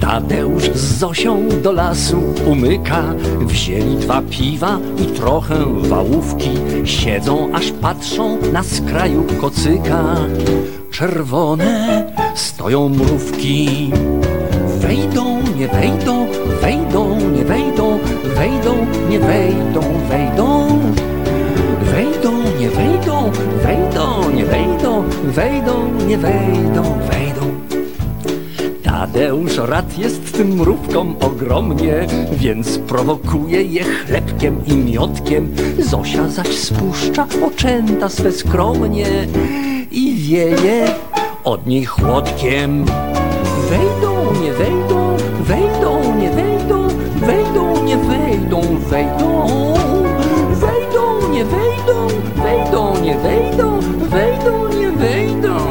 Tadeusz z Zosią do lasu umyka, wzięli 2 piwa i trochę wałówki, siedzą aż patrzą na skraju kocyka. Czerwone stoją mrówki, wejdą, nie wejdą, wejdą, nie wejdą, wejdą, nie wejdą, wejdą, wejdą, nie wejdą, wejdą, nie wejdą, wejdą, nie wejdą, wejdą. Tadeusz rad jest tym mrówkom ogromnie, więc prowokuje je chlebkiem i miodkiem. Zosia zaś spuszcza oczęta swe skromnie i wieje od niej chłodkiem. Wejdą, nie wejdą, wejdą, nie wejdą, wejdą, nie wejdą, wejdą, wejdą, nie wejdą, wejdą, nie wejdą, wejdą, nie wejdą.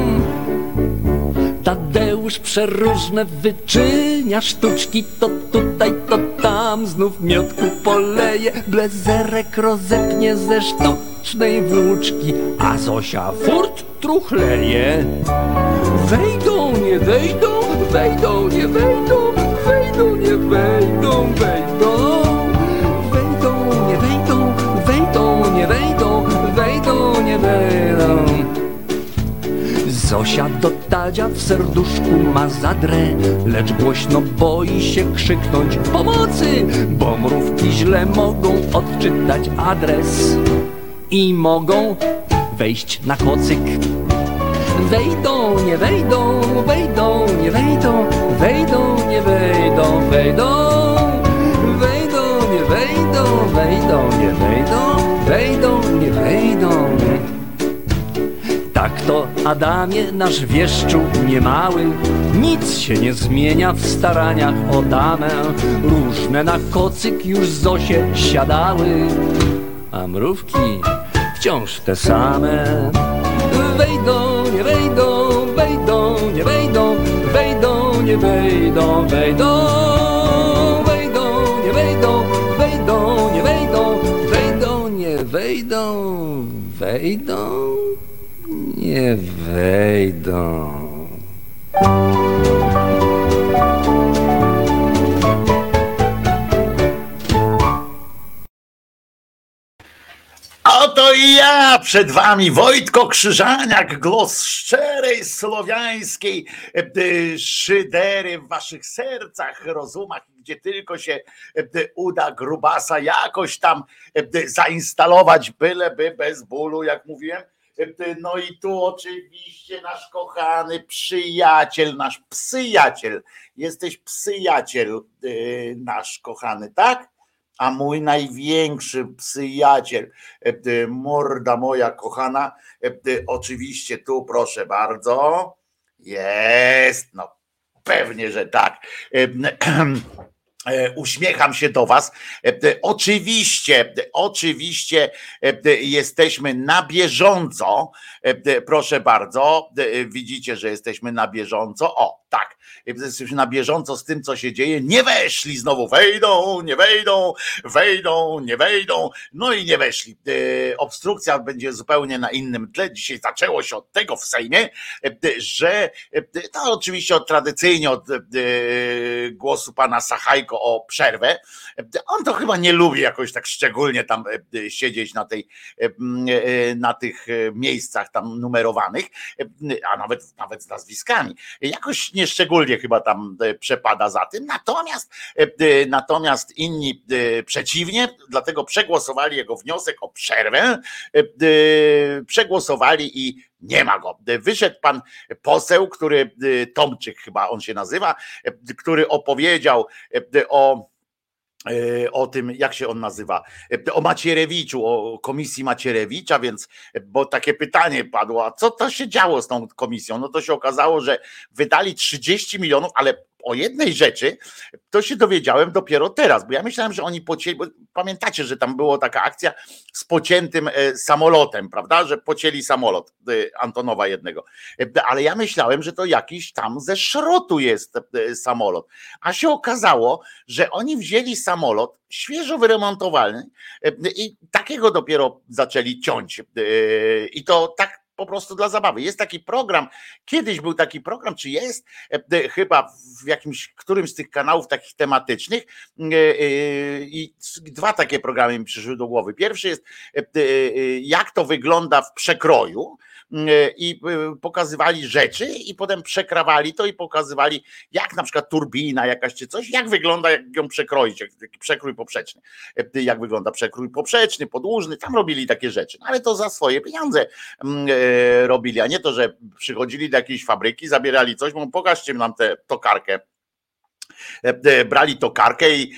Tadeusz przeróżne wyczynia sztuczki, to tutaj, to tam, znów miodku poleje, blezerek rozepnie ze sztucznej włóczki, a Zosia furt truchleje. Wejdą, nie wejdą, wejdą, nie wejdą, wejdą, nie wejdą, wejdą, wejdą, nie wejdą, wejdą, nie wejdą, wejdą, nie wejdą. Zosia do Tadzia w serduszku ma zadrę, lecz głośno boi się krzyknąć pomocy, bo mrówki źle mogą odczytać adres i mogą wejść na kocyk. Wejdą, nie wejdą, wejdą, nie wejdą, wejdą, nie wejdą, wejdą, wejdą, nie wejdą, wejdą, nie wejdą, wejdą, nie wejdą. Tak to, Adamie, nasz wieszczu niemały, nic się nie zmienia w staraniach o damę. Różne na kocyk już Zosie siadały, a mrówki wciąż te same. Wejdą, nie wejdą, wejdą, nie wejdą, wejdą, nie wejdą, wejdą, wejdą, nie wejdą, wejdą, nie wejdą, wejdą, nie wejdą, wejdą, nie wejdą. Oto i ja przed wami, Wojtko Krzyżaniak, głos szczerej słowiańskiej szydery w waszych sercach, rozumach, gdzie tylko się uda grubasa jakoś tam zainstalować, byleby bez bólu, jak mówiłem. No i tu oczywiście nasz kochany przyjaciel, nasz psyjaciel. Jesteś psyjaciel nasz kochany, tak? A mój największy przyjaciel, morda moja kochana, oczywiście tu proszę bardzo, jest, no pewnie, że tak. Uśmiecham się do was. Oczywiście jesteśmy na bieżąco. Proszę bardzo, widzicie, że jesteśmy na bieżąco. O, tak, jesteśmy na bieżąco z tym, co się dzieje. Nie weszli, znowu wejdą, nie wejdą, wejdą, nie wejdą. No i nie weszli. Obstrukcja będzie zupełnie na innym tle. Dzisiaj zaczęło się od tego w Sejmie, że to oczywiście tradycyjnie od głosu pana Sachajko o przerwę. On to chyba nie lubi jakoś tak szczególnie tam siedzieć na tych miejscach tam numerowanych, a nawet z nazwiskami. Jakoś nieszczególnie chyba tam przepada za tym. Natomiast inni przeciwnie, dlatego przegłosowali jego wniosek o przerwę. Przegłosowali i nie ma go. Wyszedł pan poseł, który, Tomczyk chyba on się nazywa, który opowiedział o tym, jak się on nazywa, o Macierewiczu, o komisji Macierewicza, więc, bo takie pytanie padło, a co to się działo z tą komisją? No to się okazało, że wydali 30 milionów, ale o jednej rzeczy to się dowiedziałem dopiero teraz, bo ja myślałem, że oni pocięli, bo pamiętacie, że tam była taka akcja z pociętym samolotem, prawda, że pocięli samolot Antonowa jednego, ale ja myślałem, że to jakiś tam ze szrotu jest samolot, a się okazało, że oni wzięli samolot świeżo wyremontowany i takiego dopiero zaczęli ciąć i to tak po prostu dla zabawy. Jest taki program, kiedyś był taki program, czy jest chyba w którymś z tych kanałów takich tematycznych i dwa takie programy mi przyszły do głowy. Pierwszy jest jak to wygląda w przekroju i pokazywali rzeczy i potem przekrawali to i pokazywali jak na przykład turbina jakaś czy coś, jak wygląda jak ją przekroić, przekrój poprzeczny, jak wygląda przekrój poprzeczny, podłużny, tam robili takie rzeczy, ale to za swoje pieniądze robili, a nie to, że przychodzili do jakiejś fabryki, zabierali coś, bo pokażcie nam tę tokarkę. Brali tokarkę i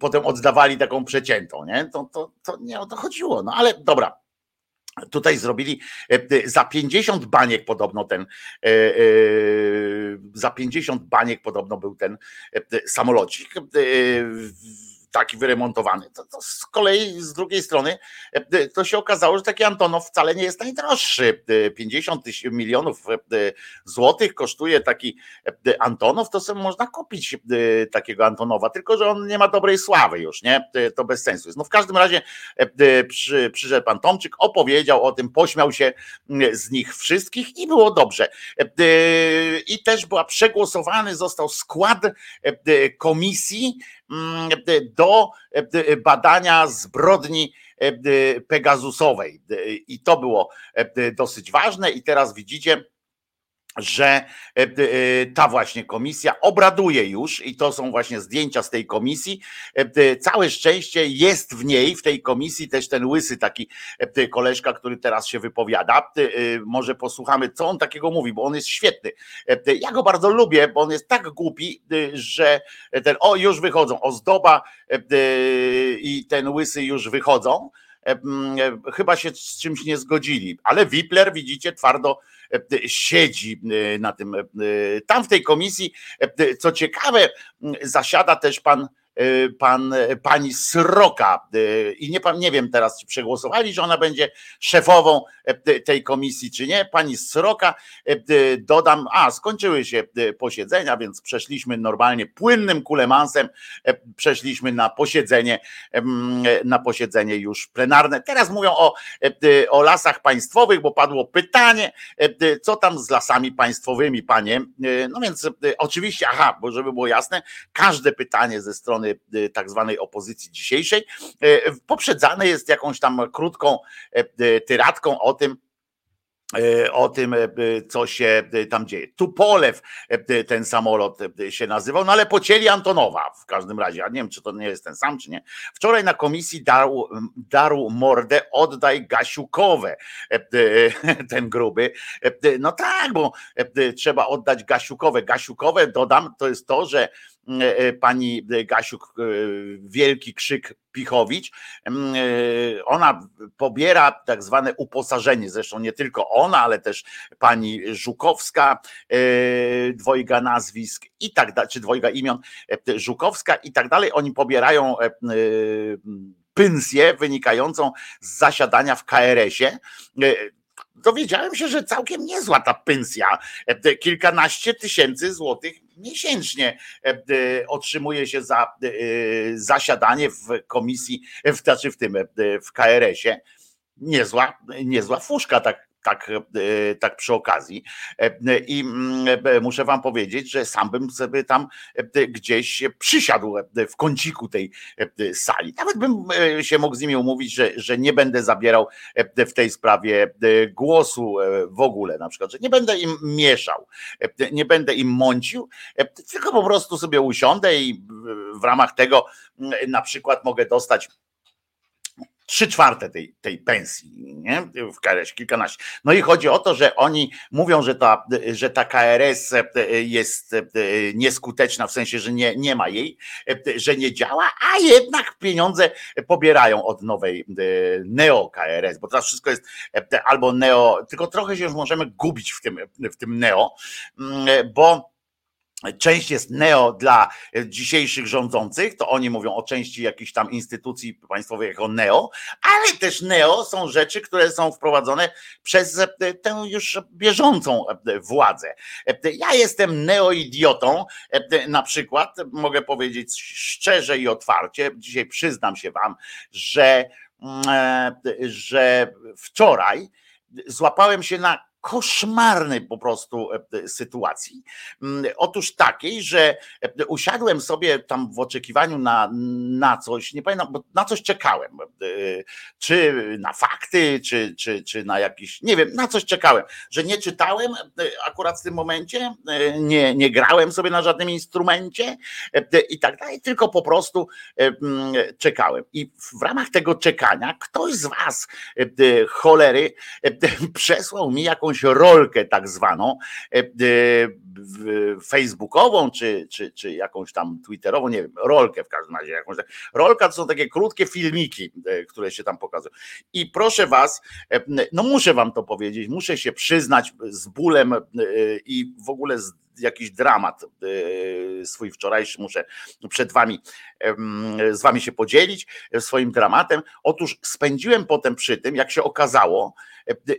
potem oddawali taką przeciętą, nie? To nie o to chodziło, no ale dobra. Tutaj zrobili za 50 baniek podobno był ten samolocik taki wyremontowany. To z kolei z drugiej strony to się okazało, że taki Antonow wcale nie jest najdroższy. 50 milionów złotych kosztuje taki Antonow, to sobie można kupić takiego Antonowa, tylko że on nie ma dobrej sławy już, nie? To bez sensu jest. No w każdym razie przyszedł pan Tomczyk, opowiedział o tym, pośmiał się z nich wszystkich i było dobrze. I też przegłosowany został skład komisji do badania zbrodni pegasusowej. I to było dosyć ważne i teraz widzicie, że ta właśnie komisja obraduje już i to są właśnie zdjęcia z tej komisji. Całe szczęście jest w niej, w tej komisji też ten łysy taki koleżka, który teraz się wypowiada. Może posłuchamy, co on takiego mówi, bo on jest świetny. Ja go bardzo lubię, bo on jest tak głupi, że ten, o już wychodzą, ozdoba i ten łysy już wychodzą. Chyba się z czymś nie zgodzili, ale Wipler, widzicie, twardo siedzi na tym. Tam w tej komisji, co ciekawe, zasiada też pani Sroka i nie wiem teraz, czy przegłosowali, że ona będzie szefową tej komisji, czy nie. Pani Sroka, dodam, skończyły się posiedzenia, więc przeszliśmy normalnie płynnym kulemansem, przeszliśmy na posiedzenie już plenarne. Teraz mówią o lasach państwowych, bo padło pytanie, co tam z lasami państwowymi, panie. No więc oczywiście, bo żeby było jasne, każde pytanie ze strony tak zwanej opozycji dzisiejszej, poprzedzane jest jakąś tam krótką tyradką o tym, co się tam dzieje. Tupolew ten samolot się nazywał, no ale pocięli Antonowa w każdym razie. Ja nie wiem, czy to nie jest ten sam, czy nie. Wczoraj na komisji darł mordę, oddaj Gasiukowe, ten gruby. No tak, bo trzeba oddać Gasiukowe. Gasiukowe, dodam, to jest to, że pani Gasiuk wielki krzyk Pichowicz, ona pobiera tak zwane uposażenie, zresztą nie tylko ona, ale też pani Żukowska, dwojga nazwisk i tak dalej, czy dwojga imion, Żukowska i tak dalej, oni pobierają pensję wynikającą z zasiadania w KRS-ie. Dowiedziałem się, że całkiem niezła ta pensja, kilkanaście tysięcy złotych miesięcznie otrzymuje się za zasiadanie w komisji, znaczy w tym, w KRS-ie. Niezła fuszka, tak przy okazji. I muszę wam powiedzieć, że sam bym sobie tam gdzieś przysiadł w kąciku tej sali. Nawet bym się mógł z nimi umówić, że nie będę zabierał w tej sprawie głosu w ogóle, na przykład, że nie będę im mieszał, nie będę im mącił, tylko po prostu sobie usiądę i w ramach tego na przykład mogę dostać 3/4 tej pensji, nie? W KRS kilkanaście. No i chodzi o to, że oni mówią, że ta KRS jest nieskuteczna, w sensie, że nie ma jej, że nie działa, a jednak pieniądze pobierają od nowej neo KRS, bo teraz wszystko jest albo neo, tylko trochę się już możemy gubić w tym neo, bo część jest neo dla dzisiejszych rządzących, to oni mówią o części jakichś tam instytucji państwowych jako neo, ale też neo są rzeczy, które są wprowadzone przez tę już bieżącą władzę. Ja jestem neoidiotą, na przykład, mogę powiedzieć szczerze i otwarcie, dzisiaj przyznam się wam, że wczoraj złapałem się na koszmarnej po prostu sytuacji. Otóż takiej, że usiadłem sobie tam w oczekiwaniu na coś, nie pamiętam, bo na coś czekałem. Czy na fakty, czy na jakiś, nie wiem, na coś czekałem, że nie czytałem akurat w tym momencie, nie grałem sobie na żadnym instrumencie i tak dalej, tylko po prostu czekałem. I w ramach tego czekania ktoś z was, cholery, przesłał mi jakąś rolkę tak zwaną facebookową, czy jakąś tam twitterową, nie wiem, rolkę w każdym razie. Jakąś rolka to są takie krótkie filmiki, które się tam pokazują. I proszę was, no muszę wam to powiedzieć, muszę się przyznać z bólem i w ogóle jakiś dramat swój wczorajszy muszę przed wami, z wami się podzielić swoim dramatem. Otóż spędziłem potem przy tym, jak się okazało,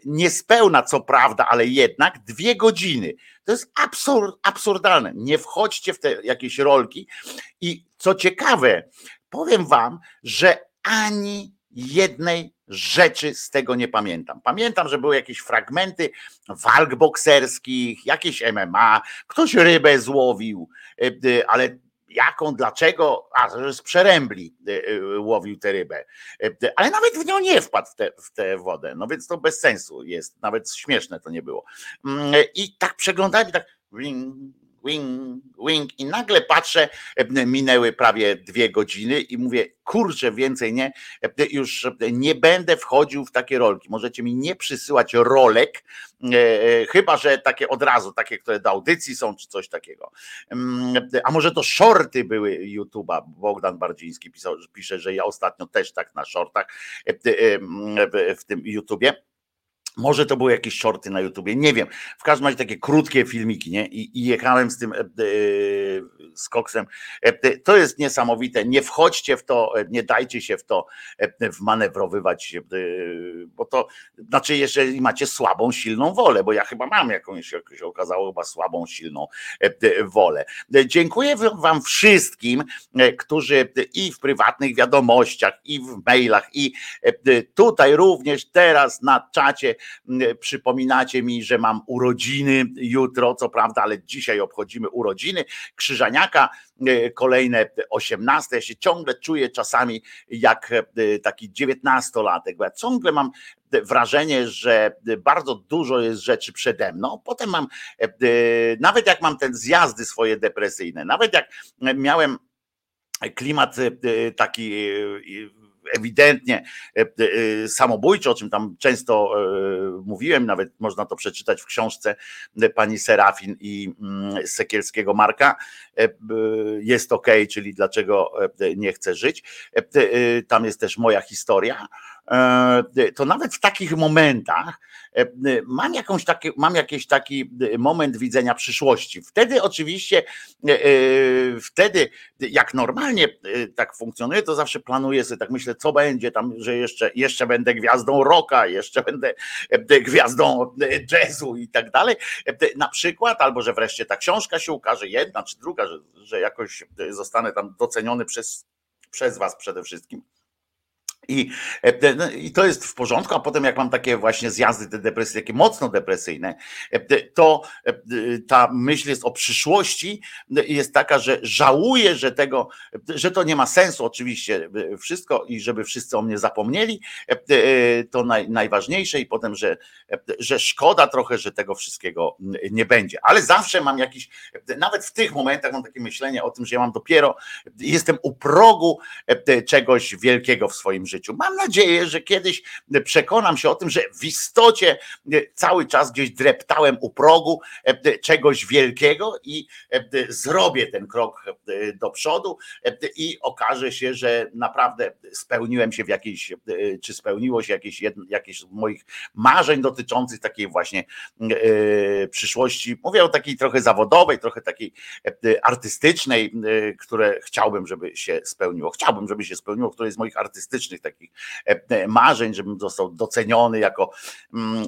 niespełna co prawda, ale jednak 2 godziny. To jest absurdalne. Nie wchodźcie w te jakieś rolki. I co ciekawe, powiem wam, że ani jednej rzeczy z tego nie pamiętam. Pamiętam, że były jakieś fragmenty walk bokserskich, jakieś MMA, ktoś rybę złowił, ale jaką, dlaczego, że z przerębli łowił tę rybę, ale nawet w nią nie wpadł w tę wodę, no więc to bez sensu jest, nawet śmieszne to nie było. I tak przeglądałem i tak wing i nagle patrzę, minęły prawie 2 godziny i mówię, kurczę, więcej nie, już nie będę wchodził w takie rolki. Możecie mi nie przysyłać rolek, chyba że takie od razu, takie, które do audycji są, czy coś takiego. A może to shorty były YouTube'a. Bogdan Bardziński pisze, że ja ostatnio też tak na shortach w tym YouTubie. Może to były jakieś shorty na YouTubie, nie wiem. W każdym razie takie krótkie filmiki, nie? I jechałem z tym z koksem. To jest niesamowite. Nie wchodźcie w to, nie dajcie się w to wmanewrowywać, bo to znaczy, jeżeli macie słabą, silną wolę, bo ja chyba mam jakąś, jak się okazało, chyba słabą, silną wolę. Dziękuję wam wszystkim, którzy i w prywatnych wiadomościach, i w mailach, i tutaj również teraz na czacie przypominacie mi, że mam urodziny jutro, co prawda, ale dzisiaj obchodzimy urodziny Krzyżaniaka, kolejne 18. Ja się ciągle czuję czasami jak taki 19-latek, bo ja ciągle mam wrażenie, że bardzo dużo jest rzeczy przede mną. Potem mam, nawet jak mam te zjazdy swoje depresyjne, nawet jak miałem klimat taki ewidentnie samobójczy, o czym tam często mówiłem, nawet można to przeczytać w książce pani Serafin i Sekielskiego Marka, Jest okej, czyli dlaczego nie chcę żyć. Tam jest też moja historia. To nawet w takich momentach mam jakiś taki moment widzenia przyszłości. Wtedy oczywiście, wtedy jak normalnie tak funkcjonuje, to zawsze planuję sobie, tak myślę, co będzie tam, że jeszcze będę gwiazdą rocka, jeszcze będę gwiazdą jazzu i tak dalej. Na przykład, albo że wreszcie ta książka się ukaże, jedna czy druga, że jakoś zostanę tam doceniony przez was przede wszystkim. I to jest w porządku, a potem jak mam takie właśnie zjazdy, te depresje, takie mocno depresyjne, to ta myśl jest o przyszłości, jest taka, że żałuję, że to nie ma sensu oczywiście wszystko i żeby wszyscy o mnie zapomnieli, to najważniejsze i potem, że szkoda trochę, że tego wszystkiego nie będzie. Ale zawsze mam jakiś, nawet w tych momentach mam takie myślenie o tym, że ja mam dopiero, jestem u progu czegoś wielkiego w swoim życiu. Mam nadzieję, że kiedyś przekonam się o tym, że w istocie cały czas gdzieś dreptałem u progu czegoś wielkiego i zrobię ten krok do przodu i okaże się, że naprawdę spełniłem się w jakiejś, czy spełniło się jakieś z moich marzeń dotyczących takiej właśnie przyszłości. Mówię o takiej trochę zawodowej, trochę takiej artystycznej, które chciałbym, żeby się spełniło. Chciałbym, żeby się spełniło, które jest moich artystycznych takich marzeń, żebym został doceniony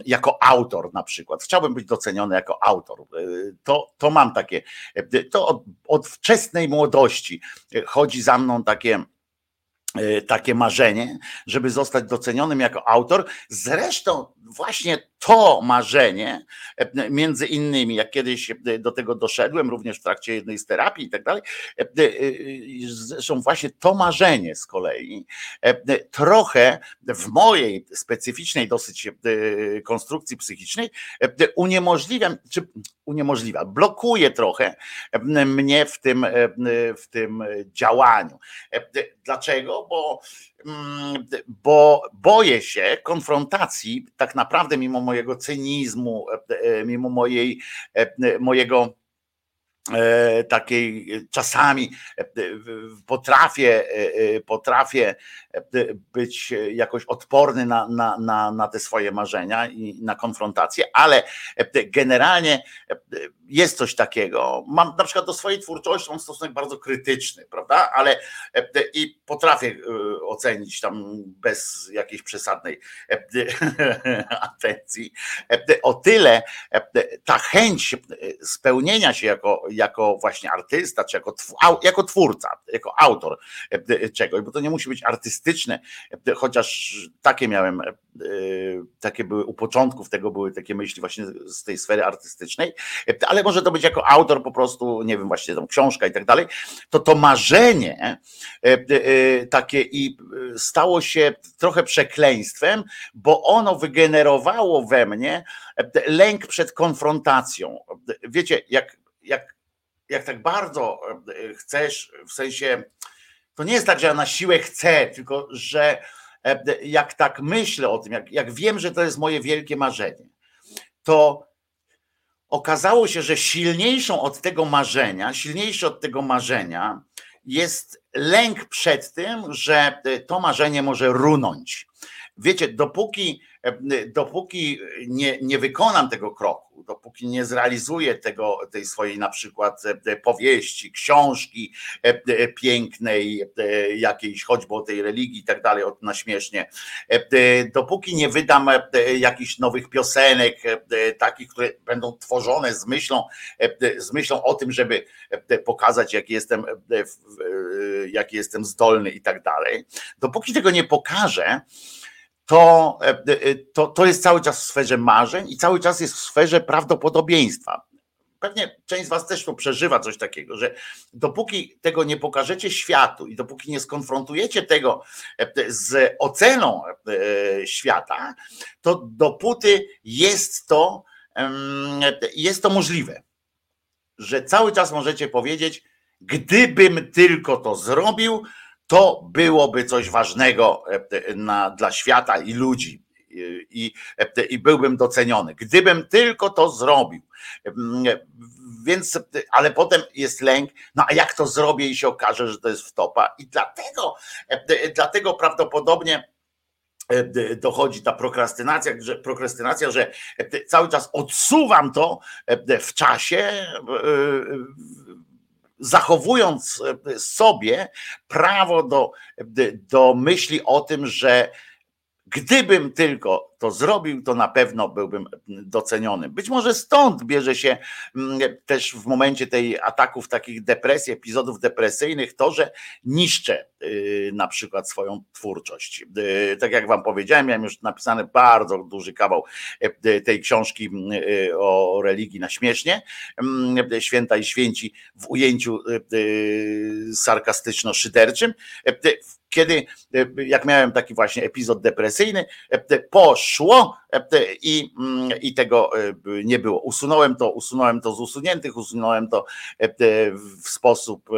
jako autor na przykład. Chciałbym być doceniony jako autor. To mam takie, to od wczesnej młodości chodzi za mną takie marzenie, żeby zostać docenionym jako autor. Zresztą właśnie to marzenie, między innymi, jak kiedyś do tego doszedłem, również w trakcie jednej z terapii i tak dalej, zresztą właśnie to marzenie z kolei trochę w mojej specyficznej dosyć konstrukcji psychicznej uniemożliwia, blokuje trochę mnie w tym działaniu. Dlaczego? Bo boję się konfrontacji tak naprawdę mimo mojego cynizmu, mimo mojego takiej czasami potrafię być jakoś odporny na te swoje marzenia i na konfrontacje, ale generalnie jest coś takiego. Mam na przykład do swojej twórczości mam stosunek bardzo krytyczny, prawda? Ale i potrafię ocenić tam bez jakiejś przesadnej atencji. O tyle ta chęć spełnienia się jako właśnie artysta, czy jako twórca, jako autor czegoś, bo to nie musi być artystyczne, chociaż takie były u początków tego, były takie myśli właśnie z tej sfery artystycznej, ale może to być jako autor po prostu, nie wiem, właśnie tam książka i tak dalej, to marzenie takie i stało się trochę przekleństwem, bo ono wygenerowało we mnie lęk przed konfrontacją. Wiecie, jak tak bardzo chcesz, w sensie, to nie jest tak, że ja na siłę chcę, tylko że jak tak myślę o tym, jak wiem, że to jest moje wielkie marzenie, to okazało się, że silniejszy od tego marzenia jest lęk przed tym, że to marzenie może runąć. Wiecie, dopóki nie wykonam tego kroku, dopóki nie zrealizuję tej swojej na przykład powieści, książki pięknej, jakiejś choćby o tej religii i tak dalej, na śmiesznie, dopóki nie wydam jakichś nowych piosenek, takich, które będą tworzone z myślą o tym, żeby pokazać, jaki jestem zdolny i tak dalej, dopóki tego nie pokażę, to jest cały czas w sferze marzeń i cały czas jest w sferze prawdopodobieństwa. Pewnie część z was też to przeżywa, coś takiego, że dopóki tego nie pokażecie światu i dopóki nie skonfrontujecie tego z oceną świata, to dopóty jest to możliwe, że cały czas możecie powiedzieć, gdybym tylko to zrobił, to byłoby coś ważnego dla świata i ludzi i byłbym doceniony, gdybym tylko to zrobił. Więc, ale potem jest lęk, no a jak to zrobię i się okaże, że to jest wtopa i dlatego prawdopodobnie dochodzi ta prokrastynacja, że cały czas odsuwam to w czasie, zachowując sobie prawo do myśli o tym, że gdybym tylko to zrobił, to na pewno byłbym doceniony. Być może stąd bierze się też w momencie tej ataków takich depresji, epizodów depresyjnych to, że niszczę na przykład swoją twórczość. Tak jak wam powiedziałem, miałem już napisany bardzo duży kawał tej książki o religii na śmiesznie, Święta i Święci w ujęciu sarkastyczno-szyderczym. Kiedy, jak miałem taki właśnie epizod depresyjny, poszło i tego nie było. Usunąłem to z usuniętych, usunąłem to w sposób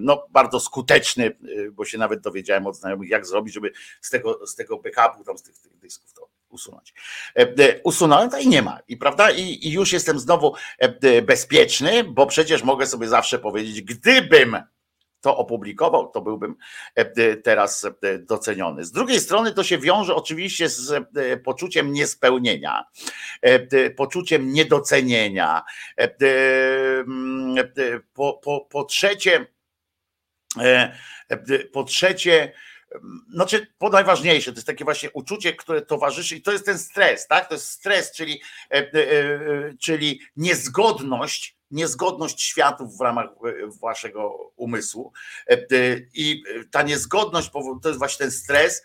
no, bardzo skuteczny, bo się nawet dowiedziałem od znajomych, jak zrobić, żeby z tego backupu, tam z tych dysków to usunąć. Usunąłem to i nie ma. I prawda? I już jestem znowu bezpieczny, bo przecież mogę sobie zawsze powiedzieć, gdybym to opublikował, to byłbym teraz doceniony. Z drugiej strony to się wiąże oczywiście z poczuciem niespełnienia, poczuciem niedocenienia. Po trzecie, znaczy po najważniejsze, to jest takie właśnie uczucie, które towarzyszy i to jest ten stres, tak? To jest stres, czyli niezgodność światów w ramach waszego umysłu i ta niezgodność to jest właśnie ten stres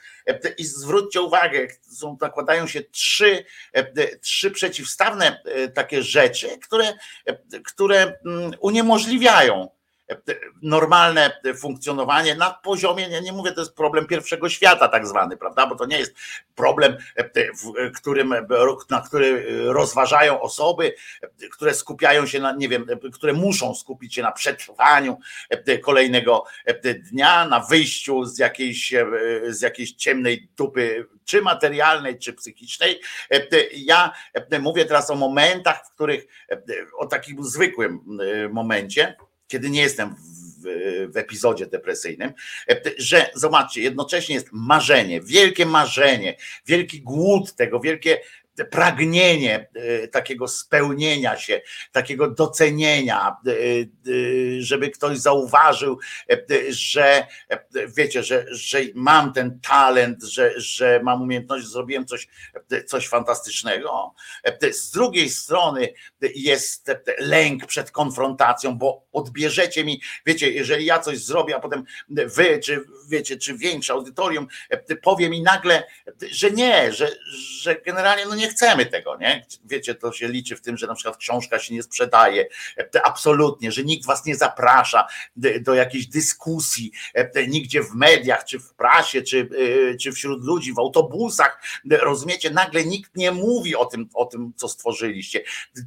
i zwróćcie uwagę, nakładają się trzy przeciwstawne takie rzeczy, które uniemożliwiają normalne funkcjonowanie na poziomie, ja nie mówię, to jest problem pierwszego świata tak zwany, prawda, bo to nie jest problem, na który rozważają osoby, które skupiają się na, nie wiem, które muszą skupić się na przetrwaniu kolejnego dnia, na wyjściu z jakiejś ciemnej dupy, czy materialnej, czy psychicznej. Ja mówię teraz o momentach, w których, o takim zwykłym momencie, kiedy nie jestem w epizodzie depresyjnym, że zobaczcie, jednocześnie jest marzenie, wielki głód tego, wielkie pragnienie takiego spełnienia się, takiego docenienia, żeby ktoś zauważył, że wiecie, że mam ten talent, że mam umiejętność, zrobiłem coś fantastycznego. Z drugiej strony jest lęk przed konfrontacją, bo odbierzecie mi, wiecie, jeżeli ja coś zrobię, a potem wy, czy wiecie, czy większe audytorium powie mi nagle, że nie, że generalnie no nie chcemy tego, nie? Wiecie, to się liczy w tym, że na przykład książka się nie sprzedaje, absolutnie, że nikt was nie zaprasza do jakiejś dyskusji, nigdzie w mediach, czy w prasie, czy wśród ludzi, w autobusach, rozumiecie, nagle nikt nie mówi o tym, co stworzyliście.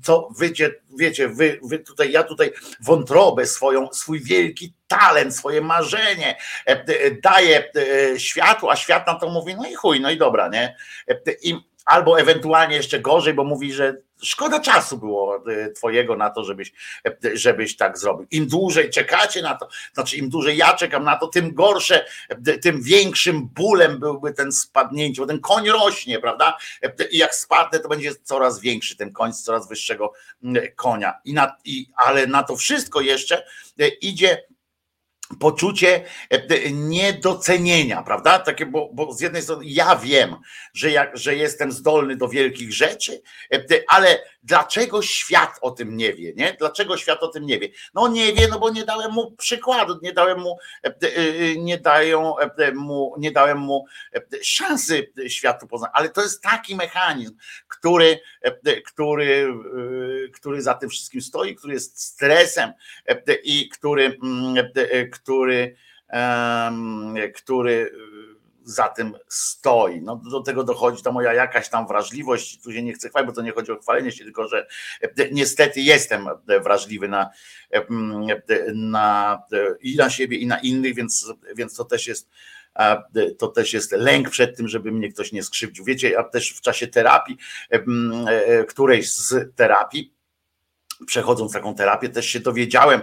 To wiecie, wy tutaj, ja tutaj wątrobę swoją, swój wielki talent, swoje marzenie daję światu, a świat na to mówi, no i chuj, no i dobra, nie? Albo ewentualnie jeszcze gorzej, bo mówi, że szkoda czasu było twojego na to, żebyś tak zrobił. Im dłużej czekacie na to, znaczy im dłużej ja czekam na to, tym gorsze, tym większym bólem byłby ten spadnięcie, bo ten koń rośnie, prawda? I jak spadnę, to będzie coraz większy ten koń, z coraz wyższego konia. Ale na to wszystko jeszcze idzie poczucie niedocenienia, prawda? Takie, bo z jednej strony ja wiem, że jestem zdolny do wielkich rzeczy, ale dlaczego świat o tym nie wie, nie? Dlaczego świat o tym nie wie? No nie wie, no bo nie dałem mu przykładu, nie dałem mu szansy światu poznać. Ale to jest taki mechanizm, który za tym wszystkim stoi, który jest stresem i który za tym stoi. No, do tego dochodzi ta moja jakaś tam wrażliwość, tu się nie chcę chwalić, bo to nie chodzi o chwalenie się, tylko że niestety jestem wrażliwy i na siebie, i na innych, więc to też jest lęk przed tym, żeby mnie ktoś nie skrzywdził. Wiecie, a też w czasie terapii, którejś z terapii, przechodząc taką terapię, też się dowiedziałem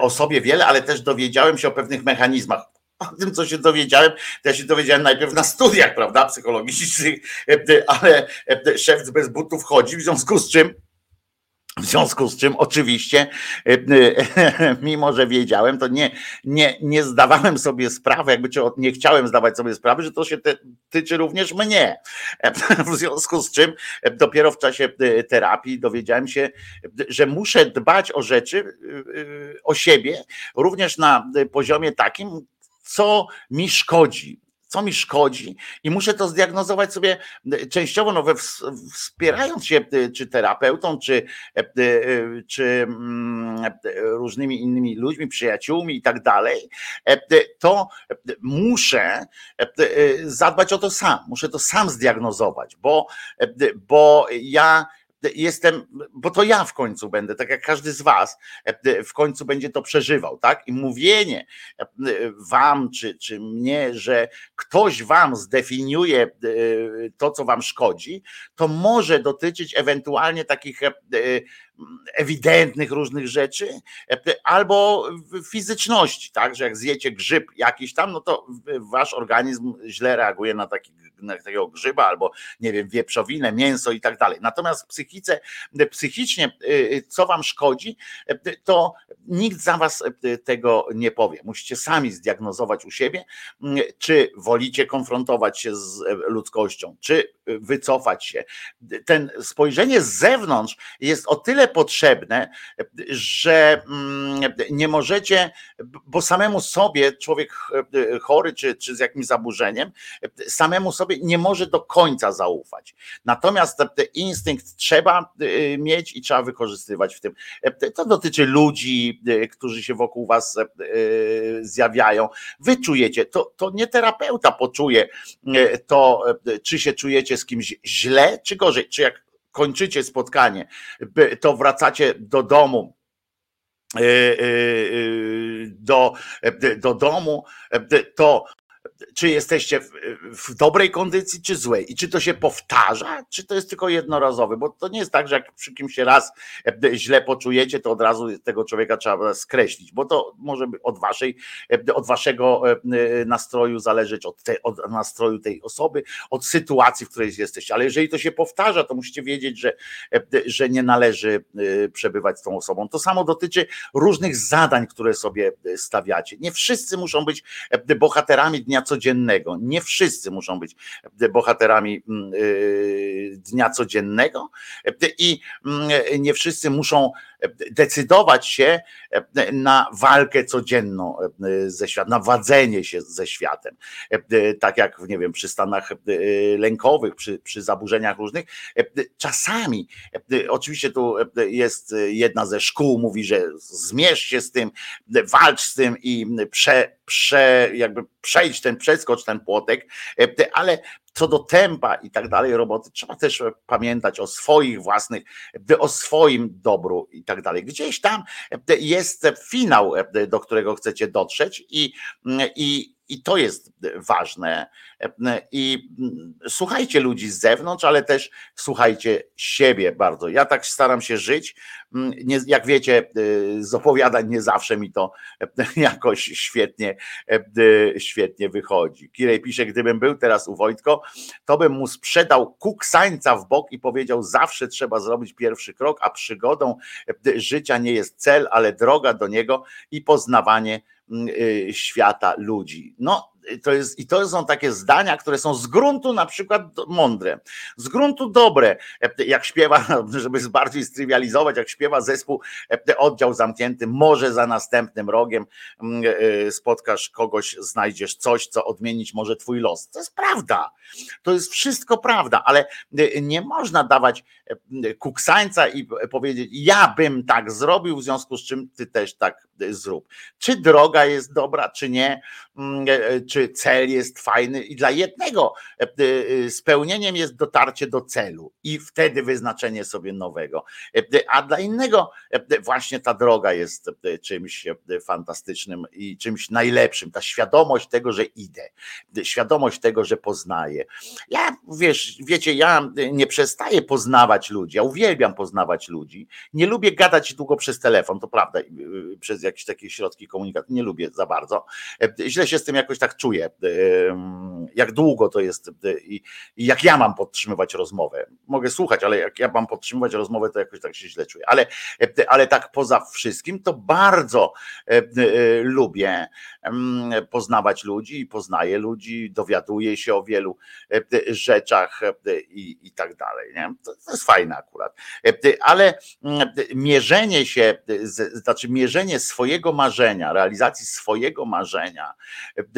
o sobie wiele, ale też dowiedziałem się o pewnych mechanizmach. O tym, co się dowiedziałem, to ja się dowiedziałem najpierw na studiach, prawda, psychologicznych, ale szef bez butów chodzi, w związku z czym oczywiście, mimo że wiedziałem, to nie zdawałem sobie sprawy, nie chciałem zdawać sobie sprawy, że to się tyczy również mnie. W związku z czym dopiero w czasie terapii dowiedziałem się, że muszę dbać o rzeczy, o siebie, również na poziomie takim, co mi szkodzi i muszę to zdiagnozować sobie częściowo, no, wspierając się czy terapeutą, czy różnymi innymi ludźmi, przyjaciółmi i tak dalej, to muszę zadbać o to sam, muszę to sam zdiagnozować, bo ja jestem, bo to ja w końcu będę, tak jak każdy z was, w końcu będzie to przeżywał, tak? I mówienie wam czy mnie, że ktoś wam zdefiniuje to, co wam szkodzi, to może dotyczyć ewentualnie takich ewidentnych różnych rzeczy, albo fizyczności, tak, że jak zjecie grzyb jakiś tam, no to wasz organizm źle reaguje na takiego grzyba, albo nie wiem, wieprzowinę, mięso i tak dalej. Natomiast psychicznie, co wam szkodzi, to nikt za was tego nie powie. Musicie sami zdiagnozować u siebie, czy wolicie konfrontować się z ludzkością, czy wycofać się. Ten spojrzenie z zewnątrz jest o tyle potrzebne, że nie możecie, bo samemu sobie człowiek chory czy z jakimś zaburzeniem, samemu sobie nie może do końca zaufać. Natomiast instynkt trzeba mieć i trzeba wykorzystywać w tym. To dotyczy ludzi, którzy się wokół was zjawiają. Wy czujecie, to nie terapeuta poczuje to, czy się czujecie z kimś źle, czy gorzej, czy jak kończycie spotkanie, to wracacie do domu, to czy jesteście w dobrej kondycji, czy złej? I czy to się powtarza, czy to jest tylko jednorazowe? Bo to nie jest tak, że jak przy kimś się raz źle poczujecie, to od razu tego człowieka trzeba skreślić, bo to może od waszego nastroju zależeć, od nastroju tej osoby, od sytuacji, w której jesteście. Ale jeżeli to się powtarza, to musicie wiedzieć, że nie należy przebywać z tą osobą. To samo dotyczy różnych zadań, które sobie stawiacie. Nie wszyscy muszą być bohaterami dnia codziennego. Nie wszyscy muszą być bohaterami dnia codziennego i nie wszyscy muszą decydować się na walkę codzienną ze światem, na wadzenie się ze światem. Tak jak, nie wiem, przy stanach lękowych, przy zaburzeniach różnych. Czasami, oczywiście tu jest jedna ze szkół, mówi, że zmierz się z tym, walcz z tym i jakby przejdź przeskocz ten płotek, ale co do tempa i tak dalej roboty, trzeba też pamiętać o swoich własnych, o swoim dobru i tak dalej. Gdzieś tam jest finał, do którego chcecie dotrzeć i to jest ważne. I słuchajcie ludzi z zewnątrz, ale też słuchajcie siebie bardzo. Ja tak staram się żyć. Jak wiecie, z opowiadań nie zawsze mi to jakoś świetnie wychodzi. Kirej pisze, gdybym był teraz u Wojtko, to bym mu sprzedał kuksańca w bok i powiedział, zawsze trzeba zrobić pierwszy krok, a przygodą życia nie jest cel, ale droga do niego i poznawanie świata ludzi. No, to są takie zdania, które są z gruntu na przykład mądre, z gruntu dobre, jak śpiewa, żeby bardziej strywializować, jak śpiewa zespół Oddział Zamknięty, może za następnym rogiem spotkasz kogoś, znajdziesz coś, co odmienić może twój los. To jest prawda, to jest wszystko prawda, ale nie można dawać kuksańca i powiedzieć, ja bym tak zrobił, w związku z czym ty też tak zrób. Czy droga jest dobra, czy nie, czy cel jest fajny i dla jednego spełnieniem jest dotarcie do celu i wtedy wyznaczenie sobie nowego, a dla innego właśnie ta droga jest czymś fantastycznym i czymś najlepszym, ta świadomość tego, że idę, świadomość tego, że poznaję. Ja ja nie przestaję poznawać ludzi, ja uwielbiam poznawać ludzi, nie lubię gadać długo przez telefon, to prawda, przez jakieś takie środki komunikacji, nie lubię za bardzo, źle się z tym jakoś tak czuję, jak długo to jest i jak ja mam podtrzymywać rozmowę. Mogę słuchać, ale jak ja mam podtrzymywać rozmowę, to jakoś tak się źle czuję, ale tak poza wszystkim to bardzo lubię poznawać ludzi i poznaję ludzi, dowiaduję się o wielu rzeczach i tak dalej. Nie? To jest fajne akurat, ale mierzenie się, znaczy mierzenie swojego marzenia, realizacji swojego marzenia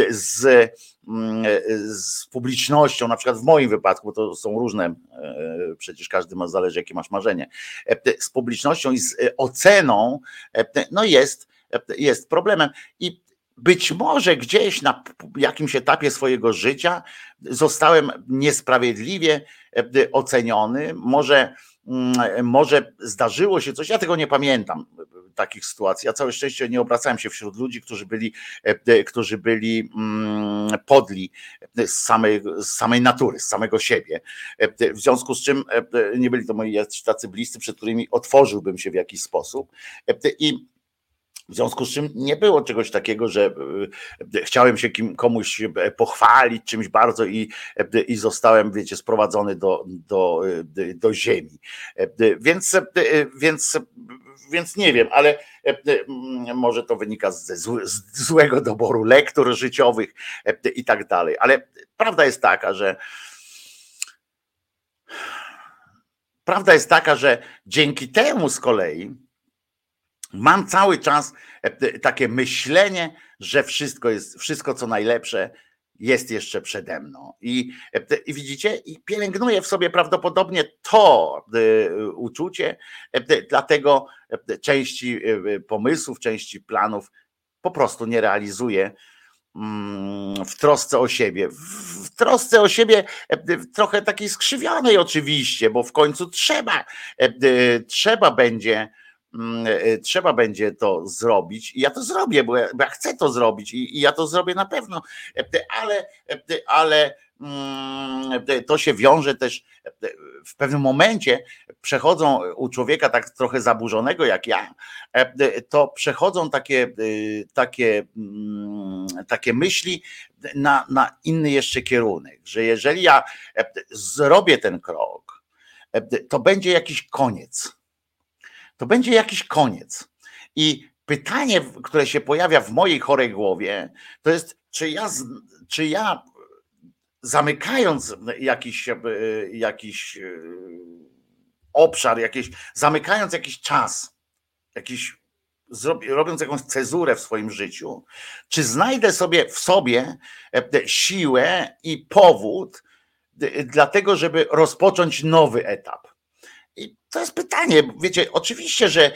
z publicznością, na przykład w moim wypadku, bo to są różne, przecież każdy ma, zależy jakie masz marzenie, z publicznością i z oceną, no jest problemem i być może gdzieś na jakimś etapie swojego życia zostałem niesprawiedliwie oceniony, może zdarzyło się coś, ja tego nie pamiętam takich sytuacji, ja całe szczęście nie obracałem się wśród ludzi, którzy byli podli z samej natury, z samego siebie, w związku z czym nie byli to moi tacy bliscy, przed którymi otworzyłbym się w jakiś sposób i w związku z czym nie było czegoś takiego, że chciałem się komuś pochwalić czymś bardzo i zostałem, wiecie, sprowadzony do ziemi. Więc nie wiem, ale może to wynika ze złego doboru lektur życiowych i tak dalej. Ale prawda jest taka, że dzięki temu z kolei mam cały czas takie myślenie, że wszystko co najlepsze jest jeszcze przede mną. I widzicie, i pielęgnuję w sobie prawdopodobnie to uczucie, dlatego części pomysłów, części planów po prostu nie realizuję w trosce o siebie. W trosce o siebie trochę takiej skrzywionej oczywiście, bo w końcu trzeba będzie to zrobić i ja to zrobię, bo ja chcę to zrobić i ja to zrobię na pewno, ale to się wiąże też w pewnym momencie, przechodzą u człowieka tak trochę zaburzonego jak ja, to przechodzą takie myśli na inny jeszcze kierunek, że jeżeli ja zrobię ten krok, to będzie jakiś koniec. I pytanie, które się pojawia w mojej chorej głowie, to jest, czy ja zamykając jakiś obszar, zamykając jakiś czas, robiąc jakąś cezurę w swoim życiu, czy znajdę sobie w sobie siłę i powód dlatego, żeby rozpocząć nowy etap. I to jest pytanie, wiecie, oczywiście, że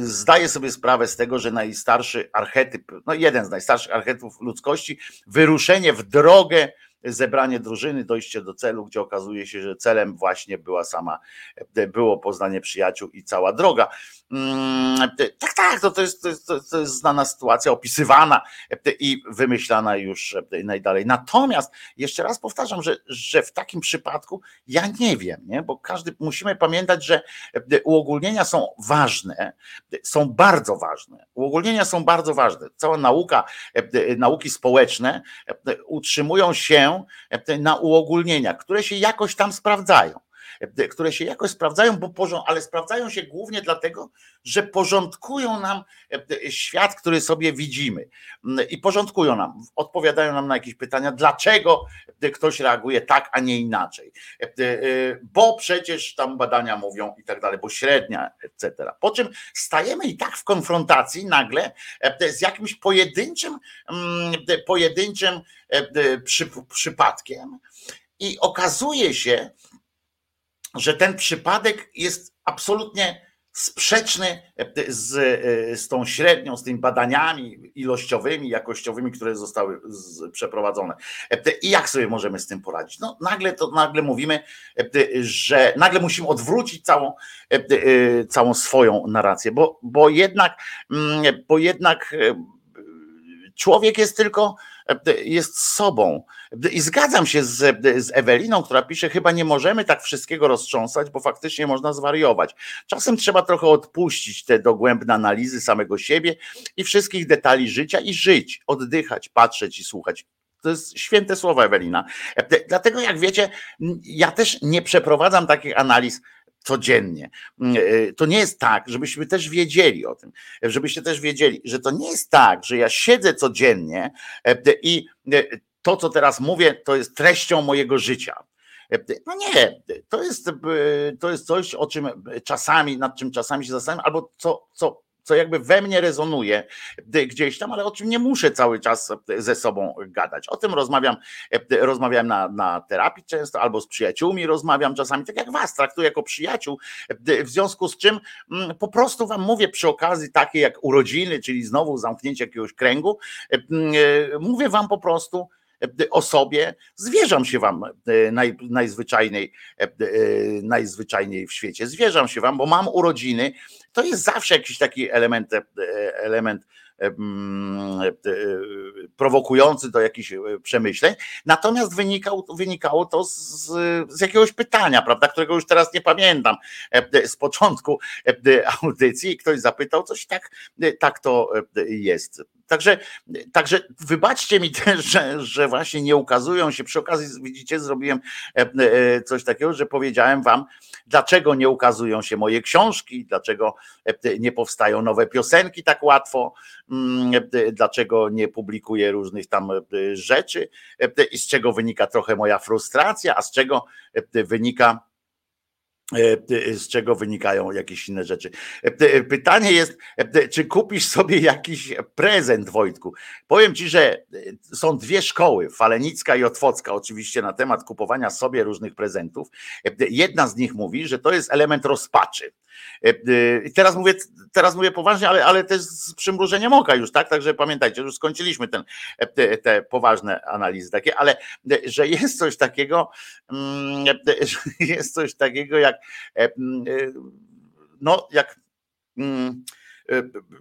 zdaję sobie sprawę z tego, że najstarszy archetyp, no jeden z najstarszych archetypów ludzkości, wyruszenie w drogę, zebranie drużyny, dojście do celu, gdzie okazuje się, że celem właśnie było poznanie przyjaciół i cała droga. Tak, to jest znana sytuacja, opisywana i wymyślana już najdalej. Natomiast jeszcze raz powtarzam, że w takim przypadku ja nie wiem, nie? Bo musimy pamiętać, że uogólnienia są ważne, są bardzo ważne. Uogólnienia są bardzo ważne. Cała nauki społeczne utrzymują się na uogólnieniach, które się jakoś tam sprawdzają. Ale sprawdzają się głównie dlatego, że porządkują nam świat, który sobie widzimy i odpowiadają nam na jakieś pytania, dlaczego ktoś reaguje tak, a nie inaczej, bo przecież tam badania mówią i tak dalej, bo średnia, etc. Po czym stajemy i tak w konfrontacji nagle z jakimś pojedynczym przypadkiem i okazuje się, że ten przypadek jest absolutnie sprzeczny z tą średnią, z tymi badaniami ilościowymi, jakościowymi, które zostały przeprowadzone. I jak sobie możemy z tym poradzić? No, nagle mówimy, że nagle musimy odwrócić całą swoją narrację, bo jednak człowiek jest tylko, jest sobą. I zgadzam się z Eweliną, która pisze, chyba nie możemy tak wszystkiego roztrząsać, bo faktycznie można zwariować. Czasem trzeba trochę odpuścić te dogłębne analizy samego siebie i wszystkich detali życia i żyć, oddychać, patrzeć i słuchać. To jest święte słowa, Ewelina. Dlatego, jak wiecie, ja też nie przeprowadzam takich analiz codziennie. To nie jest tak, żebyśmy też wiedzieli o tym, żebyście też wiedzieli, że to nie jest tak, że ja siedzę codziennie i to, co teraz mówię, to jest treścią mojego życia. No nie, to jest coś, o czym czasami, nad czym czasami się zastanawiam, albo co jakby we mnie rezonuje gdzieś tam, ale o czym nie muszę cały czas ze sobą gadać. O tym rozmawiam na terapii często, albo z przyjaciółmi rozmawiam czasami, tak jak was traktuję jako przyjaciół, w związku z czym po prostu wam mówię przy okazji takiej jak urodziny, czyli znowu zamknięcie jakiegoś kręgu, mówię wam po prostu o sobie, zwierzam się wam najzwyczajniej w świecie, zwierzam się wam, bo mam urodziny. To jest zawsze jakiś taki element prowokujący do jakichś przemyśleń. Natomiast wynikało to z jakiegoś pytania, prawda, którego już teraz nie pamiętam z początku audycji. Ktoś zapytał coś, tak to jest. Także wybaczcie mi też, że właśnie nie ukazują się. Przy okazji, widzicie, zrobiłem coś takiego, że powiedziałem wam, dlaczego nie ukazują się moje książki, dlaczego nie powstają nowe piosenki tak łatwo, dlaczego nie publikuję różnych tam rzeczy i z czego wynika trochę moja frustracja, a z czego wynikają jakieś inne rzeczy. Pytanie jest, czy kupisz sobie jakiś prezent, Wojtku? Powiem ci, że są dwie szkoły, falenicka i otwocka oczywiście, na temat kupowania sobie różnych prezentów. Jedna z nich mówi, że to jest element rozpaczy. I teraz mówię poważnie, ale też z przymrużeniem oka już, tak? Także pamiętajcie, już skończyliśmy te poważne analizy takie, ale że jest coś takiego jak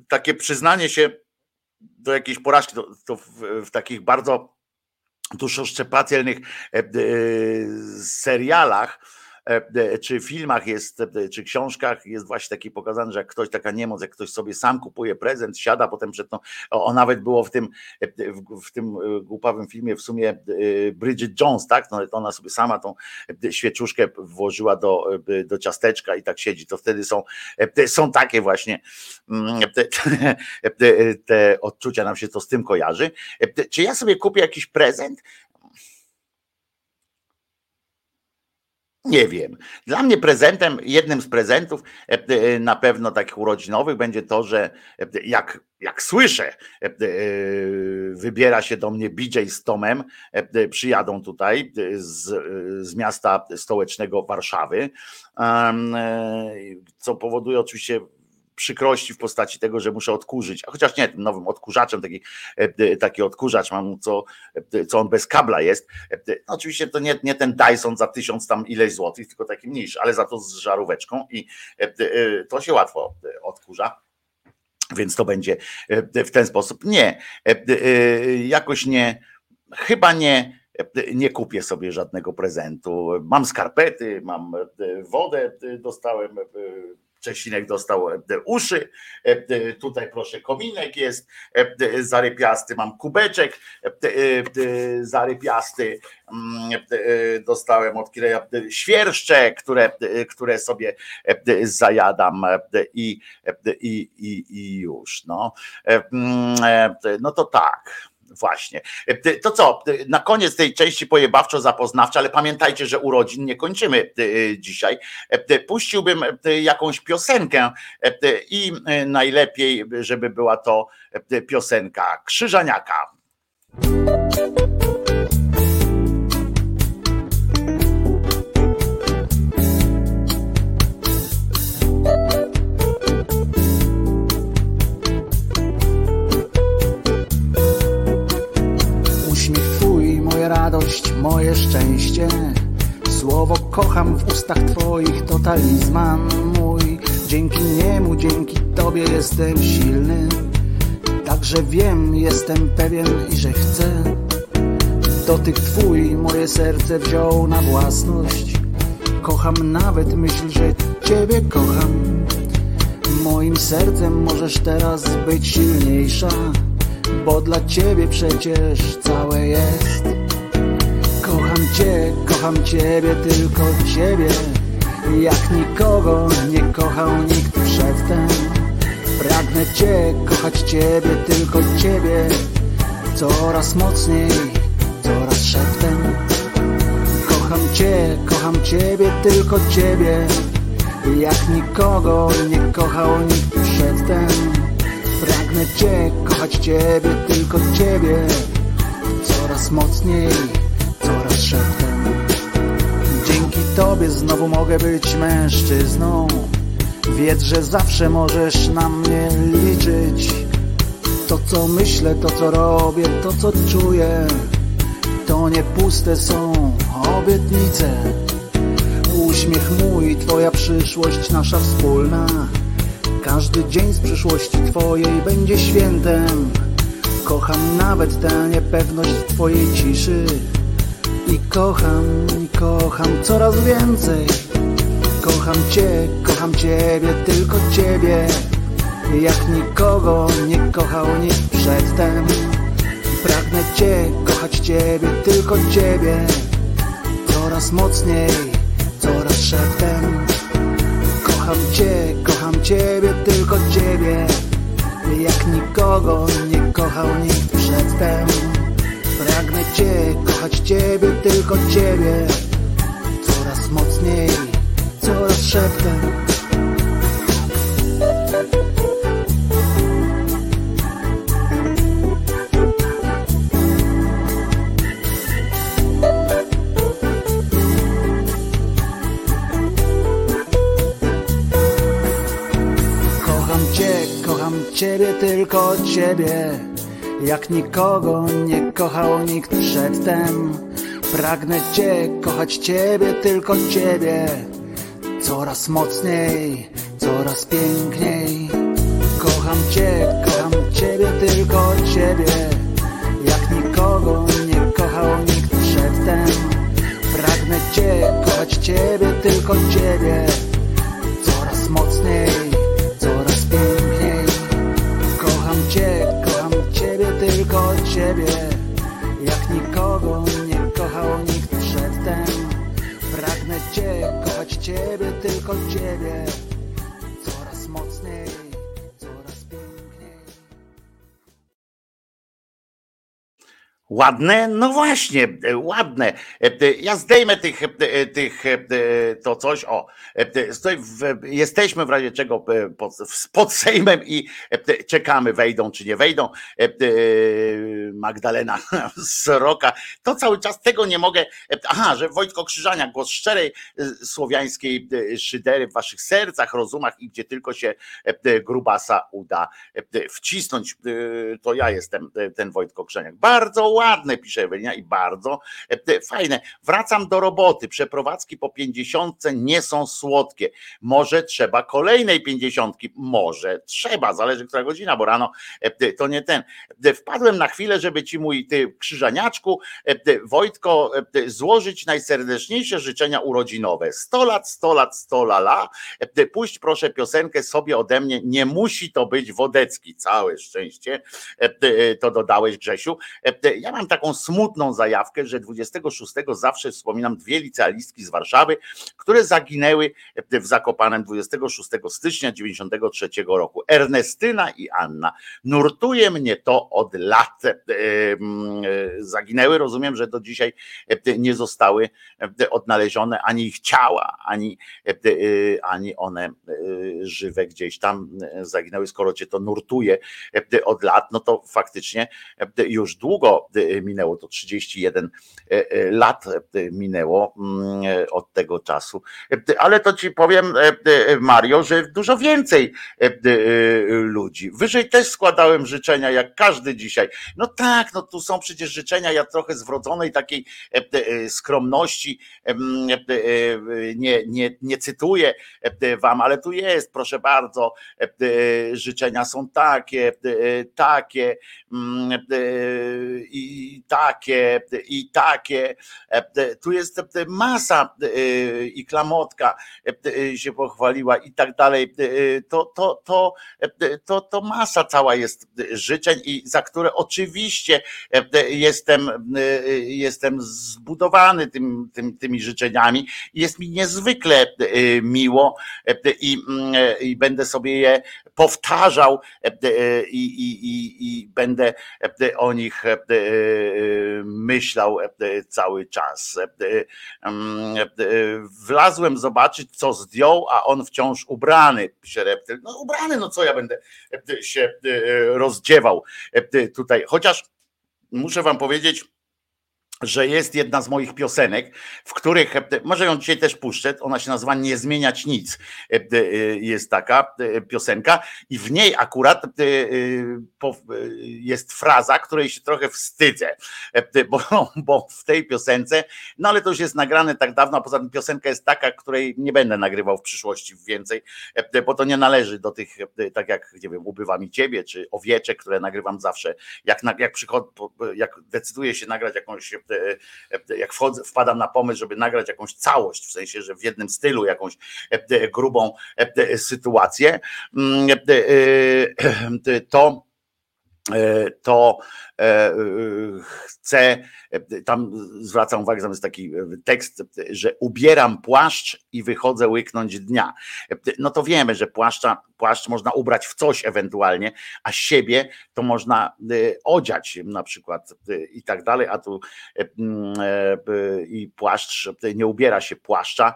takie przyznanie się do jakiejś porażki, to w takich bardzo duszoszczepatelnych serialach czy filmach jest, czy książkach jest właśnie taki pokazany, że jak ktoś, taka niemoc, jak ktoś sobie sam kupuje prezent, siada potem przed tą, nawet było w tym głupawym filmie w sumie Bridget Jones, tak? No, ona sobie sama tą świeczuszkę włożyła do ciasteczka i tak siedzi, to wtedy są takie właśnie te odczucia, nam się to z tym kojarzy. Czy ja sobie kupię jakiś prezent? Nie wiem. Dla mnie prezentem, jednym z prezentów na pewno takich urodzinowych będzie to, że jak słyszę, wybiera się do mnie BJ z Tomem, przyjadą tutaj z miasta stołecznego Warszawy, co powoduje oczywiście przykrości w postaci tego, że muszę odkurzyć, a chociaż nie, tym nowym odkurzaczem, taki odkurzacz mam, co on bez kabla jest. No oczywiście to nie ten Dyson za 1000 tam ileś złotych, tylko taki mniejszy, ale za to z żaróweczką i to się łatwo odkurza, więc to będzie w ten sposób. Nie, jakoś nie, chyba nie kupię sobie żadnego prezentu. Mam skarpety, mam wodę, dostałem, Czesinek dostał uszy, tutaj proszę kominek jest zarypiasty, mam kubeczek zarypiasty, dostałem od Kireja świerszcze, które sobie zajadam i już. No to tak. Właśnie. To co, na koniec tej części pojebawczo-zapoznawczej, ale pamiętajcie, że urodzin nie kończymy dzisiaj. Puściłbym jakąś piosenkę i najlepiej, żeby była to piosenka Krzyżaniaka. moje szczęście. Słowo kocham w ustach twoich, to talizman mój. Dzięki niemu, dzięki tobie jestem silny. Także wiem, jestem pewien i że chcę. Dotyk twój moje serce wziął na własność. Kocham nawet myśl, że ciebie kocham. Moim sercem możesz teraz być silniejsza, bo dla ciebie przecież całe jest. Kocham ciebie, tylko ciebie. Jak nikogo nie kochał nikt przedtem. Pragnę cię, kochać ciebie, tylko ciebie. Coraz mocniej, coraz szeptem. Kocham ciebie, tylko ciebie. Jak nikogo nie kochał nikt przedtem. Pragnę cię, kochać ciebie, tylko ciebie. Coraz mocniej, coraz szeptem. Dzięki tobie znowu mogę być mężczyzną. Wiedz, że zawsze możesz na mnie liczyć. To co myślę, to co robię, to co czuję, to nie puste są obietnice. Uśmiech mój, twoja przyszłość, nasza wspólna. Każdy dzień z przyszłości twojej będzie świętem. Kocham nawet tę niepewność twojej ciszy. I kocham coraz więcej. Kocham ciebie, tylko ciebie. Jak nikogo nie kochał nikt przedtem. Pragnę cię, kochać ciebie, tylko ciebie. Coraz mocniej, coraz szeptem. Kocham ciebie, tylko ciebie. Jak nikogo nie kochał nikt przedtem. Pragnę cię, kochać ciebie, tylko ciebie. Coraz mocniej, coraz szeptem. Ciebie, tylko ciebie. Jak nikogo nie kochał nikt przedtem. Pragnę cię, kochać ciebie, tylko ciebie. Coraz mocniej, coraz piękniej. Kocham ciebie, tylko ciebie. Jak nikogo nie kochał nikt przedtem. Pragnę cię, kochać ciebie, tylko ciebie. Coraz mocniej, coraz piękniej. Kocham ciebie, tylko ciebie. Jak nikogo nie kochał nikt przedtem. Pragnę cię, kochać ciebie, tylko ciebie. Coraz mocniej, coraz piękniej. Ładne? No właśnie, ładne. Ja zdejmę tych to coś, o. Jesteśmy w razie czego pod Sejmem i czekamy, wejdą czy nie wejdą. Magdalena Sroka. To cały czas tego nie mogę. Aha, że Wojtko Krzyżania, głos szczerej słowiańskiej szydery w waszych sercach, rozumach i gdzie tylko się grubasa uda wcisnąć. To ja jestem ten Wojtko Krzyżaniak. Bardzo ładne, pisze Ewelina, i bardzo fajne. Wracam do roboty. Przeprowadzki po 50 nie są słodkie. Może trzeba kolejnej 50. Może trzeba, zależy która godzina, bo rano to nie ten. Wpadłem na chwilę, żeby ci mój ty krzyżaniaczku, Wojtko, złożyć najserdeczniejsze życzenia urodzinowe. 100 lat, 100 lala. Puść proszę piosenkę sobie ode mnie. Nie musi to być Wodecki. Całe szczęście to dodałeś, Grzesiu. Ja mam taką smutną zajawkę, że 26 zawsze wspominam dwie licealistki z Warszawy, które zaginęły w Zakopanem 26 stycznia 93 roku. Ernestyna i Anna. Nurtuje mnie to od lat. Zaginęły, rozumiem, że do dzisiaj nie zostały odnalezione ani ich ciała, ani one żywe gdzieś tam zaginęły. Skoro cię to nurtuje od lat, no to faktycznie już długo minęło to 31 lat minęło od tego czasu, ale to ci powiem, Mario, że dużo więcej ludzi. Wyżej też składałem życzenia, jak każdy dzisiaj. No tak, no tu są przecież życzenia, ja trochę z wrodzonej takiej skromności nie cytuję wam, ale tu jest, proszę bardzo, życzenia są takie i takie i takie. Tu jest masa i Klamotka się pochwaliła i tak dalej. To masa cała jest życzeń i za które oczywiście jestem zbudowany tymi życzeniami. Jest mi niezwykle miło i będę sobie je powtarzał i będę o nich myślał cały czas. Wlazłem zobaczyć, co zdjął, a on wciąż ubrany, pisze Reptyl. No ubrany, no co ja będę się rozdziewał tutaj. Chociaż muszę wam powiedzieć, że jest jedna z moich piosenek, w których, może ją dzisiaj też puszczę, ona się nazywa Nie zmieniać nic, jest taka piosenka i w niej akurat jest fraza, której się trochę wstydzę, bo w tej piosence, no ale to już jest nagrane tak dawno, a poza tym piosenka jest taka, której nie będę nagrywał w przyszłości więcej, bo to nie należy do tych, tak jak, nie wiem, Ubywa mi ciebie, czy Owieczek, które nagrywam zawsze, jak decyduję się nagrać jakąś, jak wpadam na pomysł, żeby nagrać jakąś całość, w sensie, że w jednym stylu jakąś grubą sytuację, to chcę, tam zwracam uwagę, tam jest taki tekst, że ubieram płaszcz i wychodzę łyknąć dnia. No to wiemy, że płaszcz można ubrać w coś ewentualnie, a siebie to można odziać na przykład i tak dalej, a tu i płaszcz, nie ubiera się płaszcza,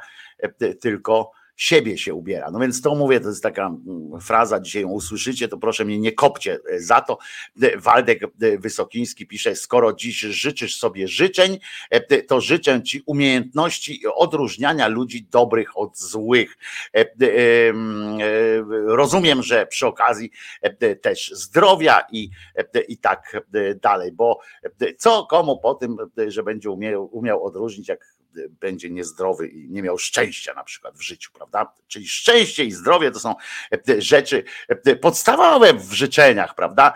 tylko siebie się ubiera. No więc to mówię, to jest taka fraza, dzisiaj ją usłyszycie, to proszę mnie nie kopcie za to. Waldek Wysokiński pisze, skoro dziś życzysz sobie życzeń, to życzę ci umiejętności odróżniania ludzi dobrych od złych. Rozumiem, że przy okazji też zdrowia i tak dalej, bo co komu po tym, że będzie umiał odróżnić, jak będzie niezdrowy i nie miał szczęścia na przykład w życiu, prawda? Czyli szczęście i zdrowie to są rzeczy podstawowe w życzeniach, prawda?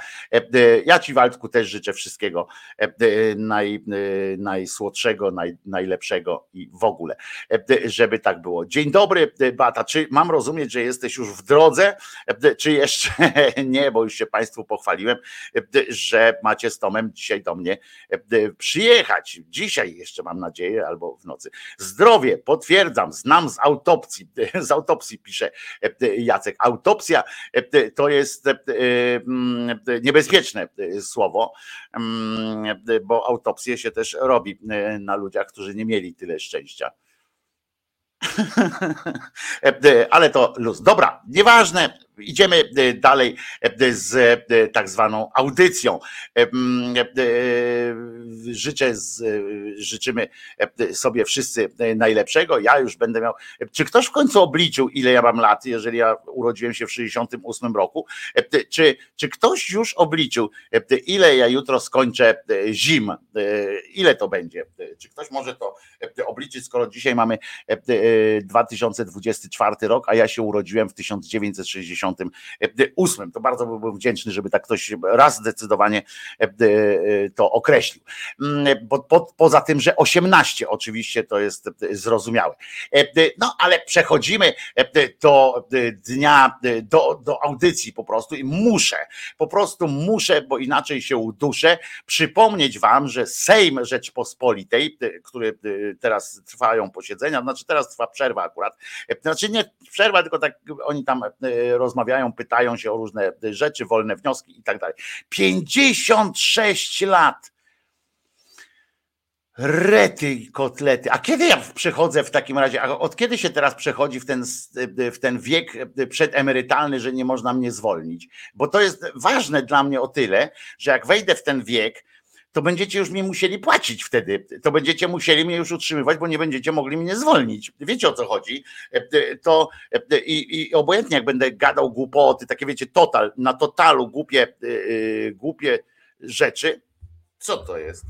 Ja ci, Waldku, też życzę wszystkiego najsłodszego, najlepszego i w ogóle, żeby tak było. Dzień dobry, Bata, czy mam rozumieć, że jesteś już w drodze, czy jeszcze nie, bo już się Państwu pochwaliłem, że macie z Tomem dzisiaj do mnie przyjechać. Dzisiaj jeszcze mam nadzieję, albo w nocy. Zdrowie, potwierdzam, znam z autopsji. Z autopsji pisze Jacek. Autopsja to jest niebezpieczne słowo, bo autopsje się też robi na ludziach, którzy nie mieli tyle szczęścia. Ale to luz. Dobra, nieważne. Idziemy dalej z tak zwaną audycją. Życzymy sobie wszyscy najlepszego. Ja już będę miał... Czy ktoś w końcu obliczył, ile ja mam lat, jeżeli ja urodziłem się w 1968 roku? Czy ktoś już obliczył, ile ja jutro skończę zim? Ile to będzie? Czy ktoś może to obliczyć, skoro dzisiaj mamy 2024 rok, a ja się urodziłem w 1960 8. To bardzo byłbym wdzięczny, żeby tak ktoś raz zdecydowanie to określił. Poza tym, że 18 oczywiście to jest zrozumiałe. No ale przechodzimy do dnia, do audycji po prostu i muszę, bo inaczej się uduszę, przypomnieć wam, że Sejm Rzeczpospolitej, który teraz trwają posiedzenia, znaczy teraz trwa przerwa akurat, znaczy nie przerwa, tylko tak oni tam rozmawiają, pytają się o różne rzeczy, wolne wnioski i tak dalej. 56 lat. Rety i kotlety. A kiedy ja przechodzę w takim razie, a od kiedy się teraz przechodzi w ten wiek przedemerytalny, że nie można mnie zwolnić? Bo to jest ważne dla mnie o tyle, że jak wejdę w ten wiek, to będziecie już mi musieli płacić wtedy, to będziecie musieli mnie już utrzymywać, bo nie będziecie mogli mnie zwolnić. Wiecie, o co chodzi? To i obojętnie, jak będę gadał głupoty, takie wiecie, total, na totalu głupie rzeczy. Co to jest?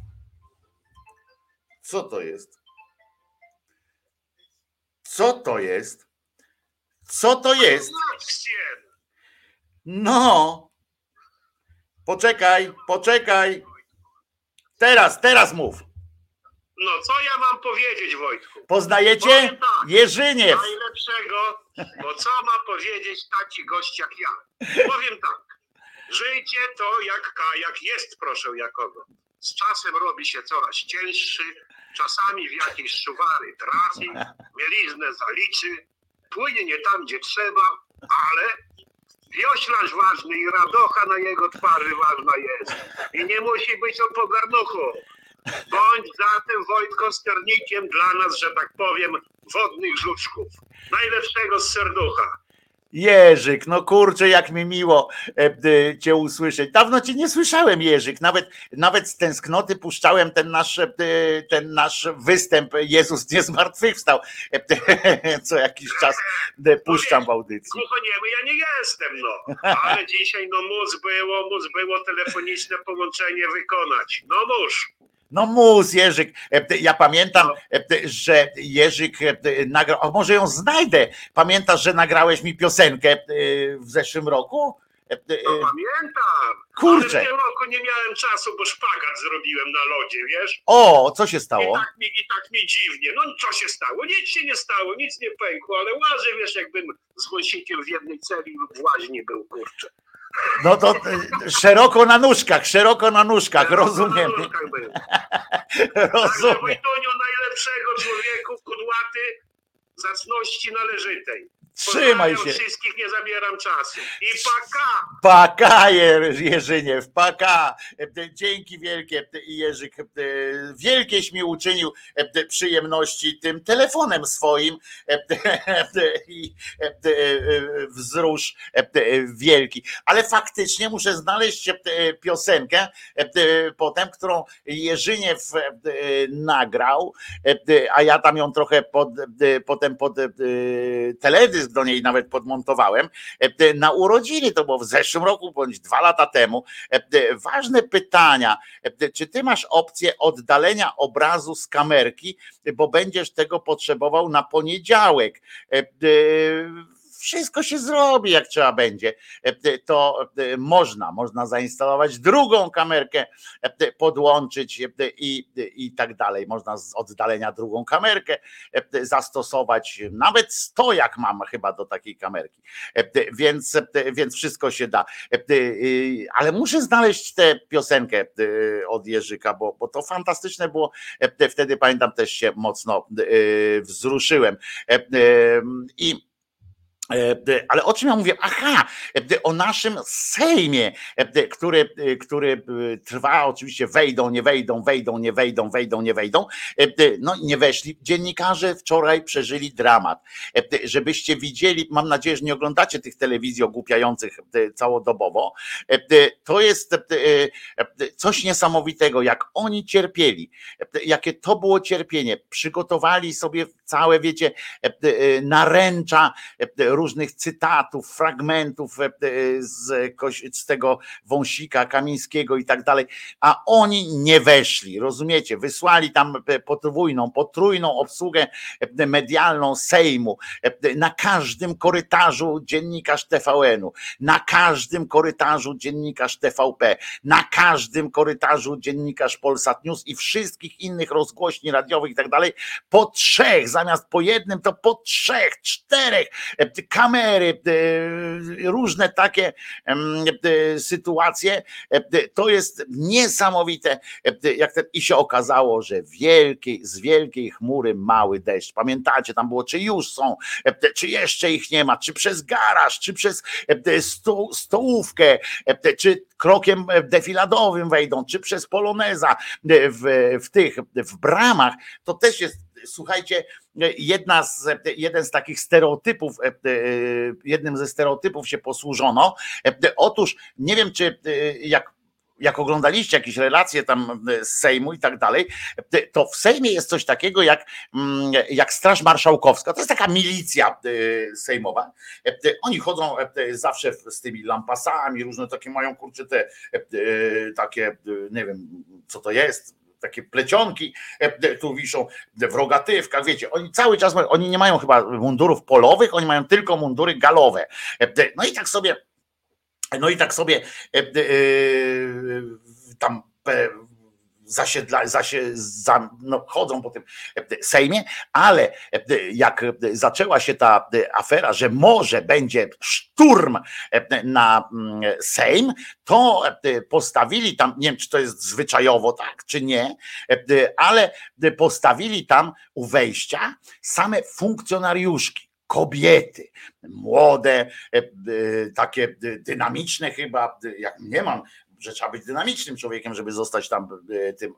Co to jest? Co to jest? Co to jest? No. Poczekaj. Teraz mów. No, co ja mam powiedzieć, Wojtku? Poznajecie tak, Jerzyniew. Najlepszego, bo co ma powiedzieć taki gość jak ja? Powiem tak. Żyjcie to jak jest, proszę Jakobo. Z czasem robi się coraz cięższy, czasami w jakieś szuwary trafi, mieliznę zaliczy, płynie nie tam, gdzie trzeba, ale wioślarz ważny i radocha na jego twarzy ważna jest. I nie musi być on pogarnuchu. Bądź zatem, Wojtko, sternikiem dla nas, że tak powiem, wodnych żuczków. Najlepszego z serducha. Jerzyk, no kurczę, jak mi miło cię usłyszeć. Dawno cię nie słyszałem, Jerzyk. Nawet z tęsknoty puszczałem ten nasz występ Jezus nie zmartwychwstał. Co jakiś czas puszczam w audycji. Głuchoniemy, ja nie jestem, no. Ale dzisiaj no móc było telefoniczne połączenie wykonać. No mórz. No mus, Jerzyk. Ja pamiętam, że Jerzyk nagrał, a może ją znajdę. Pamiętasz, że nagrałeś mi piosenkę w zeszłym roku? No pamiętam. Kurczę. Ale w tym roku nie miałem czasu, bo szpagat zrobiłem na lodzie, wiesz? O, co się stało? I tak mi dziwnie. No co się stało? Nic się nie stało, nic nie pękło, ale łażę, wiesz, jakbym z wąsikiem w jednej celi w łaźni był, kurczę. No to szeroko na nóżkach, rozumiem. Rozumiem. Wojtoniu, najlepszego człowieku, kudłaty, zacności należytej. Trzymaj się. Wszystkich nie zabieram czasu. I paka! Paka, Jerzyniew, paka. Dzięki wielkie, Jerzyk. Wielkieś mi uczynił przyjemności tym telefonem swoim. I wzrusz wielki. Ale faktycznie muszę znaleźć piosenkę potem, którą Jerzyniew nagrał, a ja tam ją trochę potem pod teledysk do niej nawet podmontowałem, na urodziny, to było w zeszłym roku bądź 2 lata temu. Ważne pytania, czy ty masz opcję oddalenia obrazu z kamerki, bo będziesz tego potrzebował na poniedziałek. Wszystko się zrobi, jak trzeba będzie. To można zainstalować drugą kamerkę, podłączyć i tak dalej. Można z oddalenia drugą kamerkę zastosować. Nawet 100 jak mam chyba do takiej kamerki. Więc wszystko się da. Ale muszę znaleźć tę piosenkę od Jerzyka, bo to fantastyczne było. Wtedy pamiętam, też się mocno wzruszyłem. Ale o czym ja mówię? Aha, o naszym Sejmie, który trwa, oczywiście wejdą, nie wejdą. No i nie weszli. Dziennikarze wczoraj przeżyli dramat. Żebyście widzieli, mam nadzieję, że nie oglądacie tych telewizji ogłupiających całodobowo. To jest coś niesamowitego, jak oni cierpieli, jakie to było cierpienie. Przygotowali sobie całe, wiecie, naręcza różnych cytatów, fragmentów z tego Wąsika, Kamińskiego i tak dalej, a oni nie weszli, rozumiecie? Wysłali tam potrójną obsługę medialną Sejmu, na każdym korytarzu dziennikarz TVN-u, na każdym korytarzu dziennikarz TVP, na każdym korytarzu dziennikarz Polsat News i wszystkich innych rozgłośni radiowych i tak dalej, po 3, zamiast po 1, to po 3, 4, kamery, różne takie sytuacje. To jest niesamowite. I się okazało, że z wielkiej chmury mały deszcz. Pamiętacie, tam było, czy już są, czy jeszcze ich nie ma, czy przez garaż, czy przez stołówkę, czy krokiem defiladowym wejdą, czy przez poloneza w bramach. To też jest, słuchajcie, jeden z takich stereotypów, jednym ze stereotypów się posłużono. Otóż nie wiem, czy jak jak oglądaliście jakieś relacje tam z Sejmu i tak dalej, to w Sejmie jest coś takiego jak Straż Marszałkowska. To jest taka milicja sejmowa. Oni chodzą zawsze z tymi lampasami, różne takie mają, kurczę, te takie, nie wiem, co to jest, takie plecionki tu wiszą w rogatywkach, wiecie, oni cały czas, oni nie mają chyba mundurów polowych, oni mają tylko mundury galowe. No i tak sobie tam chodzą po tym Sejmie, ale jak zaczęła się ta afera, że może będzie szturm na Sejm, to postawili tam, nie wiem czy to jest zwyczajowo tak, czy nie, ale postawili tam u wejścia same funkcjonariuszki. Kobiety, młode, takie dynamiczne chyba, jak nie mam, że trzeba być dynamicznym człowiekiem, żeby zostać tam tym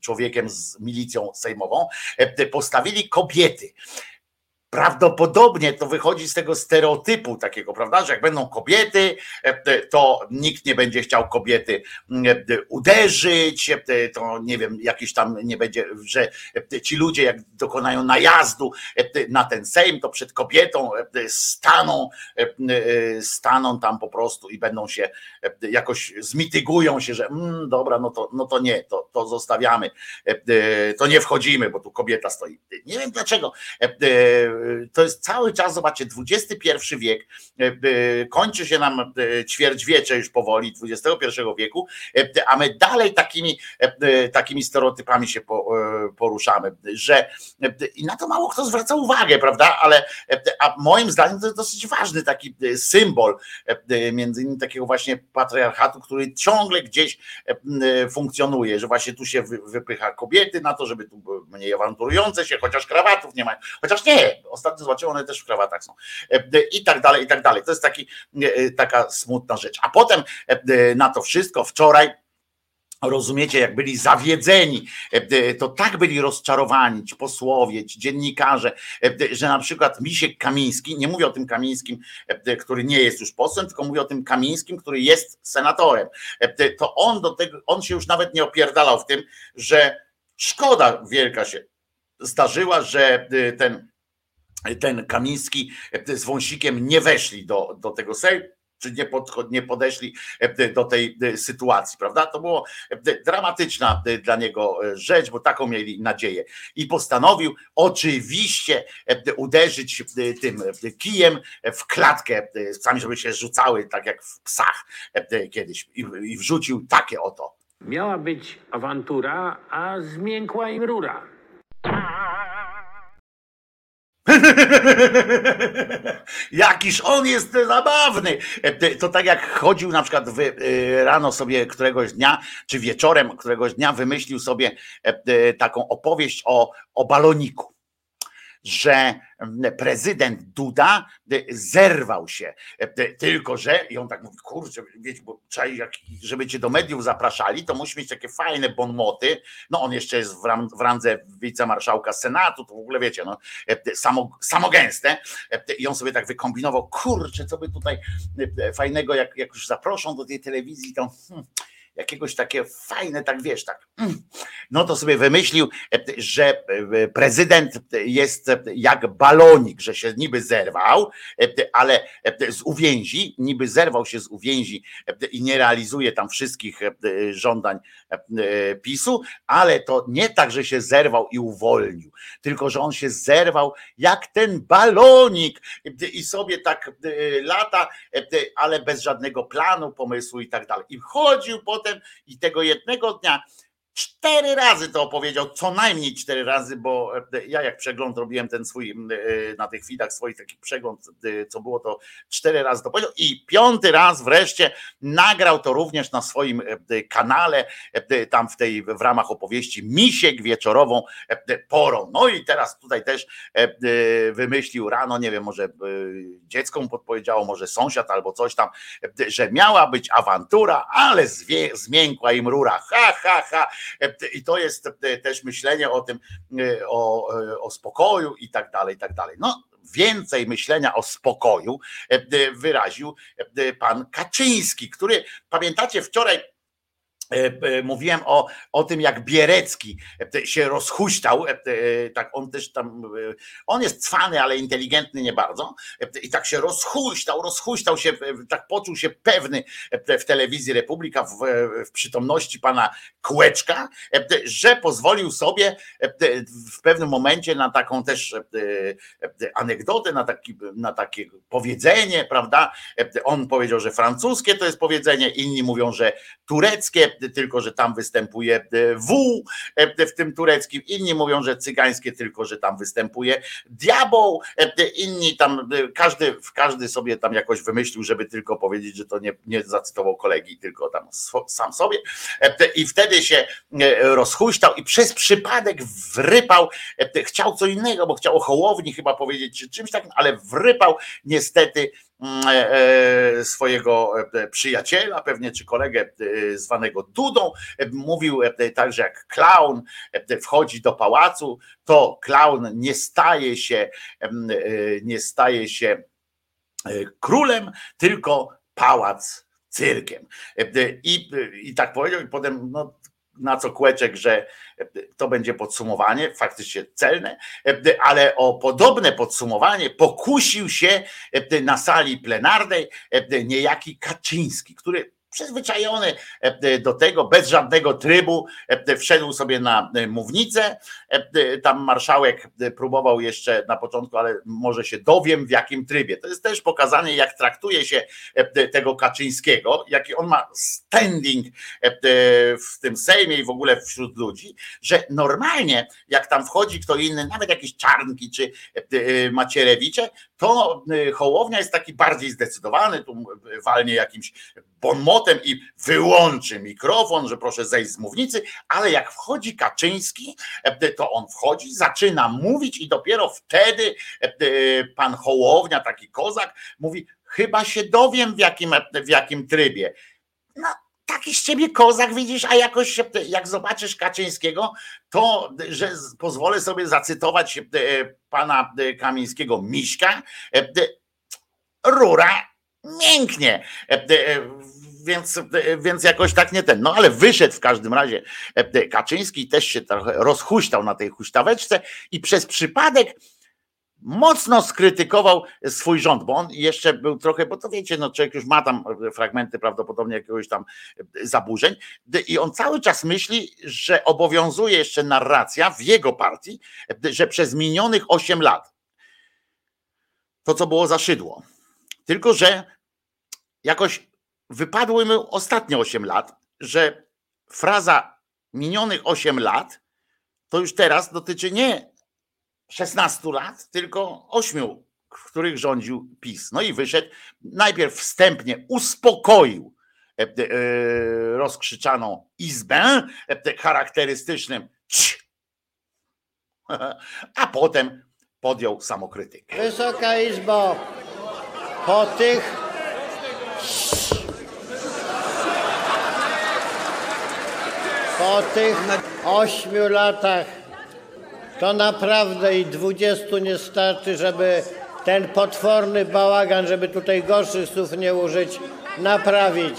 człowiekiem z milicją sejmową, postawili kobiety. Prawdopodobnie to wychodzi z tego stereotypu takiego, prawda, że jak będą kobiety, to nikt nie będzie chciał kobiety uderzyć, to nie wiem, jakiś tam nie będzie, że ci ludzie jak dokonają najazdu na ten Sejm, to przed kobietą staną tam po prostu i będą się jakoś zmitygują się, że dobra, no to nie, to zostawiamy, to nie wchodzimy, bo tu kobieta stoi. Nie wiem dlaczego. To jest cały czas, zobaczcie, XXI wiek, kończy się nam ćwierćwiecze już powoli XXI wieku, a my dalej takimi stereotypami się poruszamy, że i na to mało kto zwraca uwagę, prawda, ale a moim zdaniem to jest dosyć ważny taki symbol, między innymi takiego właśnie patriarchatu, który ciągle gdzieś funkcjonuje, że właśnie tu się wypycha kobiety na to, żeby tu mniej awanturujące się, chociaż krawatów nie mają, chociaż nie, ostatnio zobaczyłem, one też w krawatach są. I tak dalej, i tak dalej. To jest taka smutna rzecz. A potem na to wszystko wczoraj, rozumiecie, jak byli zawiedzeni, to tak byli rozczarowani ci posłowie, ci dziennikarze, że na przykład Misiek Kamiński, nie mówię o tym Kamińskim, który nie jest już posłem, tylko mówię o tym Kamińskim, który jest senatorem. To on się już nawet nie opierdalał w tym, że szkoda wielka się zdarzyła, że ten Kamiński z Wąsikiem nie weszli do tego Sejmu, czy nie podeszli do tej sytuacji, prawda? To było dramatyczna dla niego rzecz, bo taką mieli nadzieję. I postanowił oczywiście uderzyć tym kijem w klatkę, sami żeby się rzucały tak jak w psach kiedyś. I wrzucił takie oto. Miała być awantura, a zmiękła im rura. Jakiż on jest zabawny. To tak jak chodził na przykład rano sobie któregoś dnia, czy wieczorem któregoś dnia wymyślił sobie taką opowieść o baloniku, że prezydent Duda zerwał się, tylko że, i on tak mówi, kurczę, wiecie, bo żeby cię do mediów zapraszali, to musi mieć takie fajne bonmoty, no on jeszcze jest w randze wicemarszałka Senatu, to w ogóle wiecie, no samogęste, i on sobie tak wykombinował, kurczę, co by tutaj fajnego, jak już zaproszą do tej telewizji, to jakiegoś takie fajne, tak wiesz, tak. No to sobie wymyślił, że prezydent jest jak balonik, że się niby zerwał, ale z uwięzi, niby zerwał się z uwięzi i nie realizuje tam wszystkich żądań PiS-u, ale to nie tak, że się zerwał i uwolnił, tylko że on się zerwał jak ten balonik i sobie tak lata, ale bez żadnego planu, pomysłu i tak dalej. I chodził potem i tego jednego dnia 4 razy to opowiedział, co najmniej 4 razy, bo ja jak przegląd robiłem ten swój, na tych widach swoich taki przegląd, co było, to 4 razy to powiedział i 5 raz wreszcie nagrał to również na swoim kanale, tam w ramach opowieści Misiek wieczorową porą. No i teraz tutaj też wymyślił rano, nie wiem, może dziecko mu podpowiedziało, może sąsiad albo coś tam, że miała być awantura, ale zmiękła im rura, ha, ha, ha. I to jest też myślenie o tym, o spokoju i tak dalej, i tak dalej. No więcej myślenia o spokoju wyraził pan Kaczyński, który, pamiętacie, wczoraj mówiłem o tym, jak Bierecki się rozhuśtał, tak on też tam, on jest cwany, ale inteligentny nie bardzo i tak się rozhuśtał się, tak poczuł się pewny w telewizji Republika w przytomności pana Kłeczka, że pozwolił sobie w pewnym momencie na taką też anegdotę, na takie powiedzenie, prawda? On powiedział, że francuskie to jest powiedzenie, inni mówią, że tureckie, tylko że tam występuje wół, w tym tureckim, inni mówią, że cygańskie, tylko że tam występuje diabeł, inni tam, każdy sobie tam jakoś wymyślił, żeby tylko powiedzieć, że to nie zacytował kolegi, tylko tam sam sobie, i wtedy się rozhuśtał i przez przypadek wrypał, chciał co innego, bo chciał o Hołowni chyba powiedzieć, czy czymś takim, ale wrypał niestety swojego przyjaciela, pewnie, czy kolegę zwanego Dudą. Mówił także, jak klaun wchodzi do pałacu, to klaun nie staje się królem, tylko pałac cyrkiem. I tak powiedział, i potem no, na co Kłeczek, że to będzie podsumowanie, faktycznie celne, ale o podobne podsumowanie pokusił się na sali plenarnej niejaki Kaczyński, który przyzwyczajony do tego, bez żadnego trybu, wszedł sobie na mównicę. Tam marszałek próbował jeszcze na początku, ale może się dowiem, w jakim trybie. To jest też pokazanie, jak traktuje się tego Kaczyńskiego, jaki on ma standing w tym Sejmie i w ogóle wśród ludzi, że normalnie jak tam wchodzi kto inny, nawet jakieś Czarnki czy Macierewicze, to Hołownia jest taki bardziej zdecydowany, tu walnie jakimś bonmotem i wyłączy mikrofon, że proszę zejść z mównicy, ale jak wchodzi Kaczyński, to on wchodzi, zaczyna mówić i dopiero wtedy pan Hołownia, taki kozak, mówi: chyba się dowiem, w jakim trybie. No, taki z ciebie kozak, widzisz, a jakoś jak zobaczysz Kaczyńskiego, to że pozwolę sobie zacytować pana Kamińskiego Miśka, rura mięknie. Więc jakoś tak nie ten. No ale wyszedł w każdym razie Kaczyński, też się trochę rozhuśtał na tej huśtaweczce i przez przypadek mocno skrytykował swój rząd, bo on jeszcze był trochę, bo to wiecie, no człowiek już ma tam fragmenty prawdopodobnie jakiegoś tam zaburzeń i on cały czas myśli, że obowiązuje jeszcze narracja w jego partii, że przez minionych 8 lat to, co było za szydło, tylko że jakoś wypadły mu ostatnie 8 lat, że fraza minionych 8 lat to już teraz dotyczy nie 16 lat, tylko 8, w których rządził PiS. No i wyszedł, najpierw wstępnie uspokoił rozkrzyczaną izbę charakterystycznym cii, a potem podjął samokrytykę. Wysoka Izbo, po tych na 8 latach to naprawdę i 20 nie starczy, żeby ten potworny bałagan, żeby tutaj gorszych słów nie użyć, naprawić.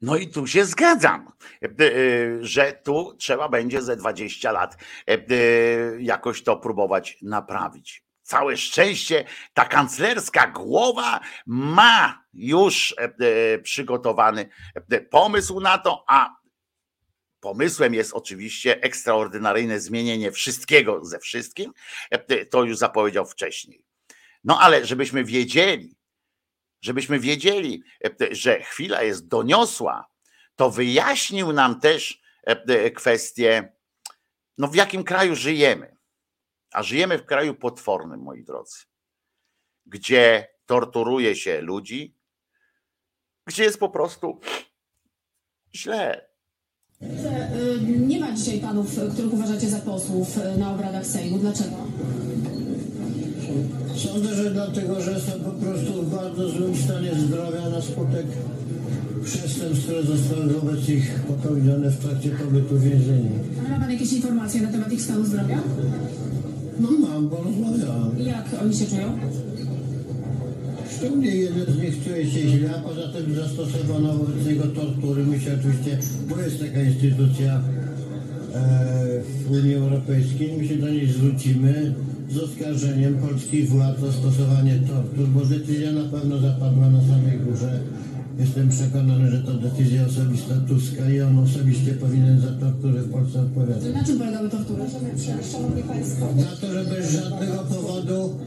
No i tu się zgadzam, że tu trzeba będzie ze 20 lat jakoś to próbować naprawić. Całe szczęście ta kanclerska głowa ma już przygotowany pomysł na to, a pomysłem jest oczywiście ekstraordynaryjne zmienienie wszystkiego ze wszystkim. To już zapowiedział wcześniej. No ale żebyśmy wiedzieli, że chwila jest doniosła, to wyjaśnił nam też kwestię, no w jakim kraju żyjemy. A żyjemy w kraju potwornym, moi drodzy, gdzie torturuje się ludzi, gdzie jest po prostu źle. Nie ma dzisiaj panów, których uważacie za posłów na obradach Sejmu. Dlaczego? Sądzę, że dlatego, że są po prostu w bardzo złym stanie zdrowia na skutek przestępstw, które zostały wobec nich popełnione w trakcie pobytu w więzieniu. Ale ma pan jakieś informacje na temat ich stanu zdrowia? No mam, bo rozmawiałam. Jak oni się czują? Szczególnie jeden z nich czuje się źle, a poza tym zastosowano wobec niego tortury. My się oczywiście, bo jest taka instytucja w Unii Europejskiej, my się do niej zwrócimy z oskarżeniem polskich władz o stosowanie tortur, bo decyzja na pewno zapadła na samej górze. Jestem przekonany, że to decyzja osobista Tuska i on osobiście powinien za tortury w Polsce odpowiadać. Na czym polegały tortury? Na to, że bez żadnego powodu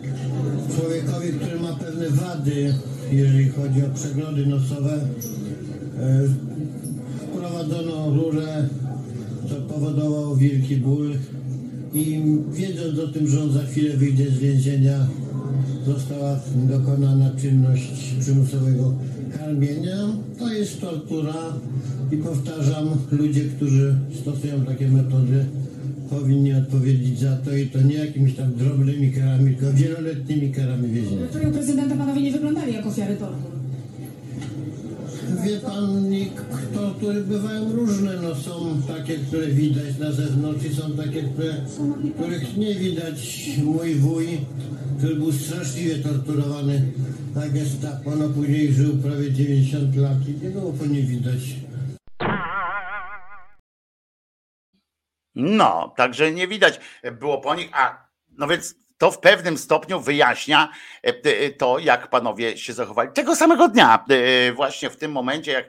człowiekowi, który ma pewne wady, jeżeli chodzi o przeglądy nosowe, wprowadzono rurę, co powodowało wielki ból i wiedząc o tym, że on za chwilę wyjdzie z więzienia, została dokonana czynność przymusowego karmienia. To jest tortura i powtarzam, ludzie, którzy stosują takie metody, powinni odpowiedzieć za to i to nie jakimiś tam drobnymi karami, tylko wieloletnimi karami więzienia. Dlaczego prezydenta panowie nie wyglądali jako ofiary tortur? Wie pan, tortury bywają różne, no są takie, które widać na zewnątrz i są takie, których nie widać. Mój wuj, który był straszliwie torturowany na gestapo, no później żył prawie 90 lat i nie było po nie widać. No, także nie widać było po nich, a no więc... To w pewnym stopniu wyjaśnia to, jak panowie się zachowali. Tego samego dnia, właśnie w tym momencie, jak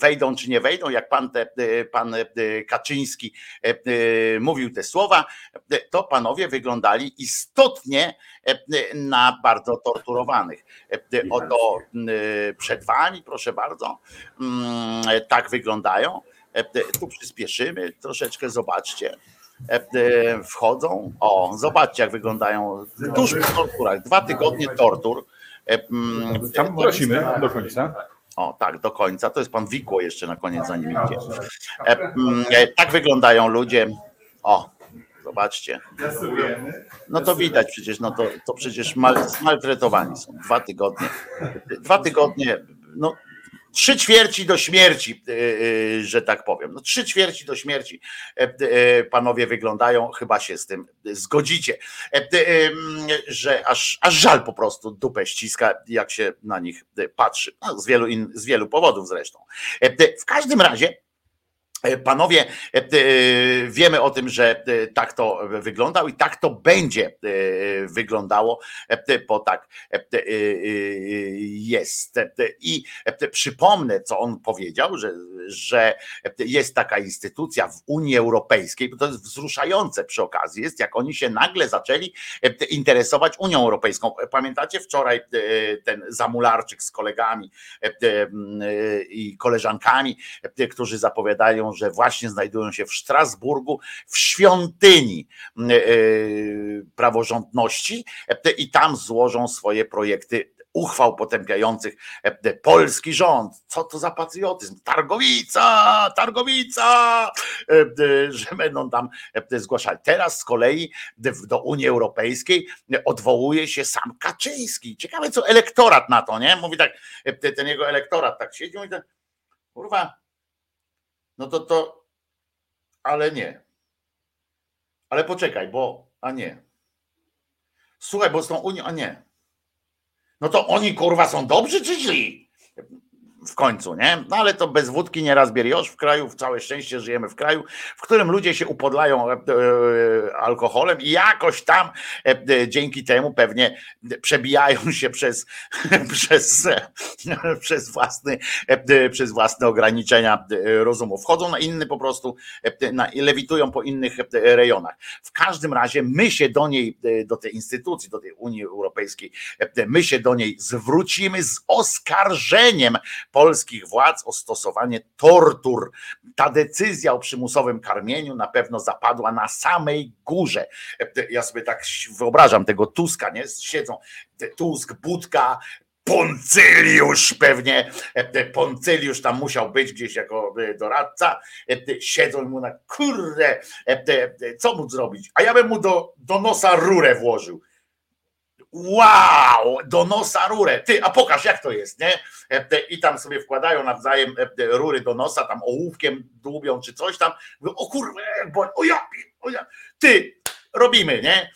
wejdą czy nie wejdą, jak pan Kaczyński mówił te słowa, to panowie wyglądali istotnie na bardzo torturowanych. Oto przed wami, proszę bardzo, tak wyglądają. Tu przyspieszymy troszeczkę, zobaczcie. Wchodzą. O, zobaczcie, jak wyglądają. Tuż po torturach. 2 tygodnie tortur. Tam prosimy do końca. O, tak, do końca. To jest pan Wikło jeszcze na koniec, zanim idzie. Tak wyglądają ludzie. O, zobaczcie. No to widać przecież, no to przecież maltretowani są. 2 tygodnie. 2 tygodnie, no 3/4 do śmierci, że tak powiem. No 3/4 do śmierci panowie wyglądają, chyba się z tym zgodzicie, że aż żal po prostu dupę ściska, jak się na nich patrzy. No, z wielu powodów zresztą. W każdym razie panowie, wiemy o tym, że tak to wyglądało i tak to będzie wyglądało, bo tak jest. I przypomnę, co on powiedział, że jest taka instytucja w Unii Europejskiej, bo to jest wzruszające przy okazji, jest jak oni się nagle zaczęli interesować Unią Europejską. Pamiętacie wczoraj ten Zamularczyk z kolegami i koleżankami, którzy zapowiadają, że właśnie znajdują się w Strasburgu, w świątyni praworządności i tam złożą swoje projekty uchwał potępiających polski rząd. Co to za patriotyzm? Targowica! Targowica! Że będą tam zgłaszali. Teraz z kolei do Unii Europejskiej odwołuje się sam Kaczyński. Ciekawe, co elektorat na to, nie? Mówi tak, ten jego elektorat tak siedzi, mówi tak, kurwa, no to, ale nie. Ale poczekaj, a nie. Słuchaj, bo z tą Unią, a nie. No to oni, kurwa, są dobrzy czy źli? W końcu, nie? No ale to bez wódki nieraz bieriosz w kraju, w całe szczęście żyjemy w kraju, w którym ludzie się upodlają alkoholem i jakoś tam dzięki temu pewnie przebijają się przez własne ograniczenia rozumu. Wchodzą na inny po prostu, lewitują po innych rejonach. W każdym razie my się do niej, do tej instytucji, do tej Unii Europejskiej, my się do niej zwrócimy z oskarżeniem polskich władz o stosowanie tortur. Ta decyzja o przymusowym karmieniu na pewno zapadła na samej górze. Ja sobie tak wyobrażam tego Tuska, nie? Siedzą Tusk, Budka, Poncyliusz pewnie. Poncyliusz tam musiał być gdzieś jako doradca. Siedzą mu na kurde, co mu zrobić? A ja bym mu do nosa rurę włożył. Wow, do nosa rurę. Ty, a pokaż jak to jest, nie? I tam sobie wkładają nawzajem rury do nosa, tam ołówkiem dłubią czy coś tam. O kurwa, o ja, ty, robimy, nie?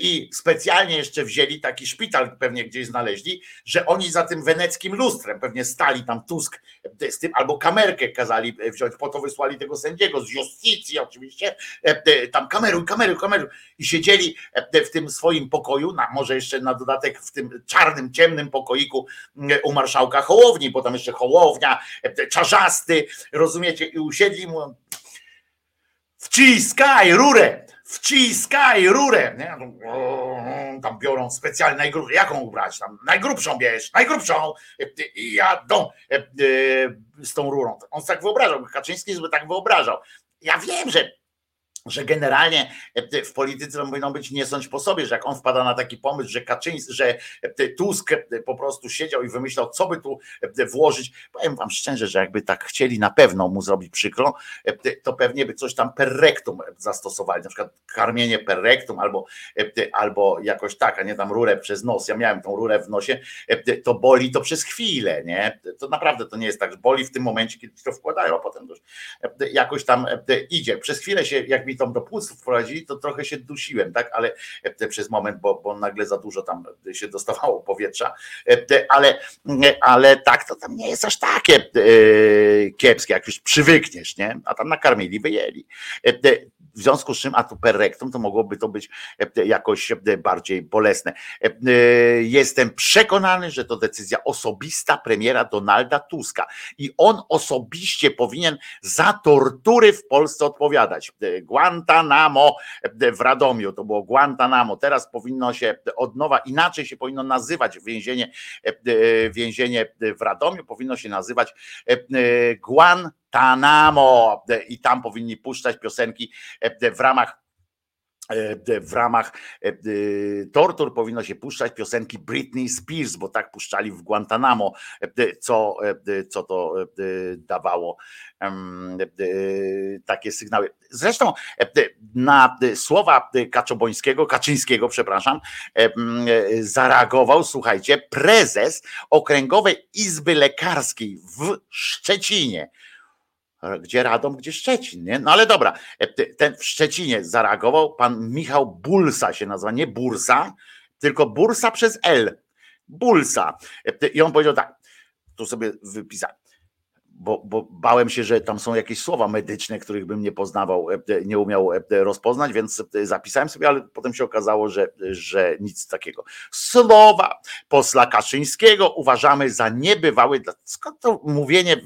I specjalnie jeszcze wzięli taki szpital, pewnie gdzieś znaleźli, że oni za tym weneckim lustrem pewnie stali tam, Tusk z tym, albo kamerkę kazali wziąć, po to wysłali tego sędziego z Justicji oczywiście, tam kameruj i siedzieli w tym swoim pokoju, może jeszcze na dodatek w tym czarnym, ciemnym pokoiku u marszałka Hołowni, bo tam jeszcze Hołownia, Czarzasty, rozumiecie, i usiedli mu, wciskaj rurę, nie? Tam biorą specjalnie najgrubszą, jaką ubrać tam, najgrubszą, i jadą z tą rurą. On tak wyobrażał, Kaczyński żeby tak wyobrażał. Ja wiem, że generalnie w polityce powinno być nie sądź po sobie, że jak on wpada na taki pomysł, że Kaczyński, że Tusk po prostu siedział i wymyślał, co by tu włożyć. Powiem wam szczerze, że jakby tak chcieli na pewno mu zrobić przykro, to pewnie by coś tam per rectum zastosowali, na przykład karmienie per rectum albo jakoś tak, a nie tam rurę przez nos. Ja miałem tą rurę w nosie, to boli to przez chwilę, nie? To naprawdę to nie jest tak, że boli w tym momencie, kiedy to wkładają, a potem już jakoś tam idzie. Przez chwilę się, jak mi tam do płuc wprowadzili, to trochę się dusiłem, tak, ale przez moment, bo nagle za dużo tam się dostawało powietrza, ale tak, to tam nie jest aż takie kiepskie, jak już przywykniesz, nie? A tam nakarmili, wyjęli. W związku z czym, a tu per rectum, to mogłoby to być jakoś bardziej bolesne. Jestem przekonany, że to decyzja osobista premiera Donalda Tuska i on osobiście powinien za tortury w Polsce odpowiadać. Guantanamo w Radomiu, to było Guantanamo, teraz powinno się od nowa, inaczej się powinno nazywać więzienie w Radomiu, powinno się nazywać Guantanamo i tam powinni puszczać piosenki w ramach tortur powinno się puszczać piosenki Britney Spears, bo tak puszczali w Guantanamo, co to dawało takie sygnały. Zresztą na słowa Kaczyńskiego, zareagował, słuchajcie, prezes Okręgowej Izby Lekarskiej w Szczecinie. Gdzie Radom, gdzie Szczecin, nie? No ale dobra, ten w Szczecinie zareagował, pan Michał Bulsa się nazywa, nie Bursa, tylko Bursa przez L, Bulsa. I on powiedział tak, tu sobie wypisałem, bo bałem się, że tam są jakieś słowa medyczne, których bym nie poznawał, nie umiał rozpoznać, więc zapisałem sobie, ale potem się okazało, że nic takiego. Słowa posła Kaczyńskiego uważamy za niebywałe. Skąd to mówienie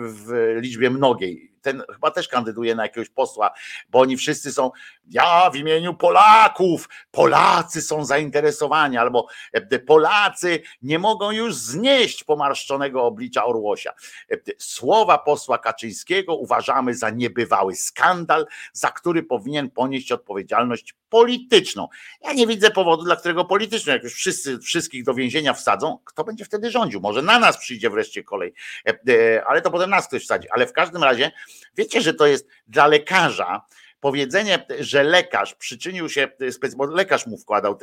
w liczbie mnogiej? Ten chyba też kandyduje na jakiegoś posła, bo oni wszyscy są, ja w imieniu Polaków, Polacy są zainteresowani, albo Polacy nie mogą już znieść pomarszczonego oblicza Orłosia. Słowa posła Kaczyńskiego uważamy za niebywały skandal, za który powinien ponieść odpowiedzialność polityczną. Ja nie widzę powodu, dla którego polityczną, jak już wszystkich do więzienia wsadzą, kto będzie wtedy rządził? Może na nas przyjdzie wreszcie kolej, ale to potem nas ktoś wsadzi, ale w każdym razie wiecie, że to jest dla lekarza powiedzenie, że lekarz przyczynił się, bo lekarz mu wkładał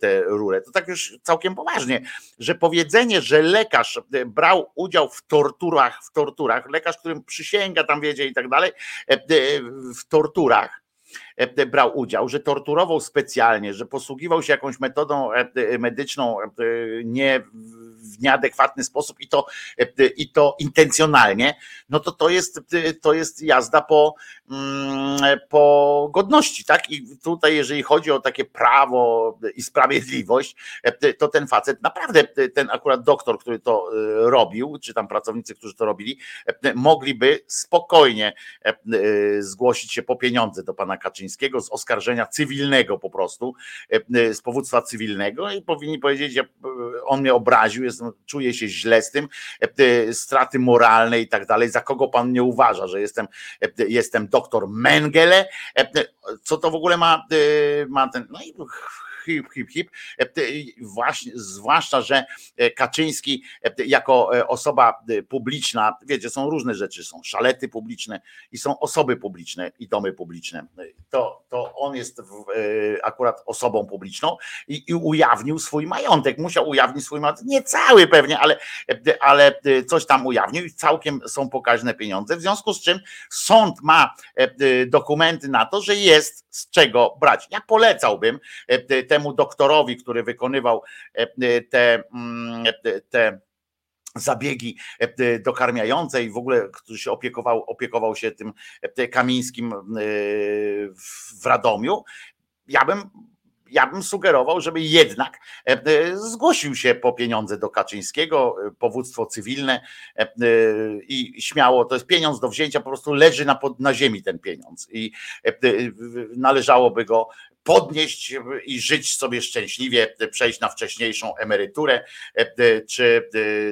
tę rurę, to tak już całkiem poważnie, że powiedzenie, że lekarz brał udział w torturach, lekarz, którym przysięga tam, wiecie, i tak dalej, w torturach brał udział, że torturował specjalnie, że posługiwał się jakąś metodą medyczną nie w nieadekwatny sposób i to intencjonalnie, no to jest jazda po godności, tak? I tutaj jeżeli chodzi o takie prawo i sprawiedliwość, to ten facet naprawdę, ten akurat doktor, który to robił, czy tam pracownicy, którzy to robili, mogliby spokojnie zgłosić się po pieniądze do pana Kaczyńskiego z oskarżenia cywilnego po prostu, z powództwa cywilnego i powinni powiedzieć, że on mnie obraził, czuję się źle z tym, straty moralne i tak dalej, za kogo pan mnie uważa, że jestem doktor Mengele, co to w ogóle ma ten, no i hip, hip, hip. Właśnie, zwłaszcza, że Kaczyński jako osoba publiczna, wiecie, są różne rzeczy, są szalety publiczne i są osoby publiczne i domy publiczne. To on jest akurat osobą publiczną i ujawnił swój majątek, musiał ujawnić swój majątek, nie cały pewnie, ale coś tam ujawnił i całkiem są pokaźne pieniądze, w związku z czym sąd ma dokumenty na to, że jest z czego brać. Ja polecałbym temu doktorowi, który wykonywał te zabiegi dokarmiające i w ogóle, który się opiekował się tym Kamińskim w Radomiu, ja bym sugerował, żeby jednak zgłosił się po pieniądze do Kaczyńskiego, powództwo cywilne i śmiało, to jest pieniądz do wzięcia, po prostu leży na ziemi ten pieniądz i należałoby go podnieść i żyć sobie szczęśliwie, przejść na wcześniejszą emeryturę,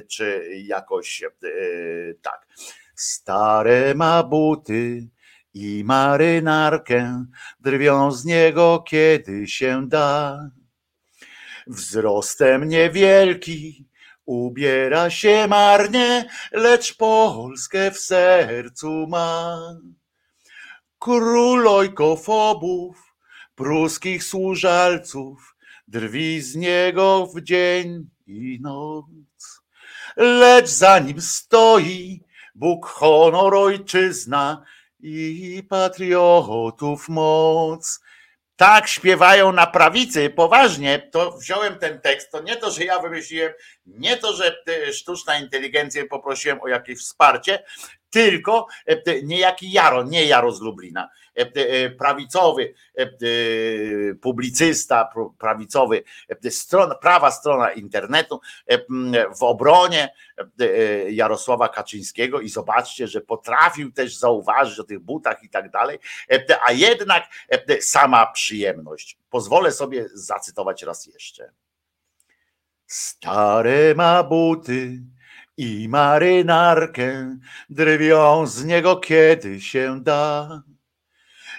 czy jakoś tak. Stare ma buty i marynarkę, drwią z niego kiedy się da. Wzrostem niewielki, ubiera się marnie, lecz Polskę w sercu ma. Król ojkofobów, pruskich służalców, drwi z niego w dzień i noc. Lecz za nim stoi Bóg, honor, ojczyzna i patriotów moc. Tak śpiewają na prawicy, poważnie, to wziąłem ten tekst, to nie to, że ja wymyśliłem, nie to, że sztuczna inteligencja poprosiłem o jakieś wsparcie, tylko niejaki Jaro z Lublina, prawicowy publicysta, prawicowy, prawa strona internetu w obronie Jarosława Kaczyńskiego i zobaczcie, że potrafił też zauważyć o tych butach i tak dalej, a jednak sama przyjemność. Pozwolę sobie zacytować raz jeszcze. Stare ma buty i marynarkę, drwią z niego kiedy się da.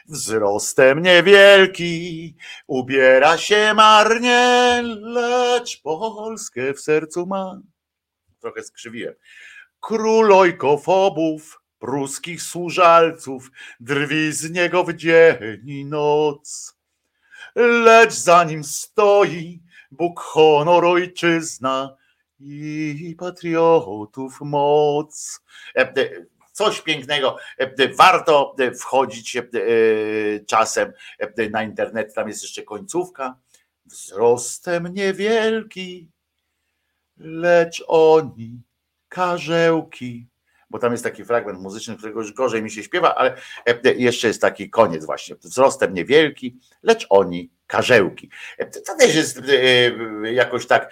Wzrostem niewielki, ubiera się marnie, lecz Polskę w sercu ma. Trochę skrzywiłem. Król ojkofobów, pruskich służalców, drwi z niego w dzień i noc. Lecz za nim stoi Bóg, honor, ojczyzna i patriotów moc. Coś pięknego. Warto wchodzić czasem na internet. Tam jest jeszcze końcówka. Wzrostem niewielki, lecz oni karzełki. Bo tam jest taki fragment muzyczny, którego już gorzej mi się śpiewa, ale jeszcze jest taki koniec właśnie. Wzrostem niewielki, lecz oni karzełki. To też jest jakoś tak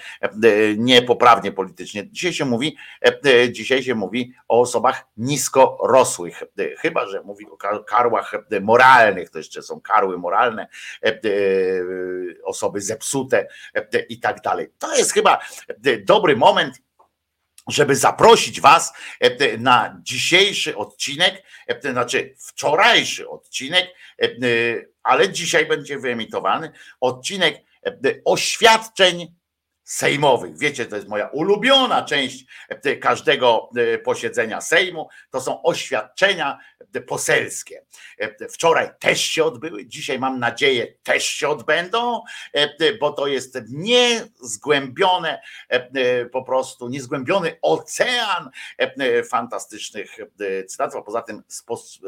niepoprawnie politycznie. Dzisiaj się mówi o osobach niskorosłych, chyba że mówi o karłach moralnych, to jeszcze są karły moralne, osoby zepsute i tak dalej. To jest chyba dobry moment, żeby zaprosić was na dzisiejszy odcinek, znaczy wczorajszy odcinek, ale dzisiaj będzie wyemitowany odcinek oświadczeń sejmowych. Wiecie, to jest moja ulubiona część każdego posiedzenia Sejmu, to są oświadczenia poselskie. Wczoraj też się odbyły, dzisiaj mam nadzieję też się odbędą, bo to jest niezgłębione, po prostu niezgłębiony ocean fantastycznych cytatów, a poza tym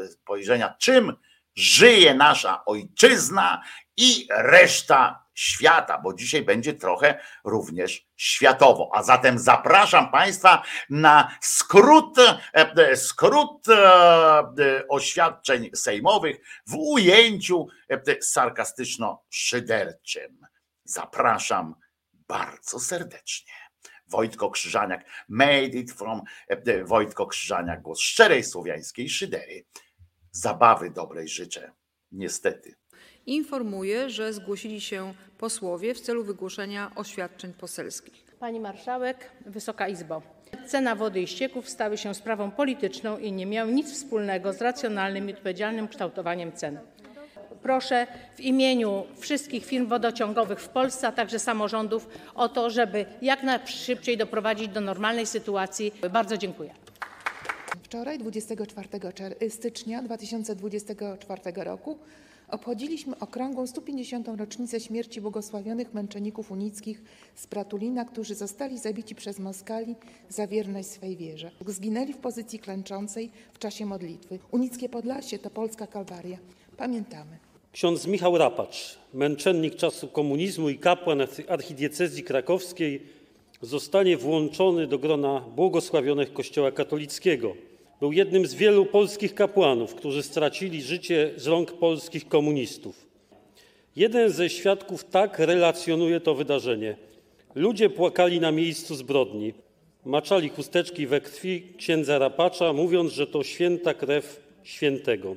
spojrzenia, czym żyje nasza ojczyzna i reszta świata, bo dzisiaj będzie trochę również światowo. A zatem zapraszam Państwa na skrót oświadczeń sejmowych w ujęciu sarkastyczno-szyderczym. Zapraszam bardzo serdecznie. Wojtko Krzyżaniak, made it from Wojtko Krzyżaniak, głos szczerej słowiańskiej szydery. Zabawy dobrej życzę, niestety. Informuję, że zgłosili się posłowie w celu wygłoszenia oświadczeń poselskich. Pani Marszałek, Wysoka Izbo. Cena wody i ścieków stały się sprawą polityczną i nie miały nic wspólnego z racjonalnym i odpowiedzialnym kształtowaniem cen. Proszę w imieniu wszystkich firm wodociągowych w Polsce, a także samorządów o to, żeby jak najszybciej doprowadzić do normalnej sytuacji. Bardzo dziękuję. Wczoraj, 24 stycznia 2024 roku, obchodziliśmy okrągłą 150. rocznicę śmierci błogosławionych męczenników unickich z Pratulina, którzy zostali zabici przez Moskali za wierność swej wierze. Zginęli w pozycji klęczącej w czasie modlitwy. Unickie Podlasie to polska kalwaria. Pamiętamy. Ksiądz Michał Rapacz, męczennik czasu komunizmu i kapłan archidiecezji krakowskiej, zostanie włączony do grona błogosławionych Kościoła katolickiego. Był jednym z wielu polskich kapłanów, którzy stracili życie z rąk polskich komunistów. Jeden ze świadków tak relacjonuje to wydarzenie. Ludzie płakali na miejscu zbrodni. Maczali chusteczki we krwi księdza Rapacza, mówiąc, że to święta krew świętego.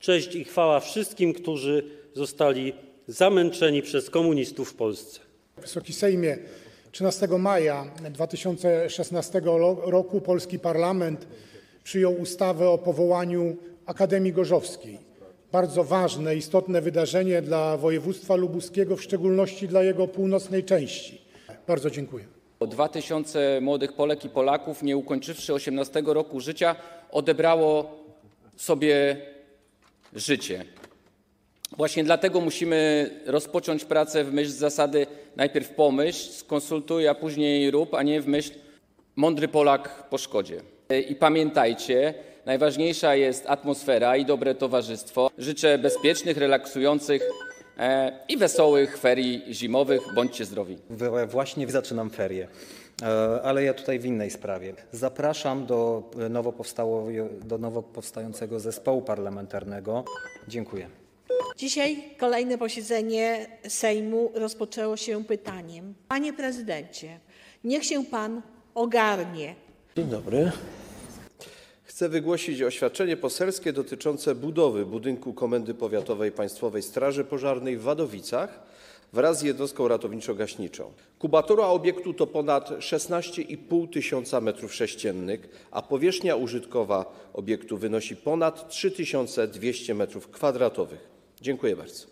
Cześć i chwała wszystkim, którzy zostali zamęczeni przez komunistów w Polsce. Wysoki Sejmie, 13 maja 2016 roku polski parlament przyjął ustawę o powołaniu Akademii Gorzowskiej. Bardzo ważne, istotne wydarzenie dla województwa lubuskiego, w szczególności dla jego północnej części. Bardzo dziękuję. 2000 młodych Polek i Polaków, nie ukończywszy 18 roku życia, odebrało sobie życie. Właśnie dlatego musimy rozpocząć pracę w myśl zasady najpierw pomyśl, skonsultuj, a później rób, a nie w myśl mądry Polak po szkodzie. I pamiętajcie, najważniejsza jest atmosfera i dobre towarzystwo. Życzę bezpiecznych, relaksujących i wesołych ferii zimowych. Bądźcie zdrowi. Właśnie zaczynam ferie, ale ja tutaj w innej sprawie. Zapraszam do nowo powstającego zespołu parlamentarnego. Dziękuję. Dzisiaj kolejne posiedzenie Sejmu rozpoczęło się pytaniem. Panie prezydencie, niech się pan ogarnie. Dzień dobry. Chcę wygłosić oświadczenie poselskie dotyczące budowy budynku Komendy Powiatowej Państwowej Straży Pożarnej w Wadowicach wraz z jednostką ratowniczo-gaśniczą. Kubatura obiektu to ponad 16,5 tysiąca m3, a powierzchnia użytkowa obiektu wynosi ponad 3200 m2. Dziękuję bardzo.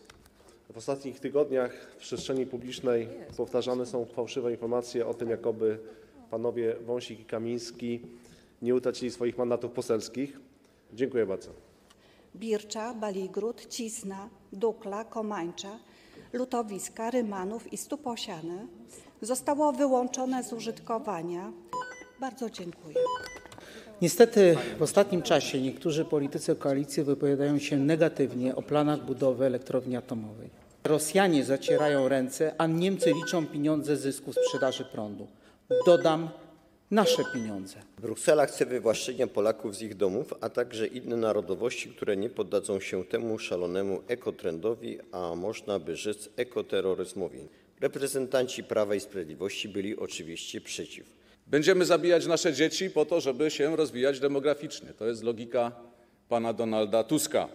W ostatnich tygodniach w przestrzeni publicznej powtarzane są fałszywe informacje o tym, jakoby panowie Wąsik i Kamiński nie utracili swoich mandatów poselskich. Dziękuję bardzo. Bircza, Baligród, Cisna, Dukla, Komańcza, Lutowiska, Rymanów i Stuposiany zostało wyłączone z użytkowania. Bardzo dziękuję. Niestety w ostatnim czasie niektórzy politycy koalicji wypowiadają się negatywnie o planach budowy elektrowni atomowej. Rosjanie zacierają ręce, a Niemcy liczą pieniądze z zysku sprzedaży prądu. Dodam, nasze pieniądze. Bruksela chce wywłaszczenia Polaków z ich domów, a także inne narodowości, które nie poddadzą się temu szalonemu ekotrendowi, a można by rzec ekoterroryzmowi. Reprezentanci Prawa i Sprawiedliwości byli oczywiście przeciw. Będziemy zabijać nasze dzieci po to, żeby się rozwijać demograficznie. To jest logika pana Donalda Tuska.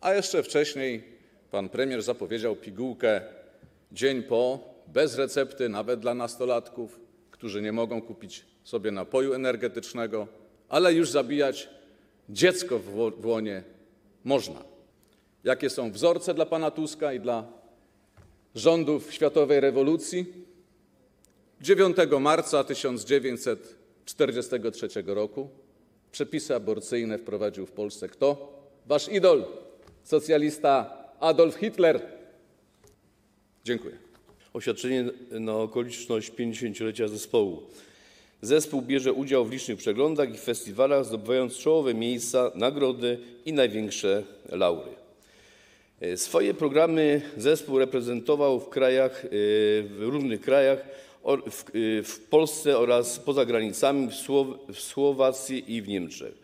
A jeszcze wcześniej pan premier zapowiedział pigułkę dzień po, bez recepty, nawet dla nastolatków, którzy nie mogą kupić sobie napoju energetycznego, ale już zabijać dziecko w łonie można. Jakie są wzorce dla pana Tuska i dla rządów światowej rewolucji? 9 marca 1943 roku przepisy aborcyjne wprowadził w Polsce kto? Wasz idol, socjalista Adolf Hitler. Dziękuję. Oświadczenie na okoliczność 50-lecia zespołu. Zespół bierze udział w licznych przeglądach i festiwalach, zdobywając czołowe miejsca, nagrody i największe laury. Swoje programy zespół reprezentował w różnych krajach, w Polsce oraz poza granicami, w Słowacji i w Niemczech.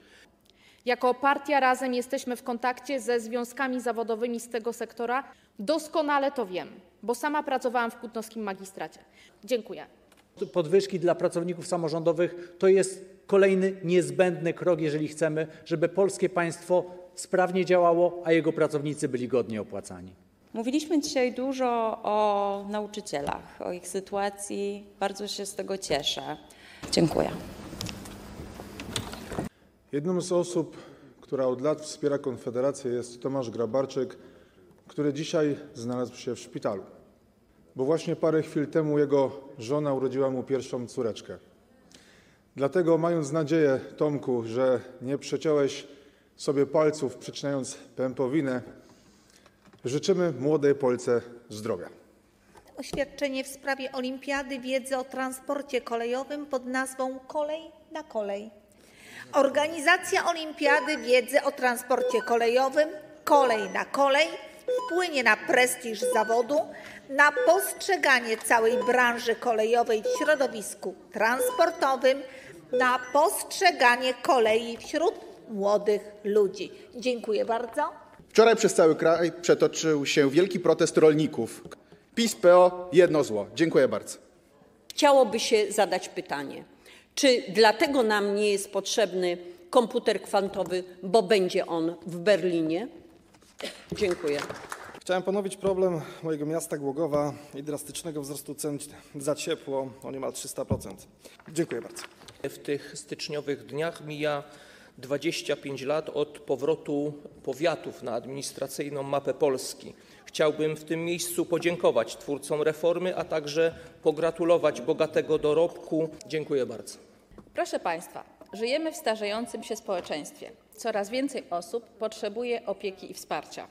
Jako partia Razem jesteśmy w kontakcie ze związkami zawodowymi z tego sektora. Doskonale to wiem, bo sama pracowałam w Kutnowskim Magistracie. Dziękuję. Podwyżki dla pracowników samorządowych to jest kolejny niezbędny krok, jeżeli chcemy, żeby polskie państwo sprawnie działało, a jego pracownicy byli godnie opłacani. Mówiliśmy dzisiaj dużo o nauczycielach, o ich sytuacji. Bardzo się z tego cieszę. Dziękuję. Jedną z osób, która od lat wspiera Konfederację, jest Tomasz Grabarczyk, który dzisiaj znalazł się w szpitalu, bo właśnie parę chwil temu jego żona urodziła mu pierwszą córeczkę. Dlatego, mając nadzieję, Tomku, że nie przeciąłeś sobie palców, przycinając pępowinę, życzymy młodej Polce zdrowia. Oświadczenie w sprawie Olimpiady Wiedzy o Transporcie Kolejowym pod nazwą Kolej na Kolej. Organizacja Olimpiady Wiedzy o Transporcie Kolejowym Kolej na Kolej wpłynie na prestiż zawodu, na postrzeganie całej branży kolejowej w środowisku transportowym, na postrzeganie kolei wśród młodych ludzi. Dziękuję bardzo. Wczoraj przez cały kraj przetoczył się wielki protest rolników. PiS, PO, jedno zło. Dziękuję bardzo. Chciałoby się zadać pytanie, czy dlatego nam nie jest potrzebny komputer kwantowy, bo będzie on w Berlinie? Dziękuję. Chciałem ponowić problem mojego miasta Głogowa i drastycznego wzrostu cen za ciepło o niemal 300%. Dziękuję bardzo. W tych styczniowych dniach mija 25 lat od powrotu powiatów na administracyjną mapę Polski. Chciałbym w tym miejscu podziękować twórcom reformy, a także pogratulować bogatego dorobku. Dziękuję bardzo. Proszę Państwa, żyjemy w starzejącym się społeczeństwie. Coraz więcej osób potrzebuje opieki i wsparcia.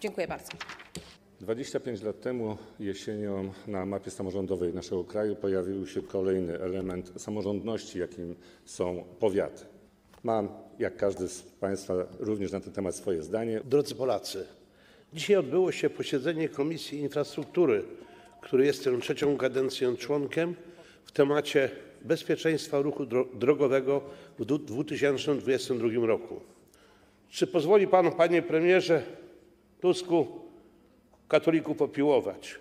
Dziękuję bardzo. 25 lat temu jesienią na mapie samorządowej naszego kraju pojawił się kolejny element samorządności, jakim są powiaty. Mam, jak każdy z Państwa, również na ten temat swoje zdanie. Drodzy Polacy, dzisiaj odbyło się posiedzenie Komisji Infrastruktury, której jestem trzecią kadencję członkiem, w temacie bezpieczeństwa ruchu drogowego w 2022 roku. Czy pozwoli Pan, Panie Premierze Tusku, katolików opiłować?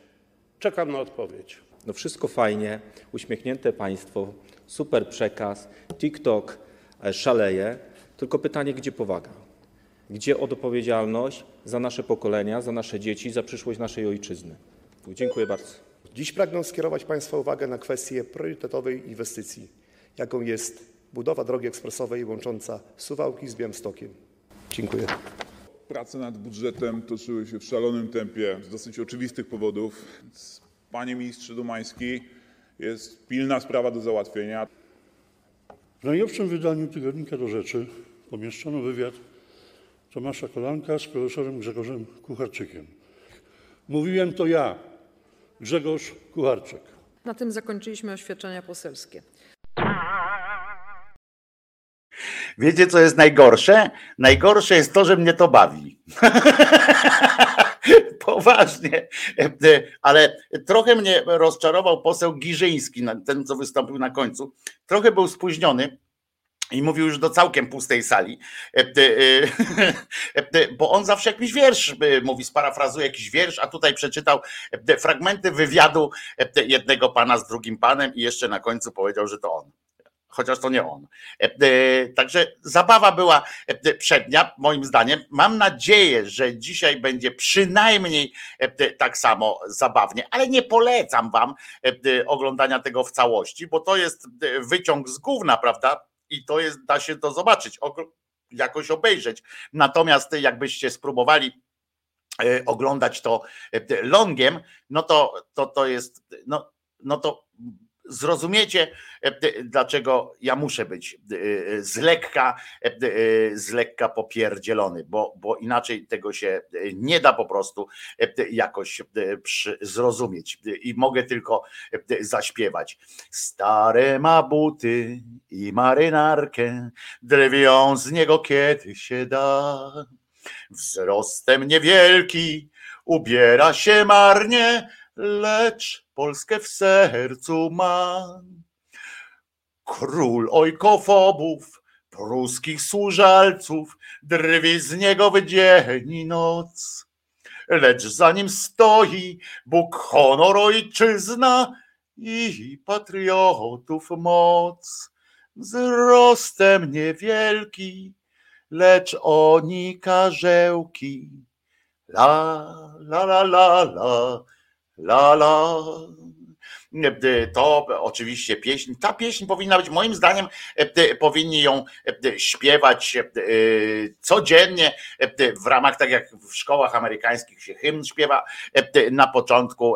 Czekam na odpowiedź. No wszystko fajnie, uśmiechnięte państwo, super przekaz, TikTok szaleje, tylko pytanie, gdzie powaga? Gdzie odpowiedzialność za nasze pokolenia, za nasze dzieci, za przyszłość naszej ojczyzny? Dziękuję bardzo. Dziś pragnę skierować Państwa uwagę na kwestię priorytetowej inwestycji, jaką jest budowa drogi ekspresowej łącząca Suwałki z Białymstokiem. Dziękuję. Prace nad budżetem toczyły się w szalonym tempie z dosyć oczywistych powodów. Panie ministrze Domański, jest pilna sprawa do załatwienia. W najnowszym wydaniu tygodnika Do Rzeczy umieszczono wywiad Tomasza Kolanka z profesorem Grzegorzem Kucharczykiem. Mówiłem to ja, Grzegorz Kucharczyk. Na tym zakończyliśmy oświadczenia poselskie. Wiecie, co jest najgorsze? Najgorsze jest to, że mnie to bawi. Poważnie. Ale trochę mnie rozczarował poseł Giżyński, ten, co wystąpił na końcu. Trochę był spóźniony i mówił już do całkiem pustej sali, bo on zawsze jakiś wiersz mówi, sparafrazuje jakiś wiersz, a tutaj przeczytał fragmenty wywiadu jednego pana z drugim panem i jeszcze na końcu powiedział, że to on. Chociaż to nie on. Także zabawa była przednia, moim zdaniem. Mam nadzieję, że dzisiaj będzie przynajmniej tak samo zabawnie, ale nie polecam wam oglądania tego w całości, bo to jest wyciąg z gówna, prawda? I to jest, da się to zobaczyć, jakoś obejrzeć. Natomiast jakbyście spróbowali oglądać to longiem, to jest, to zrozumiecie, dlaczego ja muszę być z lekka popierdzielony, bo inaczej tego się nie da po prostu jakoś zrozumieć i mogę tylko zaśpiewać. Stare ma buty i marynarkę, drwią z niego kiedy się da. Wzrostem niewielki, ubiera się marnie, lecz Polskę w sercu ma. Król ojkofobów, pruskich służalców, drwi z niego w dzień i noc. Lecz za nim stoi Bóg, honor, ojczyzna i patriotów moc. Wzrostem niewielki, lecz oni karzełki. La, la, la, la, la. La la, to oczywiście pieśń. Ta pieśń powinna być, moim zdaniem, powinni ją śpiewać codziennie w ramach, tak jak w szkołach amerykańskich się hymn śpiewa na początku,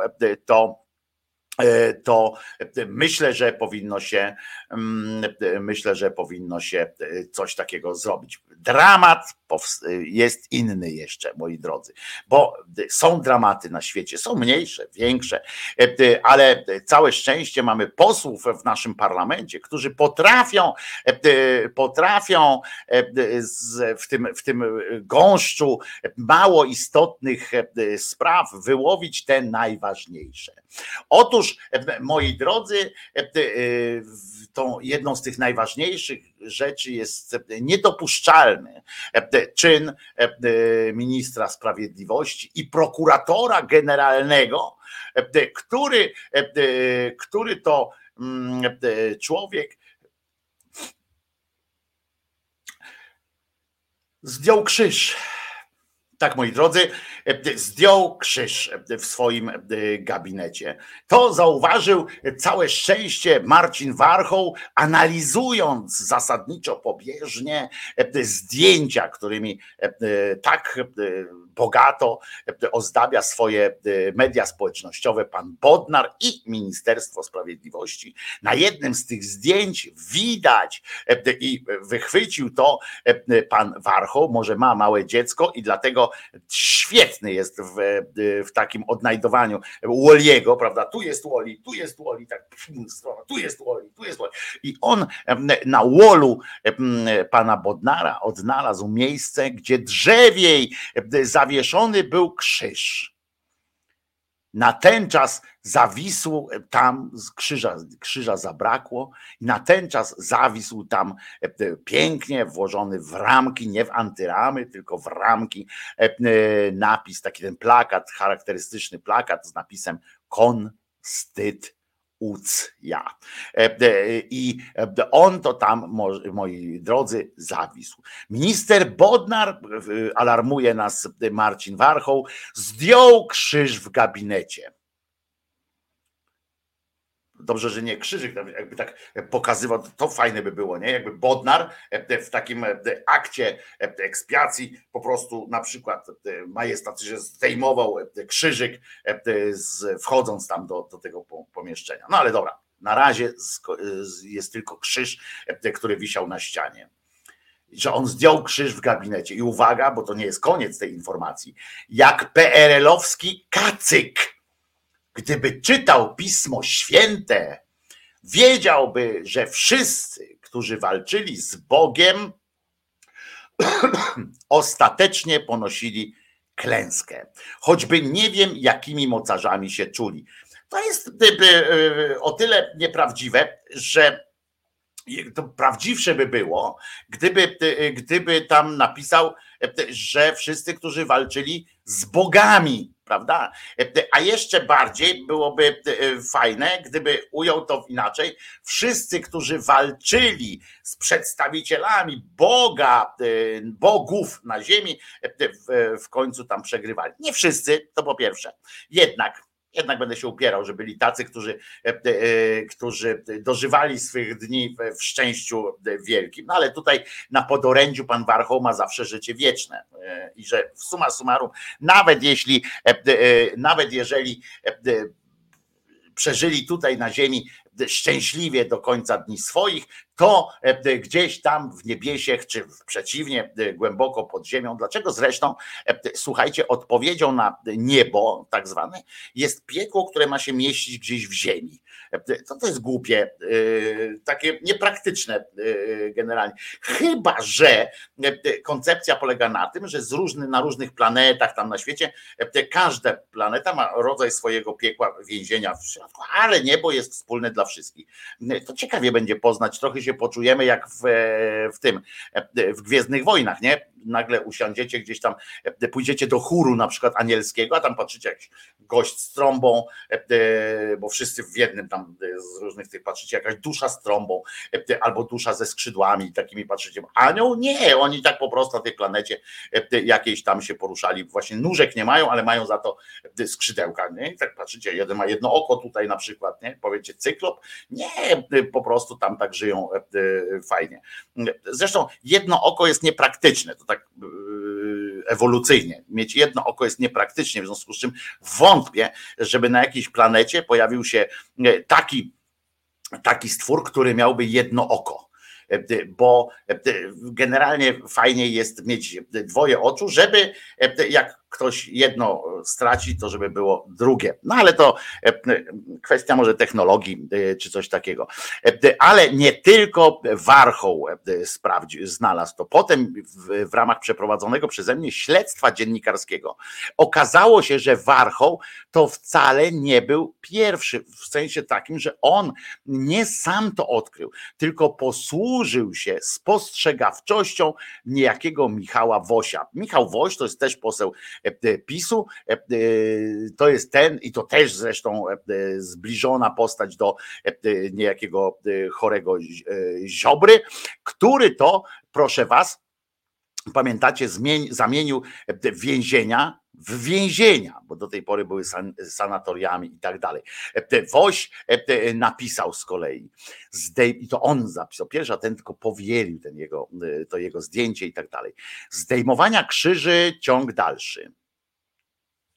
to myślę, że powinno się coś takiego zrobić. Dramat jest inny jeszcze, moi drodzy, bo są dramaty na świecie, są mniejsze, większe, ale całe szczęście mamy posłów w naszym parlamencie, którzy potrafią w tym gąszczu mało istotnych spraw wyłowić te najważniejsze. Otóż, moi drodzy, tą jedną z tych najważniejszych rzeczy jest niedopuszczalny czyn ministra sprawiedliwości i prokuratora generalnego, który to człowiek zdjął krzyż. Tak, moi drodzy, zdjął krzyż w swoim gabinecie. To zauważył, całe szczęście, Marcin Warchoł, analizując zasadniczo pobieżnie zdjęcia, którymi tak bogato ozdabia swoje media społecznościowe pan Bodnar i Ministerstwo Sprawiedliwości. Na jednym z tych zdjęć widać i wychwycił to pan Warchoł, może ma małe dziecko i dlatego świetny jest w takim odnajdowaniu Walliego, prawda? Tu jest Wally, tak, tu jest Wally. I on na wallu pana Bodnara odnalazł miejsce, gdzie drzewiej zawieszony był krzyż. Natenczas zawisł tam, krzyża zabrakło, natenczas zawisł tam pięknie włożony w ramki, nie w antyramy, tylko w ramki, napis, taki ten plakat, charakterystyczny plakat z napisem Konstytucja. I on to tam, moi drodzy, zawisł. Minister Bodnar, alarmuje nas Marcin Warchoł, zdjął krzyż w gabinecie. Dobrze, że nie krzyżyk, jakby tak pokazywał, to fajne by było, nie? Jakby Bodnar w takim akcie ekspiacji po prostu na przykład majestatycznie zdejmował krzyżyk, wchodząc tam do tego pomieszczenia. No ale dobra, na razie jest tylko krzyż, który wisiał na ścianie. Że on zdjął krzyż w gabinecie. I uwaga, bo to nie jest koniec tej informacji. Jak PRL-owski kacyk. Gdyby czytał Pismo Święte, wiedziałby, że wszyscy, którzy walczyli z Bogiem, ostatecznie ponosili klęskę. Choćby nie wiem, jakimi mocarzami się czuli. To jest o tyle nieprawdziwe, że to prawdziwsze by było, gdyby tam napisał, że wszyscy, którzy walczyli z bogami, prawda? A jeszcze bardziej byłoby fajne, gdyby ujął to inaczej. Wszyscy, którzy walczyli z przedstawicielami bogów na ziemi, w końcu tam przegrywali. Nie wszyscy, to po pierwsze. Jednak będę się upierał, że byli tacy, którzy dożywali swych dni w szczęściu wielkim. No ale tutaj na podorędziu pan Warchoł ma zawsze życie wieczne. I że w summa summarum, nawet jeżeli przeżyli tutaj na ziemi szczęśliwie do końca dni swoich, to gdzieś tam w niebiesiech, czy przeciwnie, głęboko pod ziemią, dlaczego zresztą, słuchajcie, odpowiedzią na niebo tak zwane jest piekło, które ma się mieścić gdzieś w ziemi. To jest głupie, takie niepraktyczne generalnie. Chyba że koncepcja polega na tym, że na różnych planetach tam na świecie, każda planeta ma rodzaj swojego piekła, więzienia w środku, ale niebo jest wspólne dla wszystkich. To ciekawie będzie poznać, trochę się poczujemy jak w Gwiezdnych Wojnach, nie? nagle usiądziecie gdzieś tam, pójdziecie do chóru na przykład anielskiego, a tam patrzycie jakiś gość z trąbą, bo wszyscy w jednym tam z różnych tych patrzycie, jakaś dusza z trąbą albo dusza ze skrzydłami, takimi patrzycie. Anioł? Nie, oni tak po prostu na tej planecie jakiejś tam się poruszali. Właśnie nóżek nie mają, ale mają za to skrzydełka. Nie? I tak patrzycie, jeden ma jedno oko tutaj na przykład, nie? Powiecie cyklop? Nie, po prostu tam tak żyją fajnie. Zresztą jedno oko jest niepraktyczne, to tak ewolucyjnie. Mieć jedno oko jest niepraktyczne, w związku z czym wątpię, żeby na jakiejś planecie pojawił się taki stwór, który miałby jedno oko. Bo generalnie fajniej jest mieć dwoje oczu, żeby jak ktoś jedno straci, to żeby było drugie. No ale to kwestia może technologii czy coś takiego. Ale nie tylko Warchoł znalazł to. Potem w ramach przeprowadzonego przeze mnie śledztwa dziennikarskiego okazało się, że Warchoł to wcale nie był pierwszy, w sensie takim, że on nie sam to odkrył, tylko posłużył się spostrzegawczością niejakiego Michała Wosia. Michał Woś to jest też poseł PiS-u, to jest ten i to też zresztą zbliżona postać do niejakiego chorego Ziobry, który to, proszę was, pamiętacie, zamienił więzienia w więzienia, bo do tej pory były sanatoriami i tak dalej. Woś napisał z kolei, i to on zapisał pierwszy, a ten tylko powielił to jego zdjęcie i tak dalej. Zdejmowania krzyży ciąg dalszy.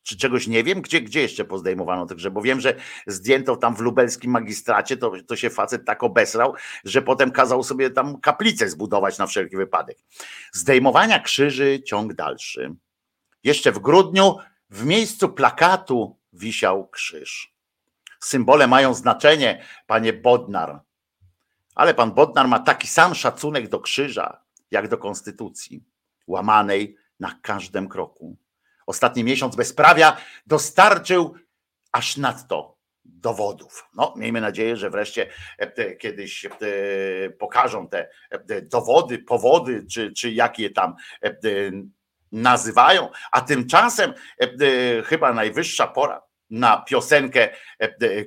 Czy czegoś nie wiem, gdzie jeszcze pozdejmowano tych, bo wiem, że zdjęto tam w lubelskim magistracie, to się facet tak obesrał, że potem kazał sobie tam kaplicę zbudować na wszelki wypadek. Zdejmowania krzyży ciąg dalszy. Jeszcze w grudniu w miejscu plakatu wisiał krzyż. Symbole mają znaczenie, panie Bodnar. Ale pan Bodnar ma taki sam szacunek do krzyża, jak do konstytucji, łamanej na każdym kroku. Ostatni miesiąc bezprawia dostarczył aż nadto dowodów. No, miejmy nadzieję, że wreszcie kiedyś pokażą te dowody, powody, czy jakie tam nazywają, a tymczasem chyba najwyższa pora na piosenkę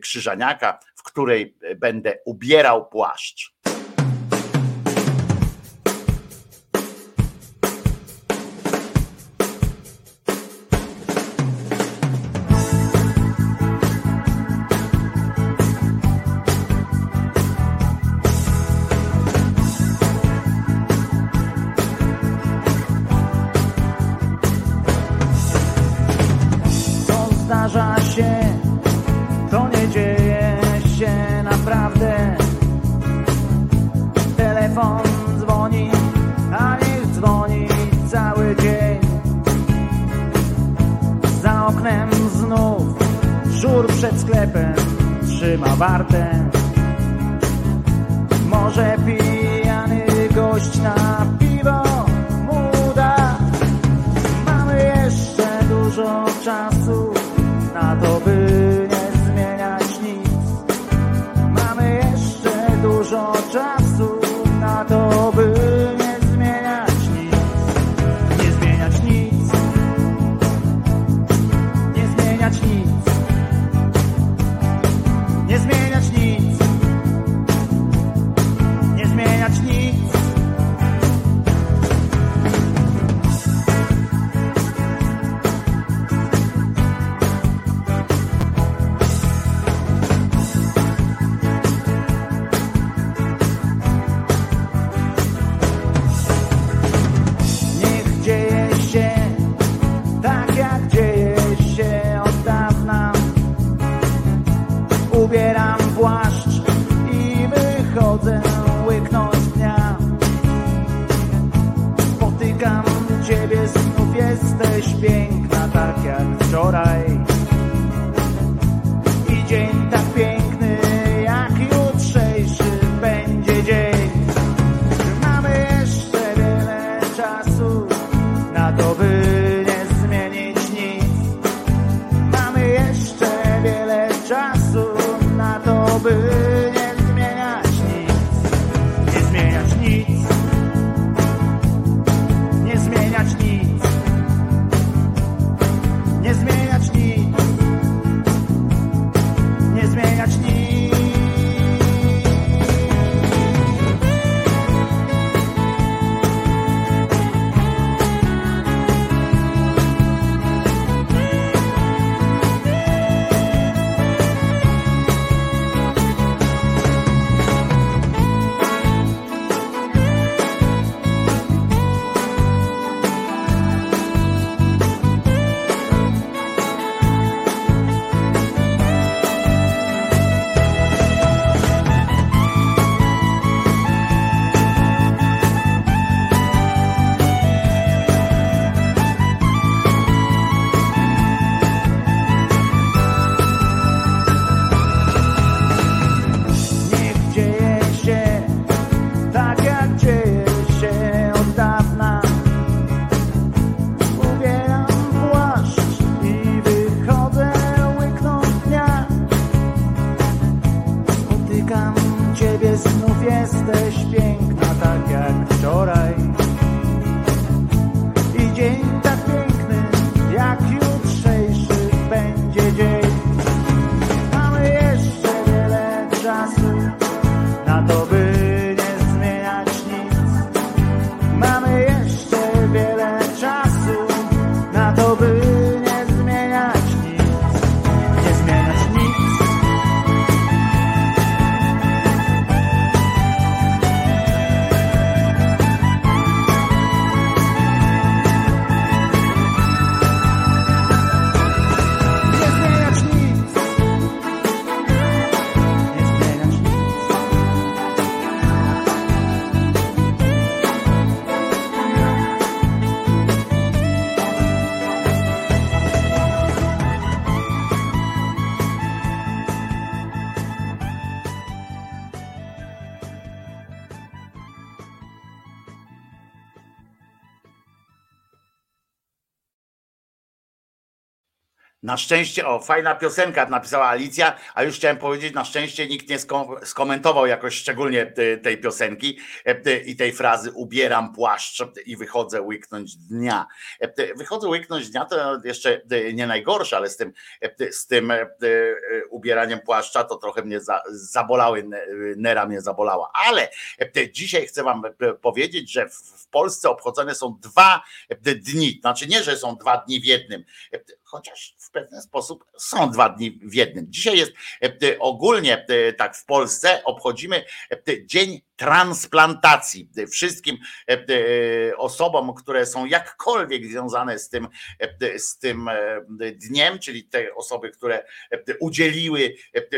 Krzyżaniaka, w której będę ubierał płaszcz. Nie zmieniać nic. jesteś piękna tak jak wczoraj. I dzień tak piękny jak jutrzejszy będzie dzień. Mamy jeszcze wiele czasu na to, by nie zmieniać nic. Mamy jeszcze wiele czasu na to, by na szczęście, o, fajna piosenka napisała Alicja, a już chciałem powiedzieć, na szczęście nikt nie skomentował jakoś szczególnie tej piosenki i tej frazy ubieram płaszcz i wychodzę łyknąć dnia. Wychodzę łyknąć dnia to jeszcze nie najgorsze, ale z tym ubieraniem płaszcza to trochę mnie zabolały, nera mnie zabolała. Ale dzisiaj chcę wam powiedzieć, że w Polsce obchodzone są 2 dni. Znaczy nie, że są 2 dni w jednym, chociaż w pewien sposób są 2 dni w jednym. Dzisiaj jest ogólnie tak w Polsce obchodzimy Dzień Transplantacji. Wszystkim osobom, które są jakkolwiek związane z tym dniem, czyli te osoby, które udzieliły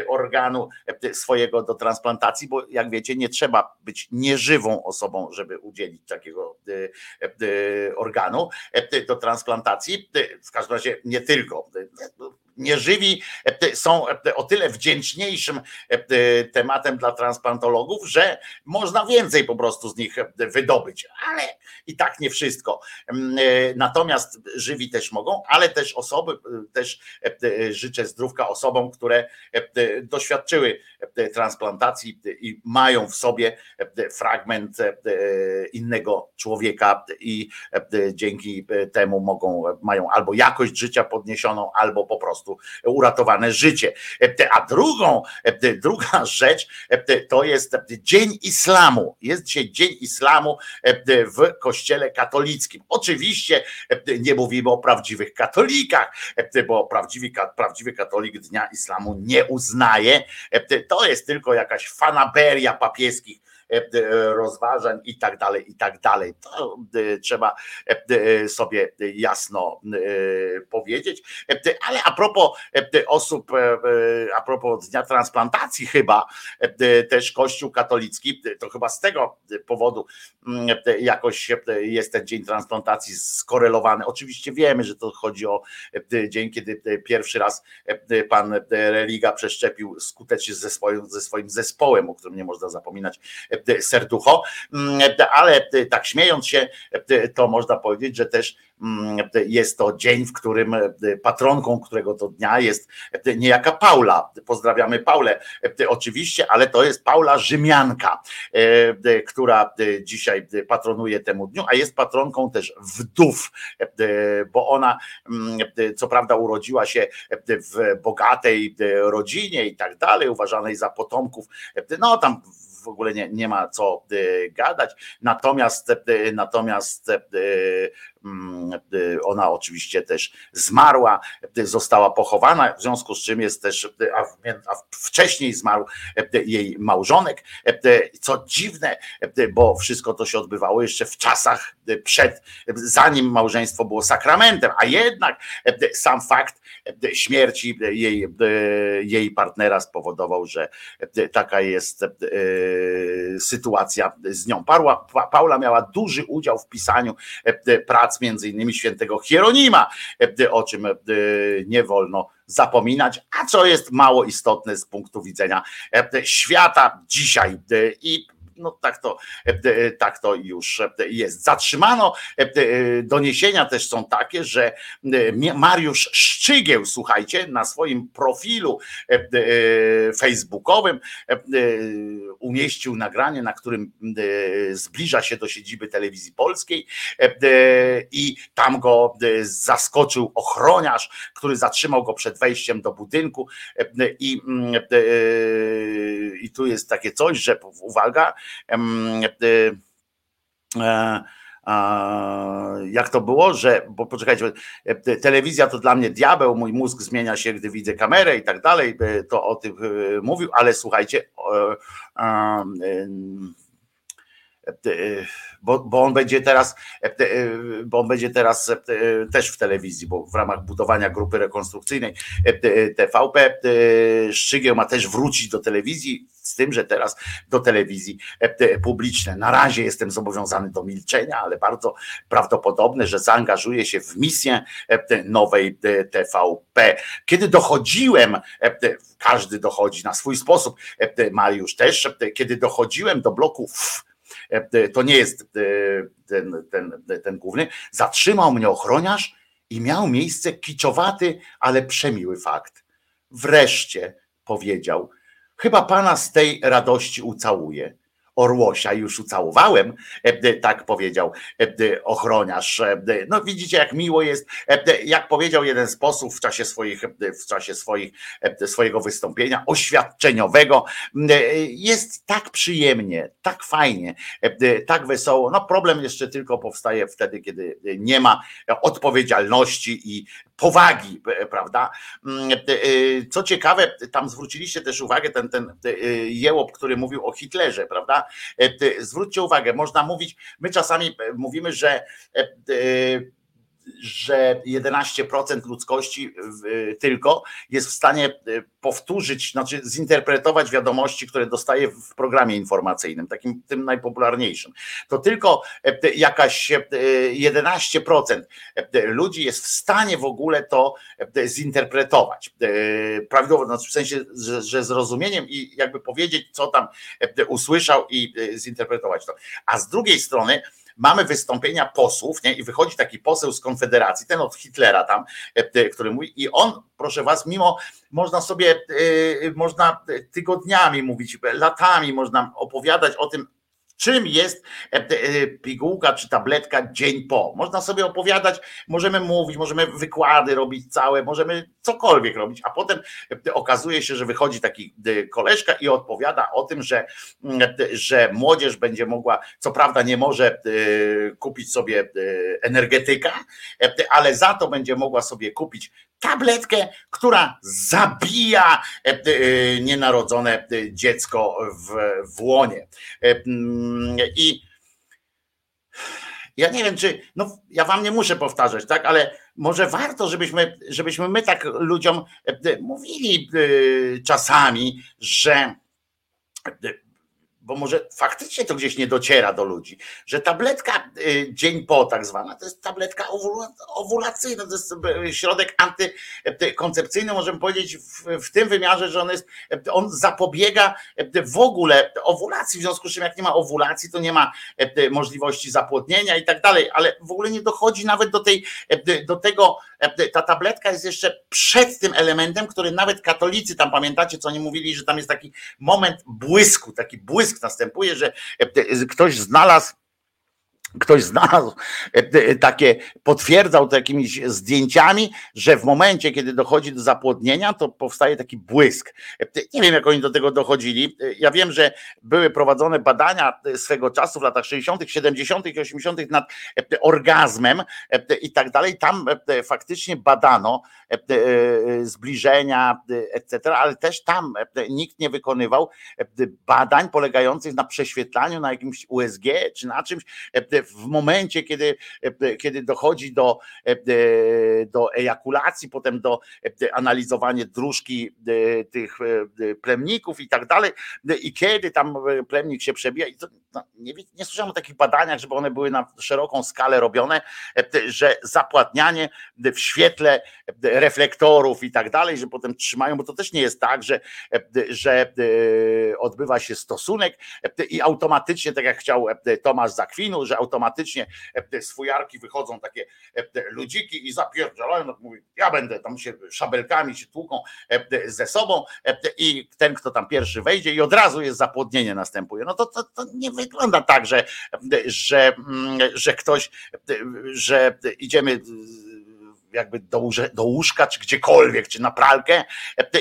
organu swojego do transplantacji, bo jak wiecie, nie trzeba być nieżywą osobą, żeby udzielić takiego organu do transplantacji. W każdym razie nie tylko. Nieżywi są o tyle wdzięczniejszym tematem dla transplantologów, że można więcej po prostu z nich wydobyć, ale i tak nie wszystko. Natomiast żywi też mogą, ale też osoby, też życzę zdrówka osobom, które doświadczyły transplantacji i mają w sobie fragment innego człowieka i dzięki temu mają albo jakość życia podniesioną, albo po prostu uratowane życie. A druga rzecz to jest Dzień Islamu. Jest dzisiaj Dzień Islamu w Kościele katolickim. Oczywiście nie mówimy o prawdziwych katolikach, bo prawdziwy katolik Dnia Islamu nie uznaje. To jest tylko jakaś fanaberia papieskich rozważań i tak dalej, i tak dalej. To trzeba sobie jasno powiedzieć. Ale a propos Dnia Transplantacji chyba też Kościół katolicki, to chyba z tego powodu jakoś jest ten Dzień Transplantacji skorelowany. Oczywiście wiemy, że to chodzi o dzień, kiedy pierwszy raz pan Religa przeszczepił skutecznie ze swoim zespołem, o którym nie można zapominać, serducho, ale tak śmiejąc się, to można powiedzieć, że też jest to dzień, w którym patronką którego to dnia jest niejaka Paula. Pozdrawiamy Paulę oczywiście, ale to jest Paula Rzymianka, która dzisiaj patronuje temu dniu, a jest patronką też wdów, bo ona co prawda urodziła się w bogatej rodzinie i tak dalej, uważanej za potomków, no tam w ogóle nie ma co gadać, natomiast ona oczywiście też zmarła, została pochowana, w związku z czym jest też, a wcześniej zmarł jej małżonek, co dziwne, bo wszystko to się odbywało jeszcze w czasach zanim małżeństwo było sakramentem, a jednak sam fakt śmierci jej partnera spowodował, że taka jest sytuacja z nią. Paula miała duży udział w pisaniu prac między innymi świętego Hieronima, o czym nie wolno zapominać, a co jest mało istotne z punktu widzenia świata dzisiaj. I no tak to już jest. Zatrzymano, doniesienia też są takie, że Mariusz Szczygieł, słuchajcie, na swoim profilu facebookowym umieścił nagranie, na którym zbliża się do siedziby Telewizji Polskiej i tam go zaskoczył ochroniarz, który zatrzymał go przed wejściem do budynku i tu jest takie coś, że uwaga, jak to było, że, bo poczekajcie, telewizja to dla mnie diabeł, mój mózg zmienia się, gdy widzę kamerę i tak dalej, to o tym mówił, ale słuchajcie, bo on będzie teraz też w telewizji, bo w ramach budowania grupy rekonstrukcyjnej TVP Szczygieł ma też wrócić do telewizji, z tym, że teraz do telewizji publicznej. Na razie jestem zobowiązany do milczenia, ale bardzo prawdopodobne, że zaangażuję się w misję nowej TVP. Kiedy dochodziłem, każdy dochodzi na swój sposób, Mariusz też, kiedy dochodziłem do bloku F, to nie jest ten główny, zatrzymał mnie ochroniarz i miał miejsce kiczowaty, ale przemiły fakt. Wreszcie, powiedział, chyba pana z tej radości ucałuję. Orłosia już ucałowałem, tak powiedział ochroniarz. No widzicie, jak miło jest, jak powiedział jeden z posłów w czasie swojego wystąpienia oświadczeniowego. Jest tak przyjemnie, tak fajnie, tak wesoło. No problem jeszcze tylko powstaje wtedy, kiedy nie ma odpowiedzialności i powagi, prawda? Co ciekawe, tam zwróciliście też uwagę, ten jełop, który mówił o Hitlerze, prawda? Zwróćcie uwagę, można mówić, my czasami mówimy, że 11% ludzkości tylko jest w stanie powtórzyć, znaczy zinterpretować wiadomości, które dostaje w programie informacyjnym, takim tym najpopularniejszym. To tylko jakaś 11% ludzi jest w stanie w ogóle to zinterpretować. Prawidłowo, znaczy w sensie, że zrozumieniem i jakby powiedzieć, co tam usłyszał i zinterpretować to. A z drugiej strony mamy wystąpienia posłów, nie? I wychodzi taki poseł z Konfederacji, ten od Hitlera tam, który mówi, i on, proszę was, mimo, można sobie, można tygodniami mówić, latami można opowiadać o tym, czym jest pigułka czy tabletka dzień po. Można sobie opowiadać, możemy mówić, możemy wykłady robić całe, możemy cokolwiek robić, a potem okazuje się, że wychodzi taki koleżka i odpowiada o tym, że młodzież będzie mogła, co prawda nie może kupić sobie energetyka, ale za to będzie mogła sobie kupić tabletkę, która zabija nienarodzone dziecko w łonie. I ja nie wiem, czy, no ja wam nie muszę powtarzać, tak, ale może warto, żebyśmy my tak ludziom mówili czasami, że, bo może faktycznie to gdzieś nie dociera do ludzi, że tabletka dzień po tak zwana, to jest tabletka owulacyjna, to jest środek antykoncepcyjny, możemy powiedzieć w tym wymiarze, że on zapobiega w ogóle owulacji, w związku z czym jak nie ma owulacji, to nie ma możliwości zapłodnienia i tak dalej, ale w ogóle nie dochodzi nawet do tego, ta tabletka jest jeszcze przed tym elementem, który nawet katolicy tam, pamiętacie, co oni mówili, że tam jest taki moment błysku, taki błysk następuje, że ktoś znalazł takie, potwierdzał to jakimiś zdjęciami, że w momencie, kiedy dochodzi do zapłodnienia, to powstaje taki błysk. Nie wiem, jak oni do tego dochodzili. Ja wiem, że były prowadzone badania swego czasu w latach 60., 70. i 80. nad orgazmem i tak dalej. Tam faktycznie badano zbliżenia, etc., ale też tam nikt nie wykonywał badań polegających na prześwietlaniu, na jakimś USG czy na czymś, w momencie, kiedy dochodzi do ejakulacji, potem do analizowania dróżki tych plemników i tak dalej, i kiedy tam plemnik się przebija, no, nie słyszałem o takich badaniach, żeby one były na szeroką skalę robione, że zapładnianie w świetle reflektorów i tak dalej, że potem trzymają, bo to też nie jest tak, że odbywa się stosunek i automatycznie, tak jak chciał Tomasz z Akwinu, że automatycznie z fujarki wychodzą takie ludziki i zapierdzielają, no, mówi, ja będę tam się szabelkami się tłuką ze sobą i ten, kto tam pierwszy wejdzie i od razu jest zapłodnienie następuje. No to nie wygląda tak, że ktoś, że idziemy jakby do łóżka, czy gdziekolwiek, czy na pralkę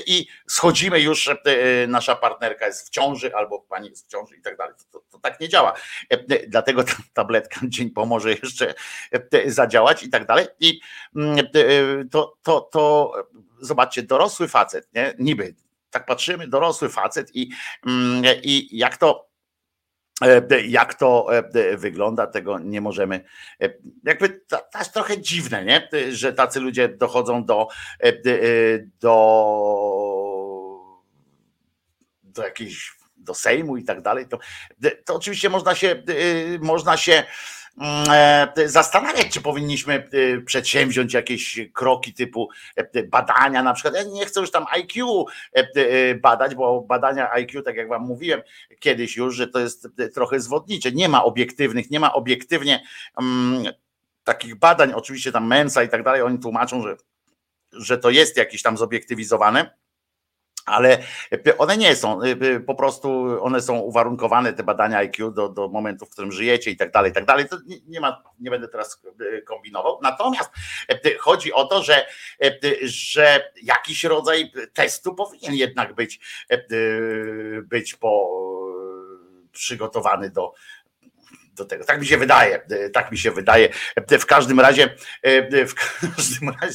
i schodzimy już, nasza partnerka jest w ciąży albo pani jest w ciąży i tak dalej. To tak nie działa. Dlatego ta tabletka dzień pomoże jeszcze zadziałać i tak dalej. I to zobaczcie, dorosły facet, nie? Niby tak patrzymy, dorosły facet i jak to wygląda, tego nie możemy. Jakby to jest trochę dziwne, nie? Że tacy ludzie dochodzą do jakiejś, do Sejmu i tak dalej. To oczywiście można się zastanawiać, czy powinniśmy przedsięwziąć jakieś kroki typu badania na przykład. Ja nie chcę już tam IQ badać, bo badania IQ, tak jak wam mówiłem kiedyś już, że to jest trochę zwodnicze. Nie ma obiektywnie takich badań. Oczywiście tam Mensa i tak dalej, oni tłumaczą, że to jest jakieś tam zobiektywizowane. Ale one nie są, po prostu one są uwarunkowane, te badania IQ do momentu, w którym żyjecie i tak dalej, i tak dalej. To nie będę teraz kombinował. Natomiast chodzi o to, że jakiś rodzaj testu powinien jednak być przygotowany do tego. Tak mi się wydaje. W każdym razie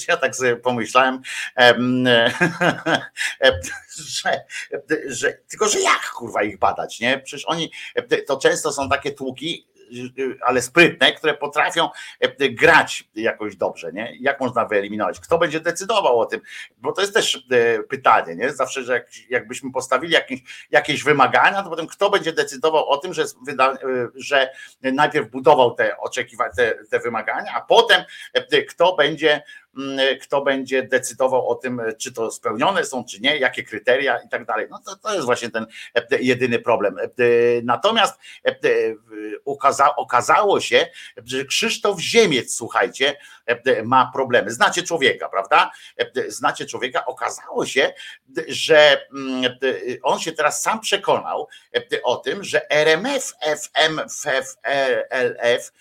ja tak sobie pomyślałem, że tylko, że jak kurwa ich badać, nie? Przecież oni, to często są takie tłuki, ale sprytne, które potrafią grać jakoś dobrze, nie? Jak można wyeliminować? Kto będzie decydował o tym? Bo to jest też pytanie, nie? Zawsze, że jakbyśmy postawili jakieś wymagania, to potem kto będzie decydował o tym, że najpierw budował te wymagania, a potem kto będzie decydował o tym, czy to spełnione są, czy nie, jakie kryteria i tak dalej. No to jest właśnie ten jedyny problem. Natomiast okazało się, że Krzysztof Ziemiec, słuchajcie, ma problemy. Znacie człowieka, prawda? Znacie człowieka. Okazało się, że on się teraz sam przekonał o tym, że RMF FM FLF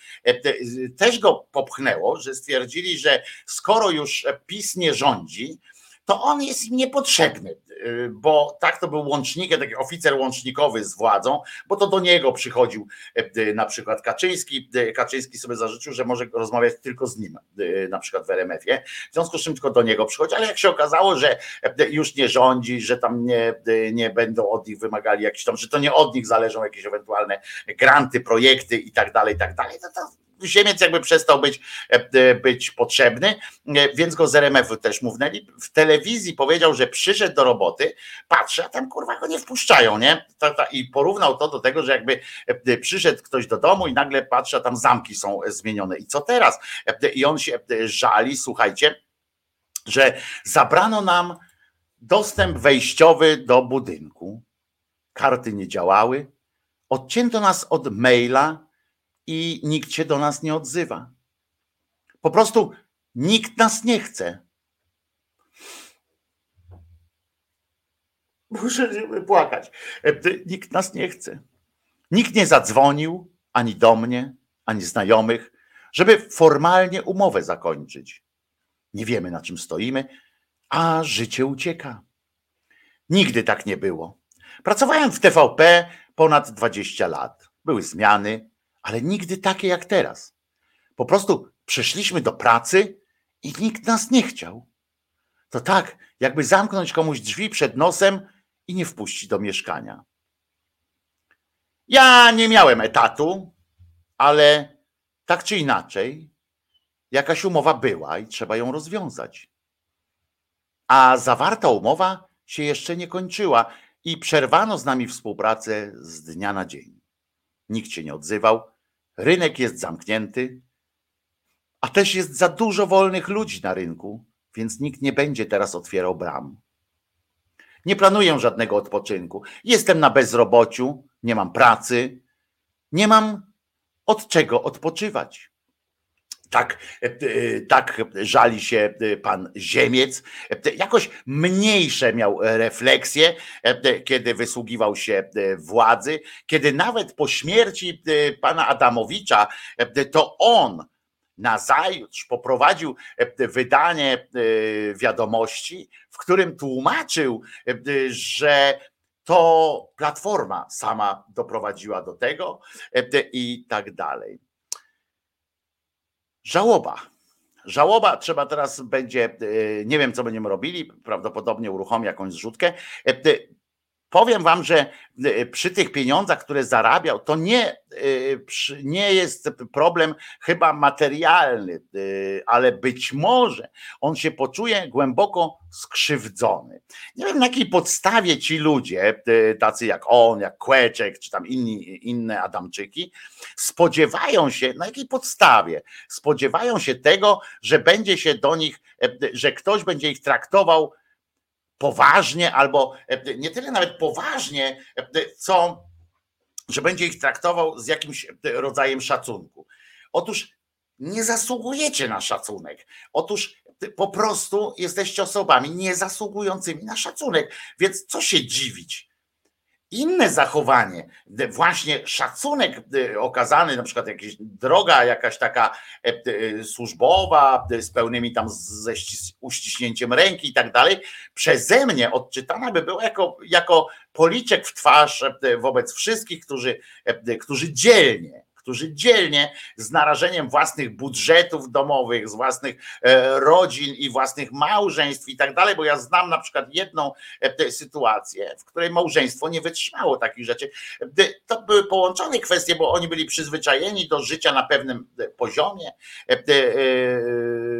też go popchnęło, że stwierdzili, że skoro już PiS nie rządzi, to on jest im niepotrzebny, bo tak to był łącznikiem, taki oficer łącznikowy z władzą, bo to do niego przychodził na przykład Kaczyński. Kaczyński sobie zażyczył, że może rozmawiać tylko z nim, na przykład w RMF-ie, w związku z czym tylko do niego przychodzi, ale jak się okazało, że już nie rządzi, że tam nie będą od nich wymagali jakichś tam, że to nie od nich zależą jakieś ewentualne granty, projekty i tak dalej, no to Ziemiec jakby przestał być potrzebny, więc go z RMF-u też mównęli. W telewizji powiedział, że przyszedł do roboty, patrzę, a tam kurwa go nie wpuszczają, nie? I porównał to do tego, że jakby przyszedł ktoś do domu i nagle patrzę, a tam zamki są zmienione. I co teraz? I on się żali, słuchajcie, że zabrano nam dostęp wejściowy do budynku, karty nie działały, odcięto nas od maila, i nikt się do nas nie odzywa. Po prostu nikt nas nie chce. Muszę płakać. Nikt nas nie chce. Nikt nie zadzwonił ani do mnie, ani znajomych, żeby formalnie umowę zakończyć. Nie wiemy, na czym stoimy, a życie ucieka. Nigdy tak nie było. Pracowałem w TVP ponad 20 lat. Były zmiany, ale nigdy takie jak teraz. Po prostu przyszliśmy do pracy i nikt nas nie chciał. To tak, jakby zamknąć komuś drzwi przed nosem i nie wpuścić do mieszkania. Ja nie miałem etatu, ale tak czy inaczej jakaś umowa była i trzeba ją rozwiązać. A zawarta umowa się jeszcze nie kończyła i przerwano z nami współpracę z dnia na dzień. nikt się nie odzywał, rynek jest zamknięty, a też jest za dużo wolnych ludzi na rynku, więc nikt nie będzie teraz otwierał bram. Nie planuję żadnego odpoczynku. Jestem na bezrobociu, nie mam pracy, nie mam od czego odpoczywać. Tak żali się pan Ziemiec. Jakoś mniejsze miał refleksje, kiedy wysługiwał się władzy, kiedy nawet po śmierci pana Adamowicza to on nazajutrz poprowadził wydanie Wiadomości, w którym tłumaczył, że to Platforma sama doprowadziła do tego i tak dalej. Żałoba, trzeba teraz będzie, nie wiem co będziemy robili, prawdopodobnie uruchomi jakąś zrzutkę. Powiem wam, że przy tych pieniądzach, które zarabiał, to nie jest problem chyba materialny, ale być może on się poczuje głęboko skrzywdzony. Nie wiem, na jakiej podstawie ci ludzie, tacy jak on, jak Kłeczek, czy tam inne Adamczyki, spodziewają się tego, że będzie się do nich, że ktoś będzie ich traktował poważnie, albo nie tyle nawet poważnie, co, że będzie ich traktował z jakimś rodzajem szacunku. Otóż nie zasługujecie na szacunek. Otóż po prostu jesteście osobami niezasługującymi na szacunek, więc co się dziwić? Inne zachowanie, właśnie szacunek okazany, na przykład jakaś droga jakaś taka służbowa, z pełnymi tam ze uściśnięciem ręki i tak dalej, przeze mnie odczytana by była jako policzek w twarz wobec wszystkich, którzy dzielnie z narażeniem własnych budżetów domowych, z własnych rodzin i własnych małżeństw i tak dalej, bo ja znam na przykład jedną sytuację, w której małżeństwo nie wytrzymało takich rzeczy. To były połączone kwestie, bo oni byli przyzwyczajeni do życia na pewnym poziomie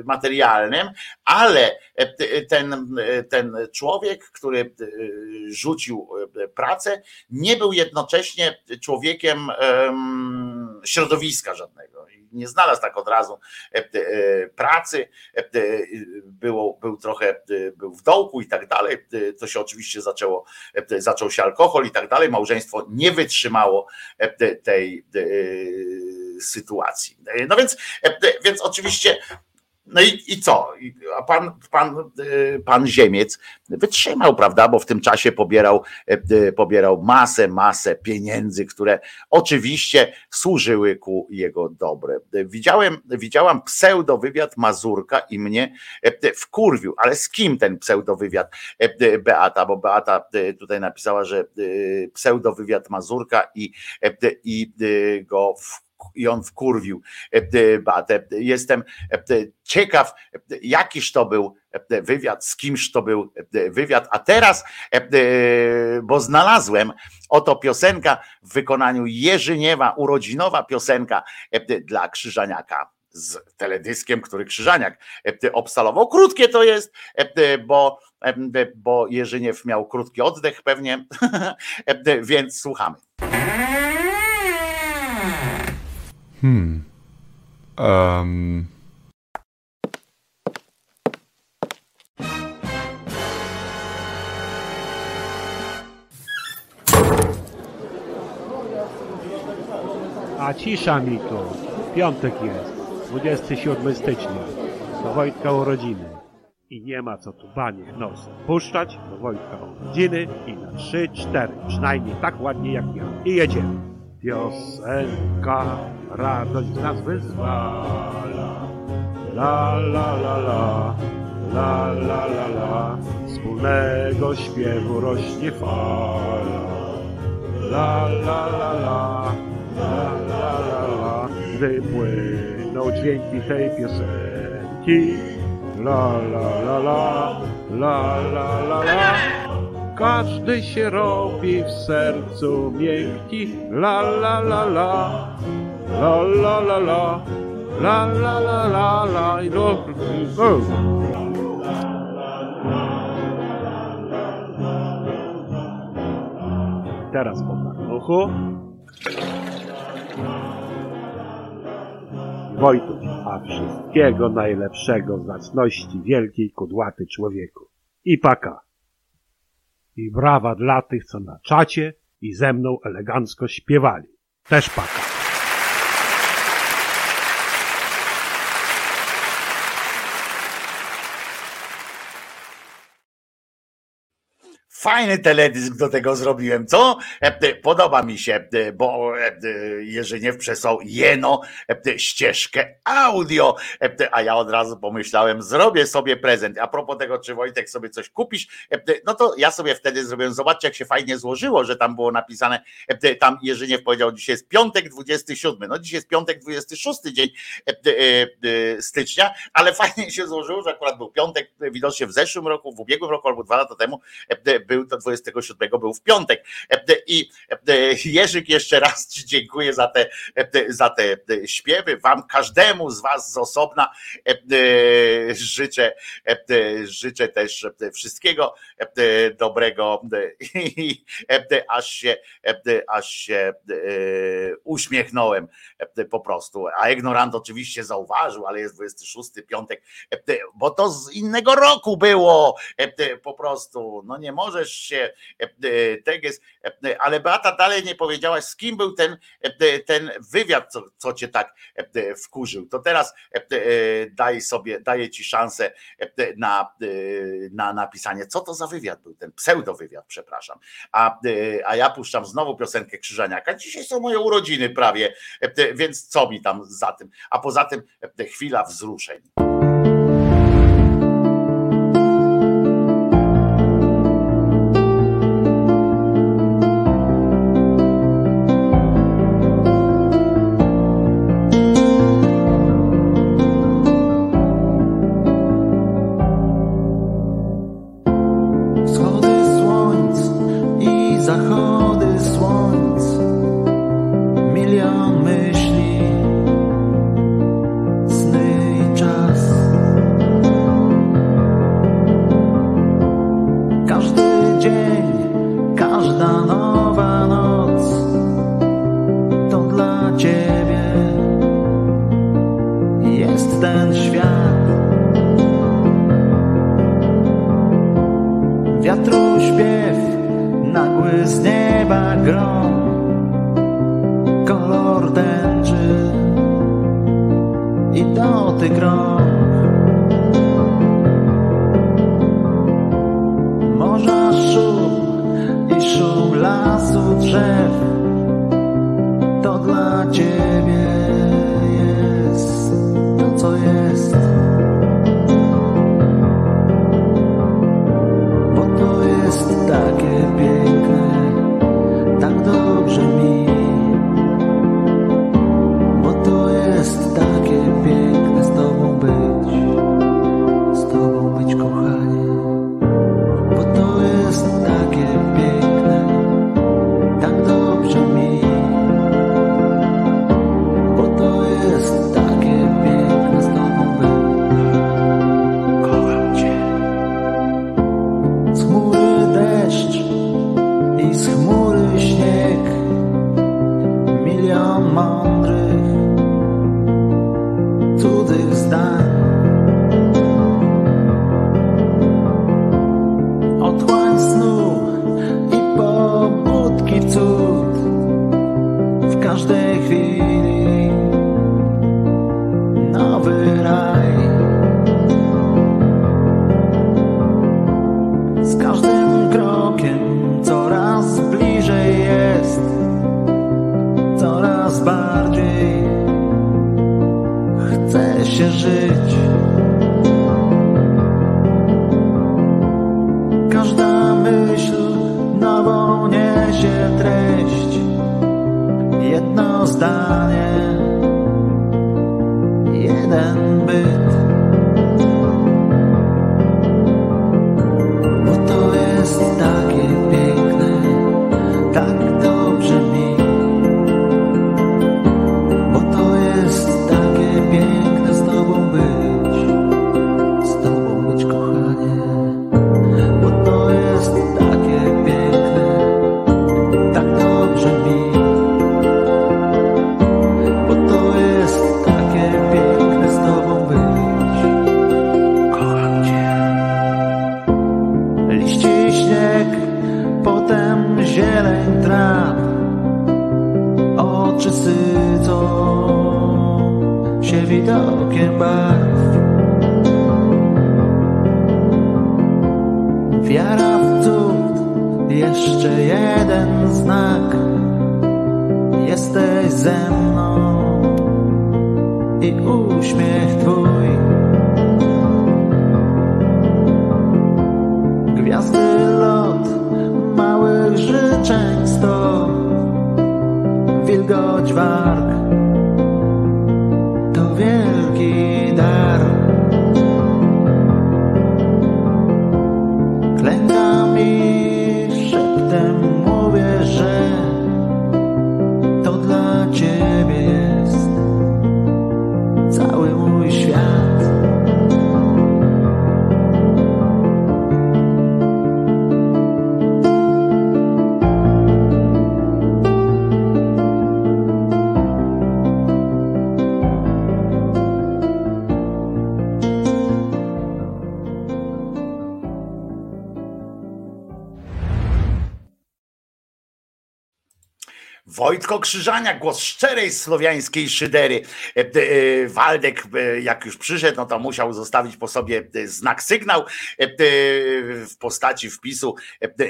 materialnym, ale ten człowiek, który rzucił pracę, nie był jednocześnie człowiekiem środowiska żadnego. Nie znalazł tak od razu pracy, był w dołku i tak dalej. To się oczywiście zaczął się alkohol i tak dalej. Małżeństwo nie wytrzymało tej sytuacji. No więc oczywiście, no i co? A pan Ziemiec wytrzymał, prawda? Bo w tym czasie pobierał masę pieniędzy, które oczywiście służyły ku jego dobru. Widziałam pseudowywiad Mazurka i mnie wkurwił. Ale z kim ten pseudowywiad, Beata? Bo Beata tutaj napisała, że pseudowywiad Mazurka i go wkurwił. I on wkurwił Batę. Jestem ciekaw, jakiż to był wywiad, z kimż to był wywiad. A teraz, bo znalazłem, oto piosenka w wykonaniu Jerzyniewa, urodzinowa piosenka dla Krzyżaniaka z teledyskiem, który Krzyżaniak obsalował. Krótkie to jest, bo Jerzyniew miał krótki oddech pewnie, więc słuchamy. A cisza mi tu. Piątek jest, 27 stycznia. Do Wojtka urodziny. I nie ma co tu banie nos puszczać. Do Wojtka urodziny i na 3-4. Przynajmniej tak ładnie jak ja. I jedziemy. Piosenka. Radość z nas wyzwala, la la la la, la la la la, wspólnego śpiewu rośnie fala, la la la la, la la la la, wypłyną dźwięki tej piosenki, la la la la, la la la la. Każdy się robi w sercu miękki, la la la la, la la la la, la la la la la, teraz po marnuchu. Wojtuś, a wszystkiego najlepszego, zacności wielkiej, kudłaty człowieku. I paka. I brawa dla tych, co na czacie i ze mną elegancko śpiewali. Też paka. Fajny teledysk do tego zrobiłem, co? Podoba mi się, bo Jerzyniew przesłał jeno ścieżkę audio, a ja od razu pomyślałem, zrobię sobie prezent. A propos tego, czy Wojtek sobie coś kupisz, no to ja sobie wtedy zrobiłem, zobaczcie jak się fajnie złożyło, że tam było napisane, tam Jerzyniew powiedział, dzisiaj jest piątek 27, no dzisiaj jest piątek 26 dzień stycznia, ale fajnie się złożyło, że akurat był piątek, widocznie w zeszłym roku, w ubiegłym roku albo 2 lata temu, był to 27, był w piątek. I Jerzyk, jeszcze raz ci dziękuję za te śpiewy. Wam, każdemu z was z osobna życzę też wszystkiego dobrego i aż się uśmiechnąłem po prostu. A ignorant oczywiście zauważył, ale jest 26, piątek, bo to z innego roku było po prostu. No nie możesz się teges, ale Beata dalej nie powiedziałaś, z kim był ten wywiad, co cię tak wkurzył. To teraz daję ci szansę na napisanie, co to za wywiad był, ten pseudowywiad, przepraszam. A ja puszczam znowu piosenkę Krzyżaniaka. Dzisiaj są moje urodziny prawie, więc co mi tam za tym. A poza tym chwila wzruszeń. Bo to jest takie piękne. oczy sycą się widokiem barw. Wiara w cud, jeszcze jeden znak. Jesteś ze mną i uśmiech twój. Gwiazdy lot małych życzeń sto, wilgoć warg to wielki dar. Klękam i szeptem mówię, że to dla ciebie jest cały mój świat. Wojtko Krzyżaniak, głos szczerej słowiańskiej szydery. Waldek, jak już przyszedł, no to musiał zostawić po sobie znak, sygnał w postaci wpisu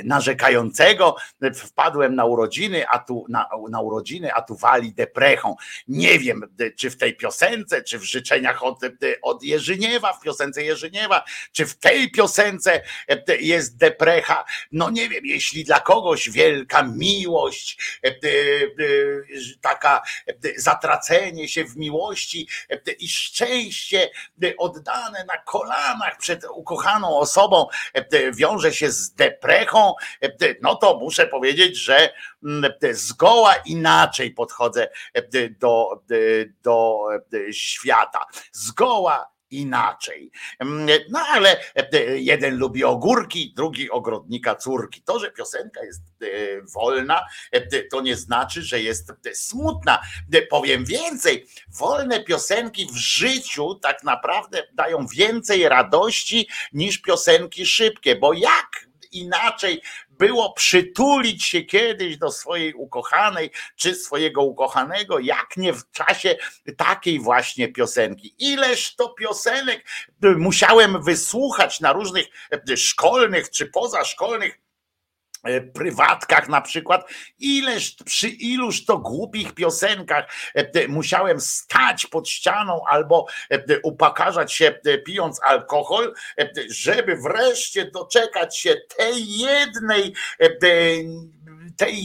narzekającego. Wpadłem na urodziny, a tu na urodziny, a tu wali deprechą. Nie wiem, czy w tej piosence, czy w życzeniach od Jerzyniewa, w piosence Jerzyniewa, czy w tej piosence jest deprecha. No nie wiem, jeśli dla kogoś wielka miłość, taka zatracenie się w miłości i szczęście oddane na kolanach przed ukochaną osobą wiąże się z deprechą, no to muszę powiedzieć, że zgoła inaczej podchodzę do świata. Zgoła inaczej. No ale jeden lubi ogórki, drugi ogrodnika córki. To, że piosenka jest wolna, to nie znaczy, że jest smutna. Powiem więcej, wolne piosenki w życiu tak naprawdę dają więcej radości niż piosenki szybkie, bo jak inaczej było przytulić się kiedyś do swojej ukochanej czy swojego ukochanego, jak nie w czasie takiej właśnie piosenki. Ileż to piosenek musiałem wysłuchać na różnych szkolnych czy pozaszkolnych prywatkach na przykład, przy iluż to głupich piosenkach musiałem stać pod ścianą albo upakarzać się pijąc alkohol, żeby wreszcie doczekać się tej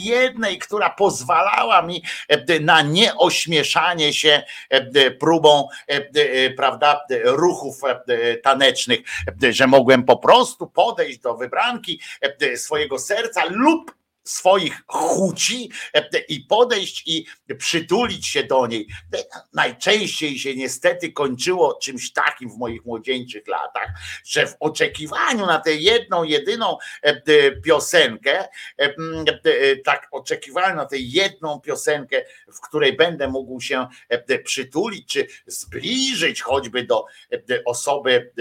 jednej, która pozwalała mi na nieośmieszanie się próbą, prawda, ruchów tanecznych, że mogłem po prostu podejść do wybranki swojego serca lub swoich chuci i podejść i przytulić się do niej. Najczęściej się niestety kończyło czymś takim w moich młodzieńczych latach, że w oczekiwaniu na tę jedną, jedyną piosenkę, tak oczekiwałem na tę jedną piosenkę, w której będę mógł się przytulić, czy zbliżyć choćby do osoby,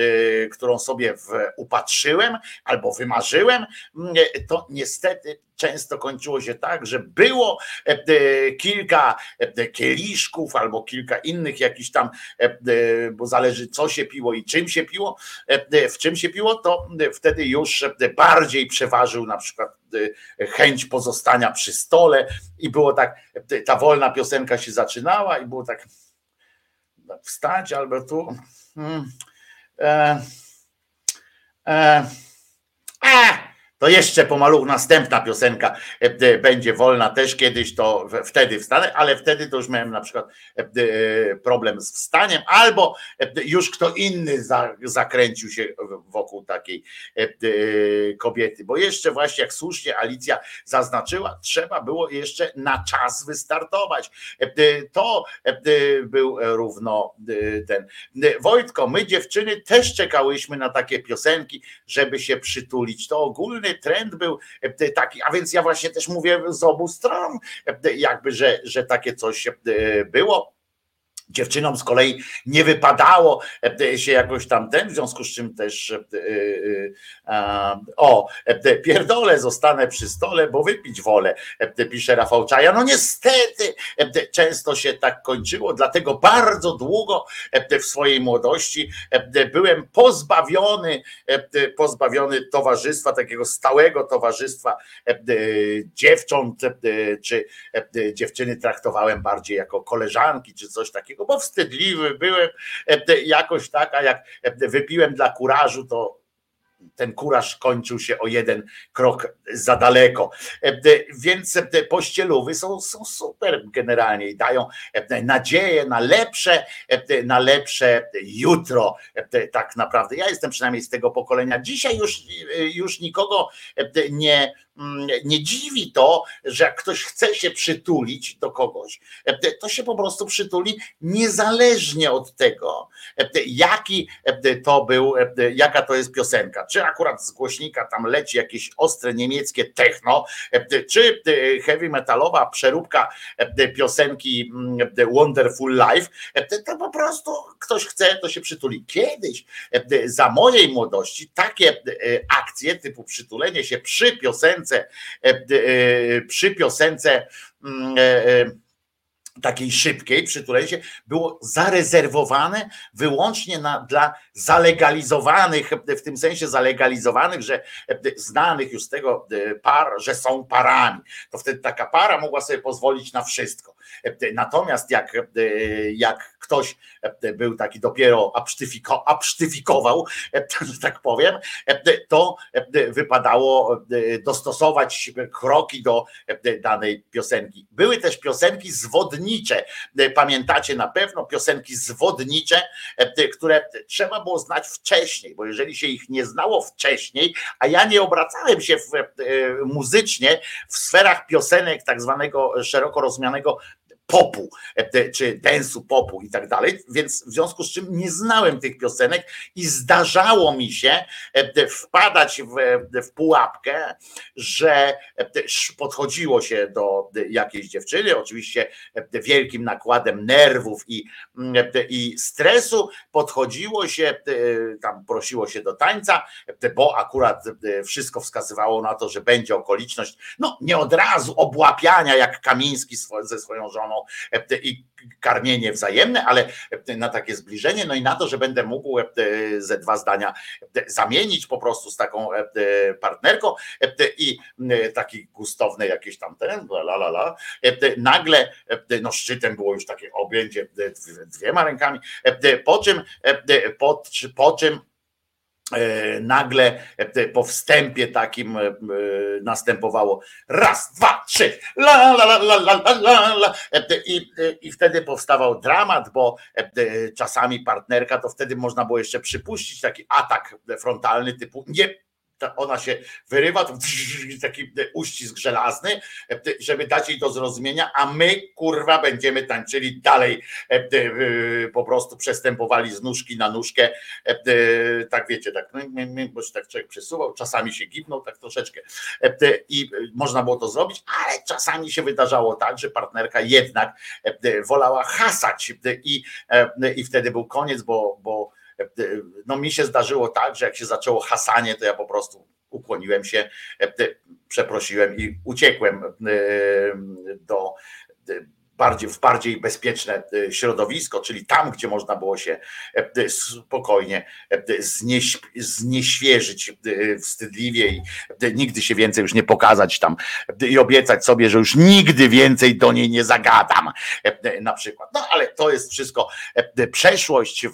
którą sobie upatrzyłem albo wymarzyłem, to niestety często kończyło się tak, że było kilka kieliszków albo kilka innych jakichś tam, bo zależy co się piło i czym się piło, w czym się piło, to wtedy już bardziej przeważył na przykład chęć pozostania przy stole i było tak, ta wolna piosenka się zaczynała i było tak, wstać albo tu, to jeszcze pomalu następna piosenka będzie wolna też kiedyś, to wtedy wstanę, ale wtedy to już miałem na przykład problem z wstaniem, albo już kto inny zakręcił się wokół takiej kobiety, bo jeszcze właśnie jak słusznie Alicja zaznaczyła, trzeba było jeszcze na czas wystartować. To był równo ten. Wojtko, my dziewczyny też czekałyśmy na takie piosenki, żeby się przytulić. To ogólnie trend był taki, a więc ja właśnie też mówię z obu stron, jakby, że takie coś było. Dziewczynom z kolei nie wypadało się jakoś tam ten, w związku z czym też pierdolę, zostanę przy stole, bo wypić wolę, pisze Rafał Czaja. No niestety często się tak kończyło, dlatego bardzo długo w swojej młodości byłem pozbawiony towarzystwa, takiego stałego towarzystwa dziewcząt, czy dziewczyny traktowałem bardziej jako koleżanki, czy coś takiego, bo wstydliwy byłem jakoś tak, a jak wypiłem dla kurażu, to ten kuraż kończył się o jeden krok za daleko. Więc te pościelówy są super generalnie i dają nadzieję na lepsze jutro tak naprawdę. Ja jestem przynajmniej z tego pokolenia. Dzisiaj już nikogo nie dziwi to, że jak ktoś chce się przytulić do kogoś, to się po prostu przytuli niezależnie od tego, jaka to jest piosenka. Czy akurat z głośnika tam leci jakieś ostre niemieckie techno, czy heavy metalowa przeróbka piosenki Wonderful Life, to po prostu ktoś chce, to się przytuli. Kiedyś za mojej młodości takie akcje typu przytulenie się przy piosence takiej szybkiej, przytulenie się było zarezerwowane wyłącznie dla zalegalizowanych, w tym sensie zalegalizowanych, że znanych już z tego par, że są parami. To wtedy taka para mogła sobie pozwolić na wszystko. Natomiast jak ktoś był taki dopiero absztyfikował, że tak powiem, to wypadało dostosować kroki do danej piosenki. Były też piosenki zwodnicze. Pamiętacie na pewno piosenki zwodnicze, które trzeba było znać wcześniej, bo jeżeli się ich nie znało wcześniej, a ja nie obracałem się muzycznie w sferach piosenek tak zwanego szeroko rozumianego popu, czy dance'u popu i tak dalej, więc w związku z czym nie znałem tych piosenek i zdarzało mi się wpadać w pułapkę, że podchodziło się do jakiejś dziewczyny, oczywiście wielkim nakładem nerwów i stresu, podchodziło się, tam prosiło się do tańca, bo akurat wszystko wskazywało na to, że będzie okoliczność, no nie od razu obłapiania jak Kamiński ze swoją żoną, i karmienie wzajemne, ale na takie zbliżenie, no i na to, że będę mógł ze dwa zdania zamienić po prostu z taką partnerką i taki gustowny jakieś tam ten, nagle, no szczytem było już takie objęcie dwiema rękami, po czym nagle po wstępie takim następowało raz, dwa, trzy, la, la, la, la, la, la, la. I wtedy powstawał dramat, bo czasami partnerka, to wtedy można było jeszcze przypuścić taki atak frontalny typu nie, ona się wyrywa, to taki uścisk żelazny, żeby dać jej do zrozumienia, a my kurwa będziemy tańczyli dalej, po prostu przestępowali z nóżki na nóżkę, tak wiecie, tak, bo się tak człowiek przesuwał, czasami się gibnął tak troszeczkę i można było to zrobić, ale czasami się wydarzało tak, że partnerka jednak wolała hasać i wtedy był koniec, bo no mi się zdarzyło tak, że jak się zaczęło hasanie, to ja po prostu ukłoniłem się, przeprosiłem i uciekłem w bardziej bezpieczne środowisko, czyli tam, gdzie można było się spokojnie znieświeżyć wstydliwie i nigdy się więcej już nie pokazać tam i obiecać sobie, że już nigdy więcej do niej nie zagadam na przykład. No ale to jest wszystko przeszłość,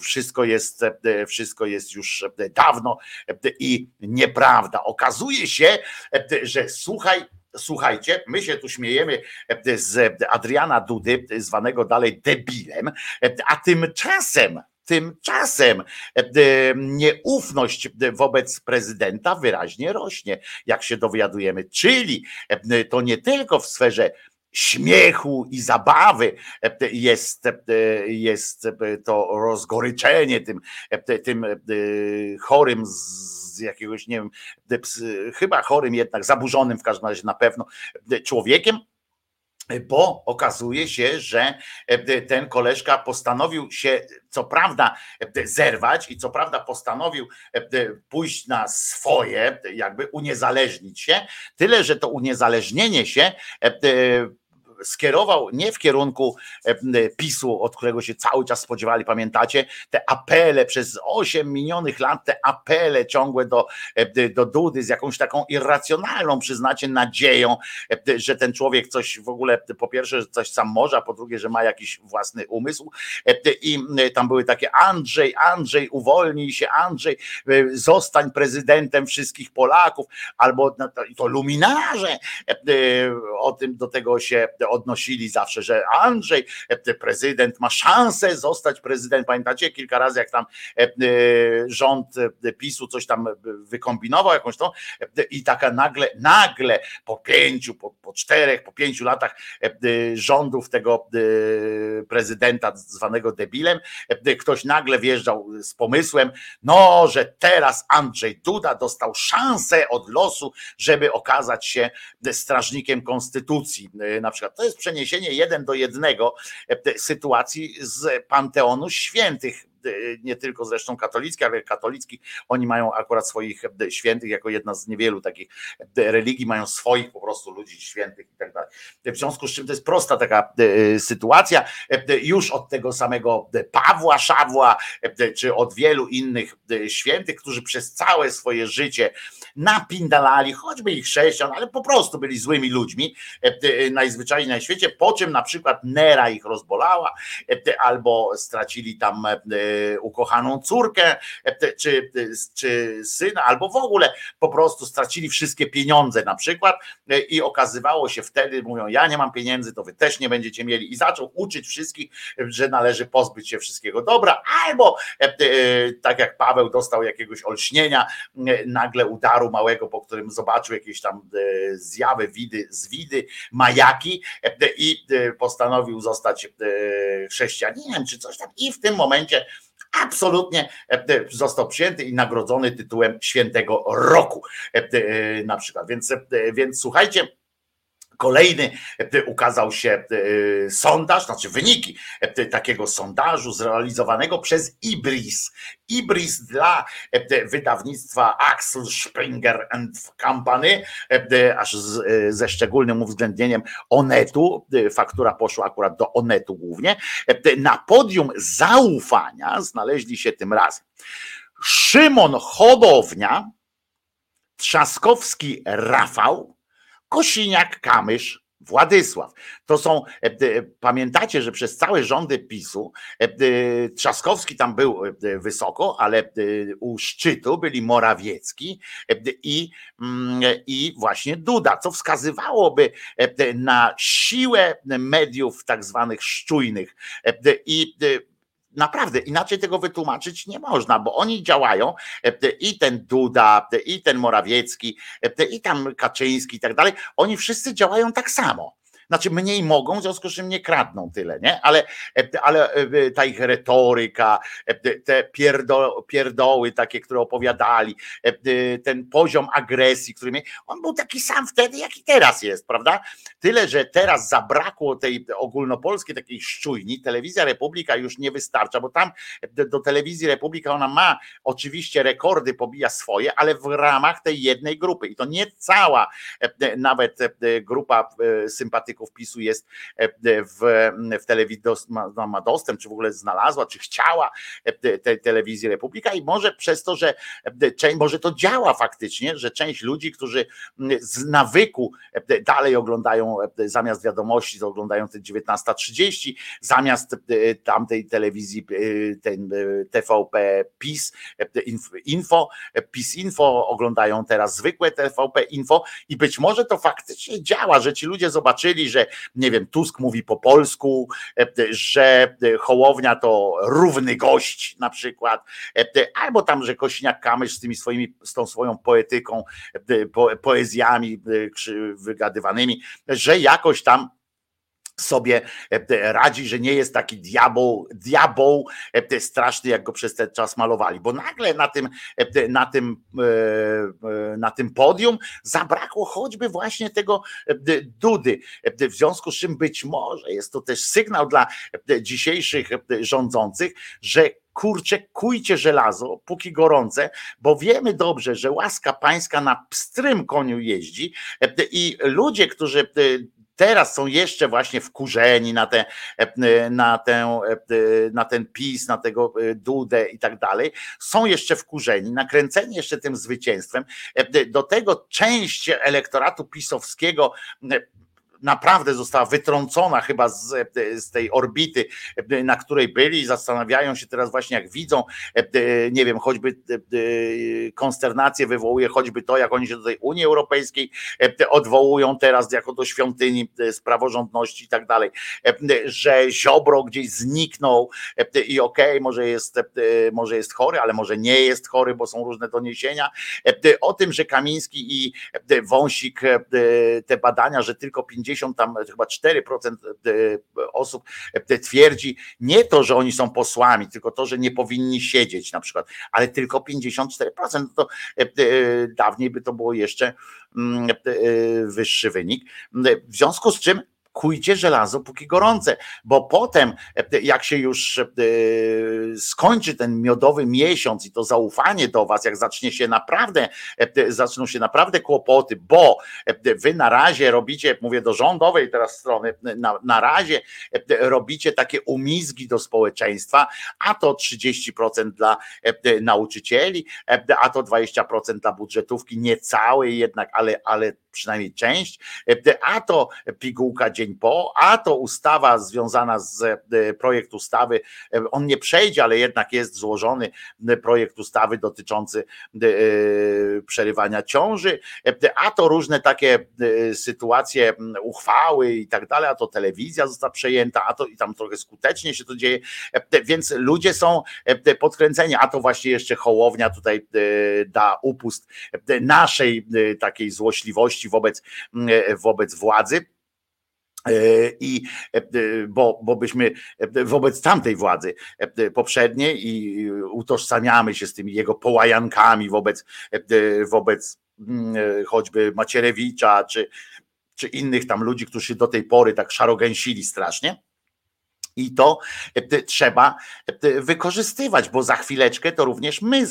wszystko jest już dawno i nieprawda. Okazuje się, że słuchajcie, my się tu śmiejemy z Adriana Dudy, zwanego dalej debilem, a tymczasem nieufność wobec prezydenta wyraźnie rośnie, jak się dowiadujemy. Czyli to nie tylko w sferze śmiechu i zabawy jest to rozgoryczenie tym chorym z jakiegoś, nie wiem, chyba chorym jednak, zaburzonym w każdym razie na pewno człowiekiem, bo okazuje się, że ten koleżka postanowił się co prawda zerwać i co prawda postanowił pójść na swoje, jakby uniezależnić się, tyle że to uniezależnienie się skierował nie w kierunku PiS-u, od którego się cały czas spodziewali, pamiętacie, te apele przez 8 minionych lat, te apele ciągłe do Dudy z jakąś taką irracjonalną, przyznacie, nadzieją, że ten człowiek coś w ogóle, po pierwsze, że coś sam może, a po drugie, że ma jakiś własny umysł. I tam były takie: Andrzej, uwolnij się, Andrzej, zostań prezydentem wszystkich Polaków, albo to luminarze o tym, do tego się odnosili zawsze, że Andrzej, prezydent, ma szansę zostać prezydent. Pamiętacie kilka razy, jak tam rząd PiS-u coś tam wykombinował, jakąś tą, i taka nagle po 4, po 5 latach rządów tego prezydenta zwanego debilem, ktoś nagle wjeżdżał z pomysłem, no, że teraz Andrzej Duda dostał szansę od losu, żeby okazać się strażnikiem konstytucji. Na przykład to jest przeniesienie 1 do 1 sytuacji z panteonu świętych, nie tylko zresztą katolicki, ale katolicki, oni mają akurat swoich świętych, jako jedna z niewielu takich religii, mają swoich po prostu ludzi świętych i tak dalej. W związku z czym to jest prosta taka sytuacja, już od tego samego Pawła, Szawła, czy od wielu innych świętych, którzy przez całe swoje życie napindalali, choćby i chrześcijan, ale po prostu byli złymi ludźmi, najzwyczajniej na świecie, po czym na przykład Nera ich rozbolała, albo stracili tam ukochaną córkę czy syna, albo w ogóle po prostu stracili wszystkie pieniądze na przykład i okazywało się wtedy, mówią: ja nie mam pieniędzy, to wy też nie będziecie mieli, i zaczął uczyć wszystkich, że należy pozbyć się wszystkiego dobra, albo tak jak Paweł dostał jakiegoś olśnienia, nagle udaru małego, po którym zobaczył jakieś tam zjawy, zwidy, majaki i postanowił zostać chrześcijaninem czy coś tam, i w tym momencie absolutnie został przyjęty i nagrodzony tytułem Świętego Roku na przykład. Więc słuchajcie, kolejny ukazał się sondaż, znaczy wyniki takiego sondażu zrealizowanego przez Ibris. Ibris dla wydawnictwa Axel Springer and Company, aż ze szczególnym uwzględnieniem Onetu, faktura poszła akurat do Onetu głównie. Na podium zaufania znaleźli się tym razem Szymon Hołownia, Trzaskowski Rafał, Kosiniak-Kamysz Władysław. To są, pamiętacie, że przez całe rządy PiS-u Trzaskowski tam był wysoko, ale u szczytu byli Morawiecki i właśnie Duda, co wskazywałoby na siłę mediów tak zwanych szczujnych. I naprawdę inaczej tego wytłumaczyć nie można, bo oni działają, i ten Duda, i ten Morawiecki, i tam Kaczyński i tak dalej, oni wszyscy działają tak samo. Znaczy mniej mogą, w związku z czym nie kradną tyle, nie? Ale ta ich retoryka, te pierdoły takie, które opowiadali, ten poziom agresji, który mieli, on był taki sam wtedy, jak i teraz jest, prawda? Tyle że teraz zabrakło tej ogólnopolskiej takiej szczujni. Telewizja Republika już nie wystarcza, bo tam do telewizji Republika ona ma oczywiście rekordy, pobija swoje, ale w ramach tej jednej grupy. I to nie cała nawet grupa sympatyków PiS-u jest w telewizji, ma dostęp, czy w ogóle znalazła, czy chciała tej telewizji Republika, i może przez to, że może to działa faktycznie, że część ludzi, którzy z nawyku dalej oglądają, zamiast wiadomości, to oglądają te 19:30, zamiast tamtej telewizji, ten TVP PiS Info, PiS Info, oglądają teraz zwykłe TVP Info, i być może to faktycznie działa, że ci ludzie zobaczyli, że nie wiem, Tusk mówi po polsku, że Hołownia to równy gość na przykład, albo tam, że Kosiniak-Kamysz z tą swoją poetyką, poezjami wygadywanymi, że jakoś tam sobie radzi, że nie jest taki diabeł straszny, jak go przez ten czas malowali, bo nagle na tym podium zabrakło choćby właśnie tego Dudy, w związku z czym być może jest to też sygnał dla dzisiejszych rządzących, że kurczę, kujcie żelazo, póki gorące, bo wiemy dobrze, że łaska pańska na pstrym koniu jeździ i ludzie, którzy teraz są jeszcze właśnie wkurzeni na ten PiS, na tego Dudę i tak dalej, są jeszcze wkurzeni, nakręceni jeszcze tym zwycięstwem. Do tego część elektoratu pisowskiego naprawdę została wytrącona chyba z tej orbity, na której byli, i zastanawiają się teraz właśnie, jak widzą, nie wiem, choćby konsternację wywołuje choćby to, jak oni się do tej Unii Europejskiej odwołują teraz jako do świątyni praworządności i tak dalej, że Ziobro gdzieś zniknął i okej, może jest chory, ale może nie jest chory, bo są różne doniesienia o tym, że Kamiński i Wąsik, te badania, że tylko 50, tam chyba 4% osób twierdzi nie to, że oni są posłami, tylko to, że nie powinni siedzieć na przykład, ale tylko 54%. To dawniej by to było jeszcze wyższy wynik. W związku z czym kujcie żelazo póki gorące, bo potem jak się już skończy ten miodowy miesiąc i to zaufanie do was, jak zaczną się naprawdę kłopoty, bo wy na razie robicie, mówię do rządowej teraz strony, na razie robicie takie umizgi do społeczeństwa, a to 30% dla nauczycieli, a to 20% dla budżetówki, nie całej jednak, ale przynajmniej część, a to pigułka dzień po, a to ustawa związana z projekt ustawy, on nie przejdzie, ale jednak jest złożony projekt ustawy dotyczący przerywania ciąży, a to różne takie sytuacje, uchwały i tak dalej, a to telewizja została przejęta, a to i tam trochę skutecznie się to dzieje, więc ludzie są podkręceni, a to właśnie jeszcze Hołownia tutaj da upust naszej takiej złośliwości wobec władzy, i bo byśmy wobec tamtej władzy poprzedniej i utożsamiamy się z tymi jego połajankami wobec choćby Macierewicza czy innych tam ludzi, którzy się do tej pory tak szarogęsili strasznie. I to trzeba wykorzystywać, bo za chwileczkę to również my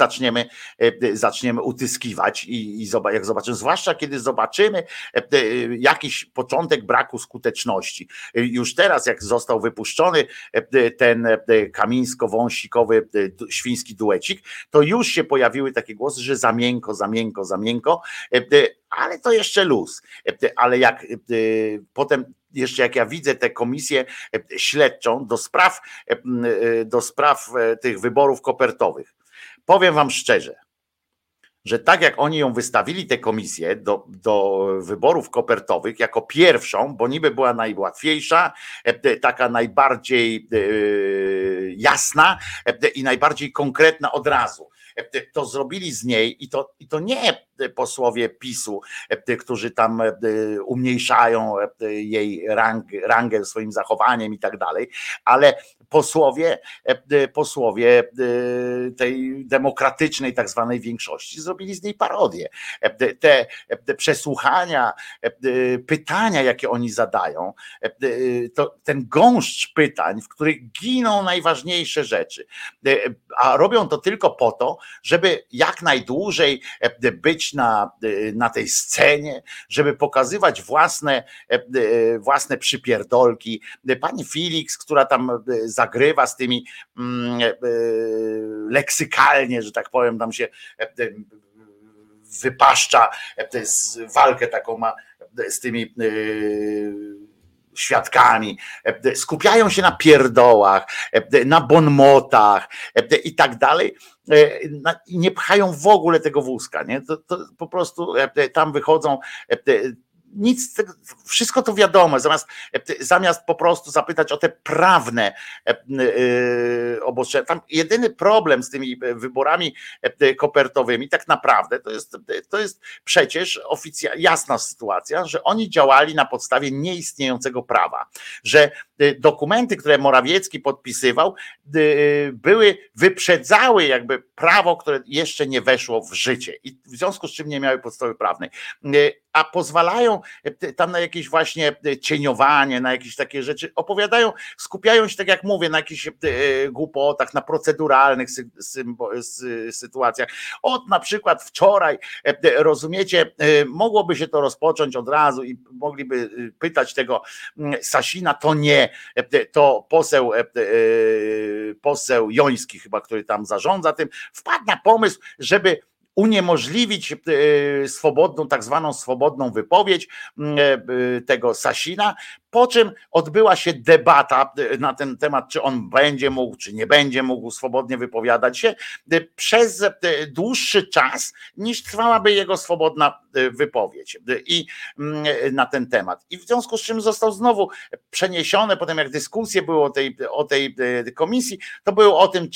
zaczniemy utyskiwać i jak zobaczymy, zwłaszcza kiedy zobaczymy jakiś początek braku skuteczności. Już teraz, jak został wypuszczony ten kamińsko-wąsikowy świński duecik, to już się pojawiły takie głosy, że za miękko, ale to jeszcze luz. Ale jak potem jeszcze jak ja widzę tę komisję śledczą do spraw tych wyborów kopertowych, powiem wam szczerze, że tak jak oni ją wystawili, tę komisję do wyborów kopertowych jako pierwszą, bo niby była najłatwiejsza, taka najbardziej jasna i najbardziej konkretna od razu, to zrobili z niej i to nie posłowie PiSu, którzy tam umniejszają jej rangę swoim zachowaniem i tak dalej, ale posłowie tej demokratycznej tak zwanej większości zrobili z niej parodię. Te przesłuchania, pytania, jakie oni zadają, to ten gąszcz pytań, w których giną najważniejsze rzeczy, a robią to tylko po to, żeby jak najdłużej być na tej scenie, żeby pokazywać własne przypierdolki. Pani Felix, która tam zagrywa z tymi leksykalnie, że tak powiem, tam się wypaszcza, walkę taką ma z tymi świadkami, skupiają się na pierdołach, na bonmotach i tak dalej. Nie pchają w ogóle tego wózka, nie? To po prostu tam wychodzą nic, wszystko to wiadomo, zamiast po prostu zapytać o te prawne obostrzenia. Tam jedyny problem z tymi wyborami kopertowymi tak naprawdę to jest przecież jasna sytuacja, że oni działali na podstawie nieistniejącego prawa, że dokumenty, które Morawiecki podpisywał, wyprzedzały jakby prawo, które jeszcze nie weszło w życie i w związku z czym nie miały podstawy prawnej, a pozwalają tam na jakieś właśnie cieniowanie, na jakieś takie rzeczy, skupiają się, tak jak mówię, na jakichś głupotach, na proceduralnych sytuacjach. Od na przykład wczoraj, rozumiecie, mogłoby się to rozpocząć od razu i mogliby pytać tego Sasina, to nie, to poseł Joński chyba, który tam zarządza tym, wpadł na pomysł, żeby uniemożliwić swobodną, tak zwaną swobodną wypowiedź tego Sasina, po czym odbyła się debata na ten temat, czy on będzie mógł, czy nie będzie mógł swobodnie wypowiadać się przez dłuższy czas, niż trwałaby jego swobodna wypowiedź i na ten temat. I w związku z czym został znowu przeniesiony, potem jak dyskusje były o tej komisji, to było o tym,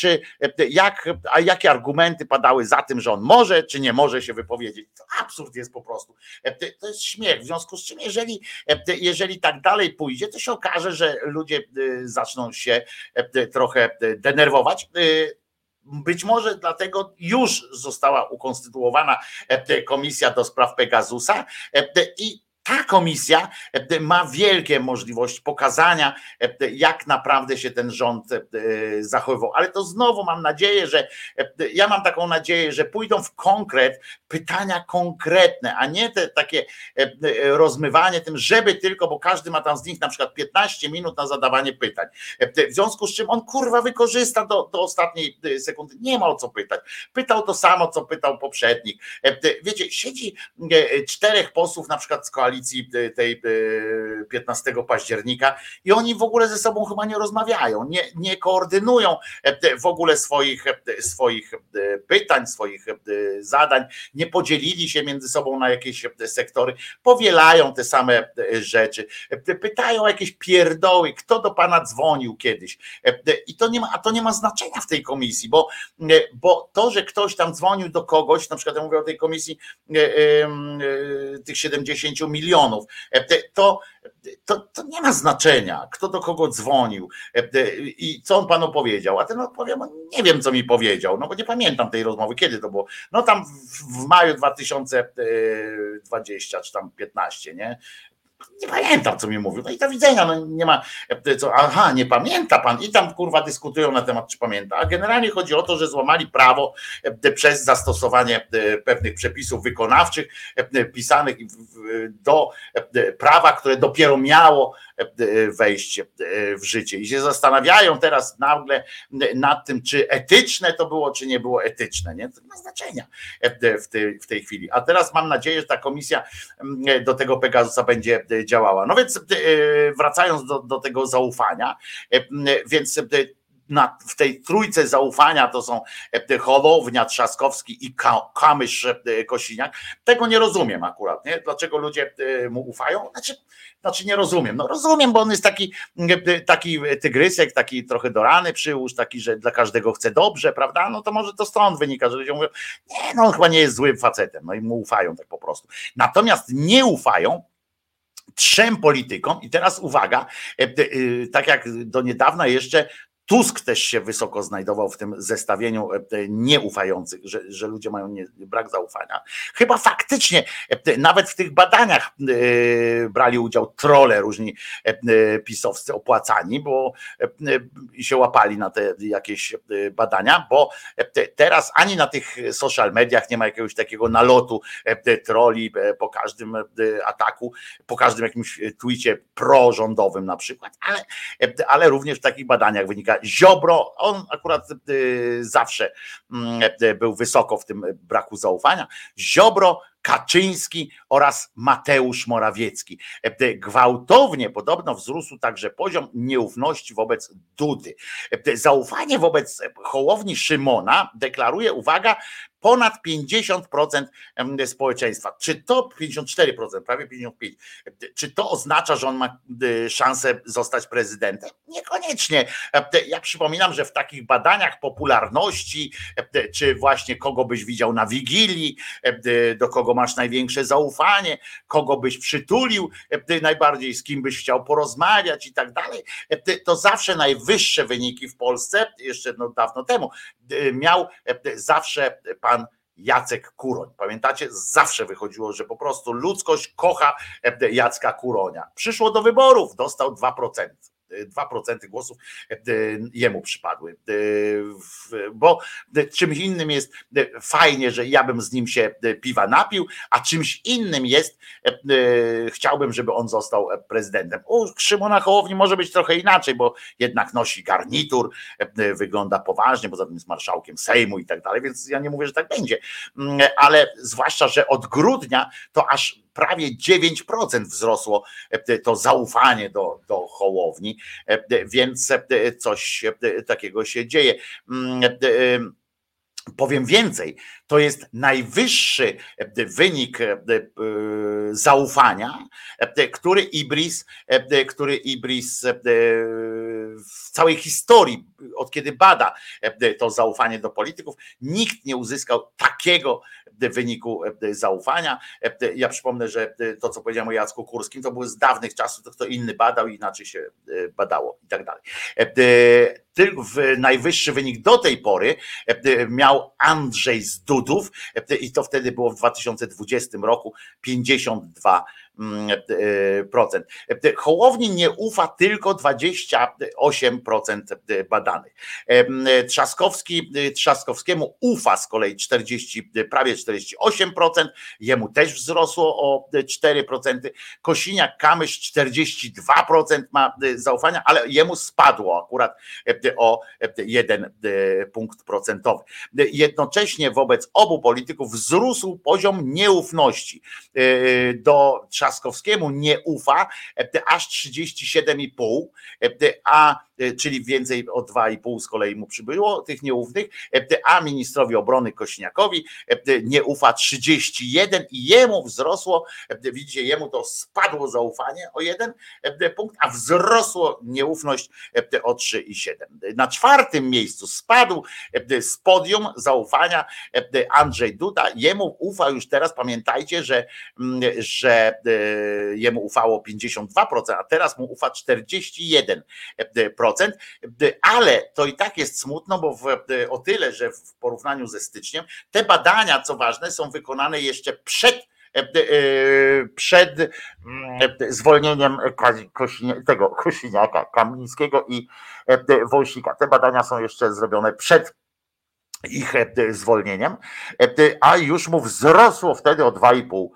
jakie argumenty padały za tym, że on może, czy nie może się wypowiedzieć. To absurd jest po prostu. To jest śmiech. W związku z czym, jeżeli tak dalej pójdzie, to się okaże, że ludzie zaczną się trochę denerwować. Być może dlatego już została ukonstytuowana komisja do spraw Pegasusa i ta komisja ma wielkie możliwości pokazania, jak naprawdę się ten rząd zachowywał. Ale to znowu mam taką nadzieję, że pójdą w konkret, pytania konkretne, a nie te takie rozmywanie tym, żeby tylko, bo każdy ma tam z nich na przykład 15 minut na zadawanie pytań. W związku z czym on wykorzysta do ostatniej sekundy. Nie ma o co pytać. Pytał to samo, co pytał poprzednik. Wiecie, siedzi 4 posłów na przykład z koalicji tej 15 października i oni w ogóle ze sobą chyba nie rozmawiają, nie koordynują w ogóle swoich pytań, swoich zadań, nie podzielili się między sobą na jakieś sektory, powielają te same rzeczy, pytają o jakieś pierdoły, kto do pana dzwonił kiedyś i to nie ma znaczenia w tej komisji, bo to, że ktoś tam dzwonił do kogoś, na przykład ja mówię o tej komisji tych 70 milionów, to nie ma znaczenia, kto do kogo dzwonił i co on panu powiedział, a ten odpowie, nie wiem, co mi powiedział, no bo nie pamiętam tej rozmowy, kiedy to było, no tam w maju 2020 czy tam 15, nie pamiętam, co mi mówił, no i do widzenia, nie ma co, aha, nie pamięta pan i tam dyskutują na temat, czy pamięta, a generalnie chodzi o to, że złamali prawo przez zastosowanie pewnych przepisów wykonawczych pisanych do prawa, które dopiero miało wejść w życie i się zastanawiają teraz nagle nad tym, czy etyczne to było, czy nie było etyczne, nie? To nie ma znaczenia w tej chwili, a teraz mam nadzieję, że ta komisja do tego Pegasusa będzie działała. No więc wracając do tego zaufania, więc w tej trójce zaufania to są Hołownia, Trzaskowski i Kamysz-Kosiniak. Tego nie rozumiem akurat, nie? Dlaczego ludzie mu ufają? Znaczy nie rozumiem. No rozumiem, bo on jest taki tygrysek, taki trochę dorany przyłóż, taki, że dla każdego chce dobrze, prawda? No to może to stąd wynika, że ludzie mówią, nie, no on chyba nie jest złym facetem. No i mu ufają tak po prostu. Natomiast nie ufają 3 politykom i teraz uwaga, tak jak do niedawna jeszcze Tusk też się wysoko znajdował w tym zestawieniu nieufających, że ludzie mają brak zaufania. Chyba faktycznie nawet w tych badaniach brali udział trolle różni pisowscy opłacani, bo się łapali na te jakieś badania, bo teraz ani na tych social mediach nie ma jakiegoś takiego nalotu troli po każdym ataku, po każdym jakimś twicie prorządowym na przykład, ale również w takich badaniach wynika. Ziobro, on akurat zawsze był wysoko w tym braku zaufania. Ziobro, Kaczyński oraz Mateusz Morawiecki. Gwałtownie podobno wzrósł także poziom nieufności wobec Dudy. Zaufanie wobec Hołowni Szymona deklaruje, uwaga, Ponad 50% społeczeństwa. Czy to 54%, prawie 55%, czy to oznacza, że on ma szansę zostać prezydentem? Niekoniecznie. Ja przypominam, że w takich badaniach popularności, czy właśnie kogo byś widział na Wigilii, do kogo masz największe zaufanie, kogo byś przytulił najbardziej, z kim byś chciał porozmawiać i tak dalej, to zawsze najwyższe wyniki w Polsce, jeszcze dawno temu, miał zawsze pan Jacek Kuroń. Pamiętacie? Zawsze wychodziło, że po prostu ludzkość kocha Jacka Kuronia. Przyszło do wyborów, dostał 2%. 2% głosów jemu przypadły, bo czymś innym jest fajnie, że ja bym z nim się piwa napił, a czymś innym jest chciałbym, żeby on został prezydentem. U Szymona Hołowni może być trochę inaczej, bo jednak nosi garnitur, wygląda poważnie, poza tym jest marszałkiem Sejmu i tak dalej, więc ja nie mówię, że tak będzie, ale zwłaszcza, że od grudnia to aż prawie 9% wzrosło to zaufanie do Hołowni, więc coś takiego się dzieje. Powiem więcej, to jest najwyższy wynik zaufania, który Ibris w całej historii, od kiedy bada to zaufanie do polityków, nikt nie uzyskał takiego wyniku zaufania. Ja przypomnę, że to, co powiedziałem o Jacku Kurskim, to było z dawnych czasów, to kto inny badał i inaczej się badało i tak dalej. Najwyższy wynik do tej pory miał Andrzej Zdudów i to wtedy było w 2020 roku 52%. Hołowni nie ufa tylko 28% badanych. Trzaskowskiemu ufa z kolei prawie 48%, jemu też wzrosło o 4%. Kosiniak-Kamysz 42% ma zaufania, ale jemu spadło akurat o 1 punkt procentowy. Jednocześnie wobec obu polityków wzrósł poziom nieufności. Do Trzaskowskiemu nie ufa aż 37,5%, czyli więcej o 2,5 z kolei mu przybyło tych nieufnych, a ministrowi obrony Kosiniakowi nie ufa 31% i jemu wzrosło, widzicie, jemu to spadło zaufanie o 1 punkt, a wzrosło nieufność o 3,7%. Na 4. miejscu spadł z podium zaufania Andrzej Duda. Jemu ufa już teraz, pamiętajcie, że jemu ufało 52%, a teraz mu ufa 41%. Ale to i tak jest smutno, bo o tyle, że w porównaniu ze styczniem te badania, co ważne, są wykonane jeszcze przed zwolnieniem tego Kosiniaka, Kamińskiego i Wąsika. Te badania są jeszcze zrobione przed ich zwolnieniem, a już mu wzrosło wtedy o 2,5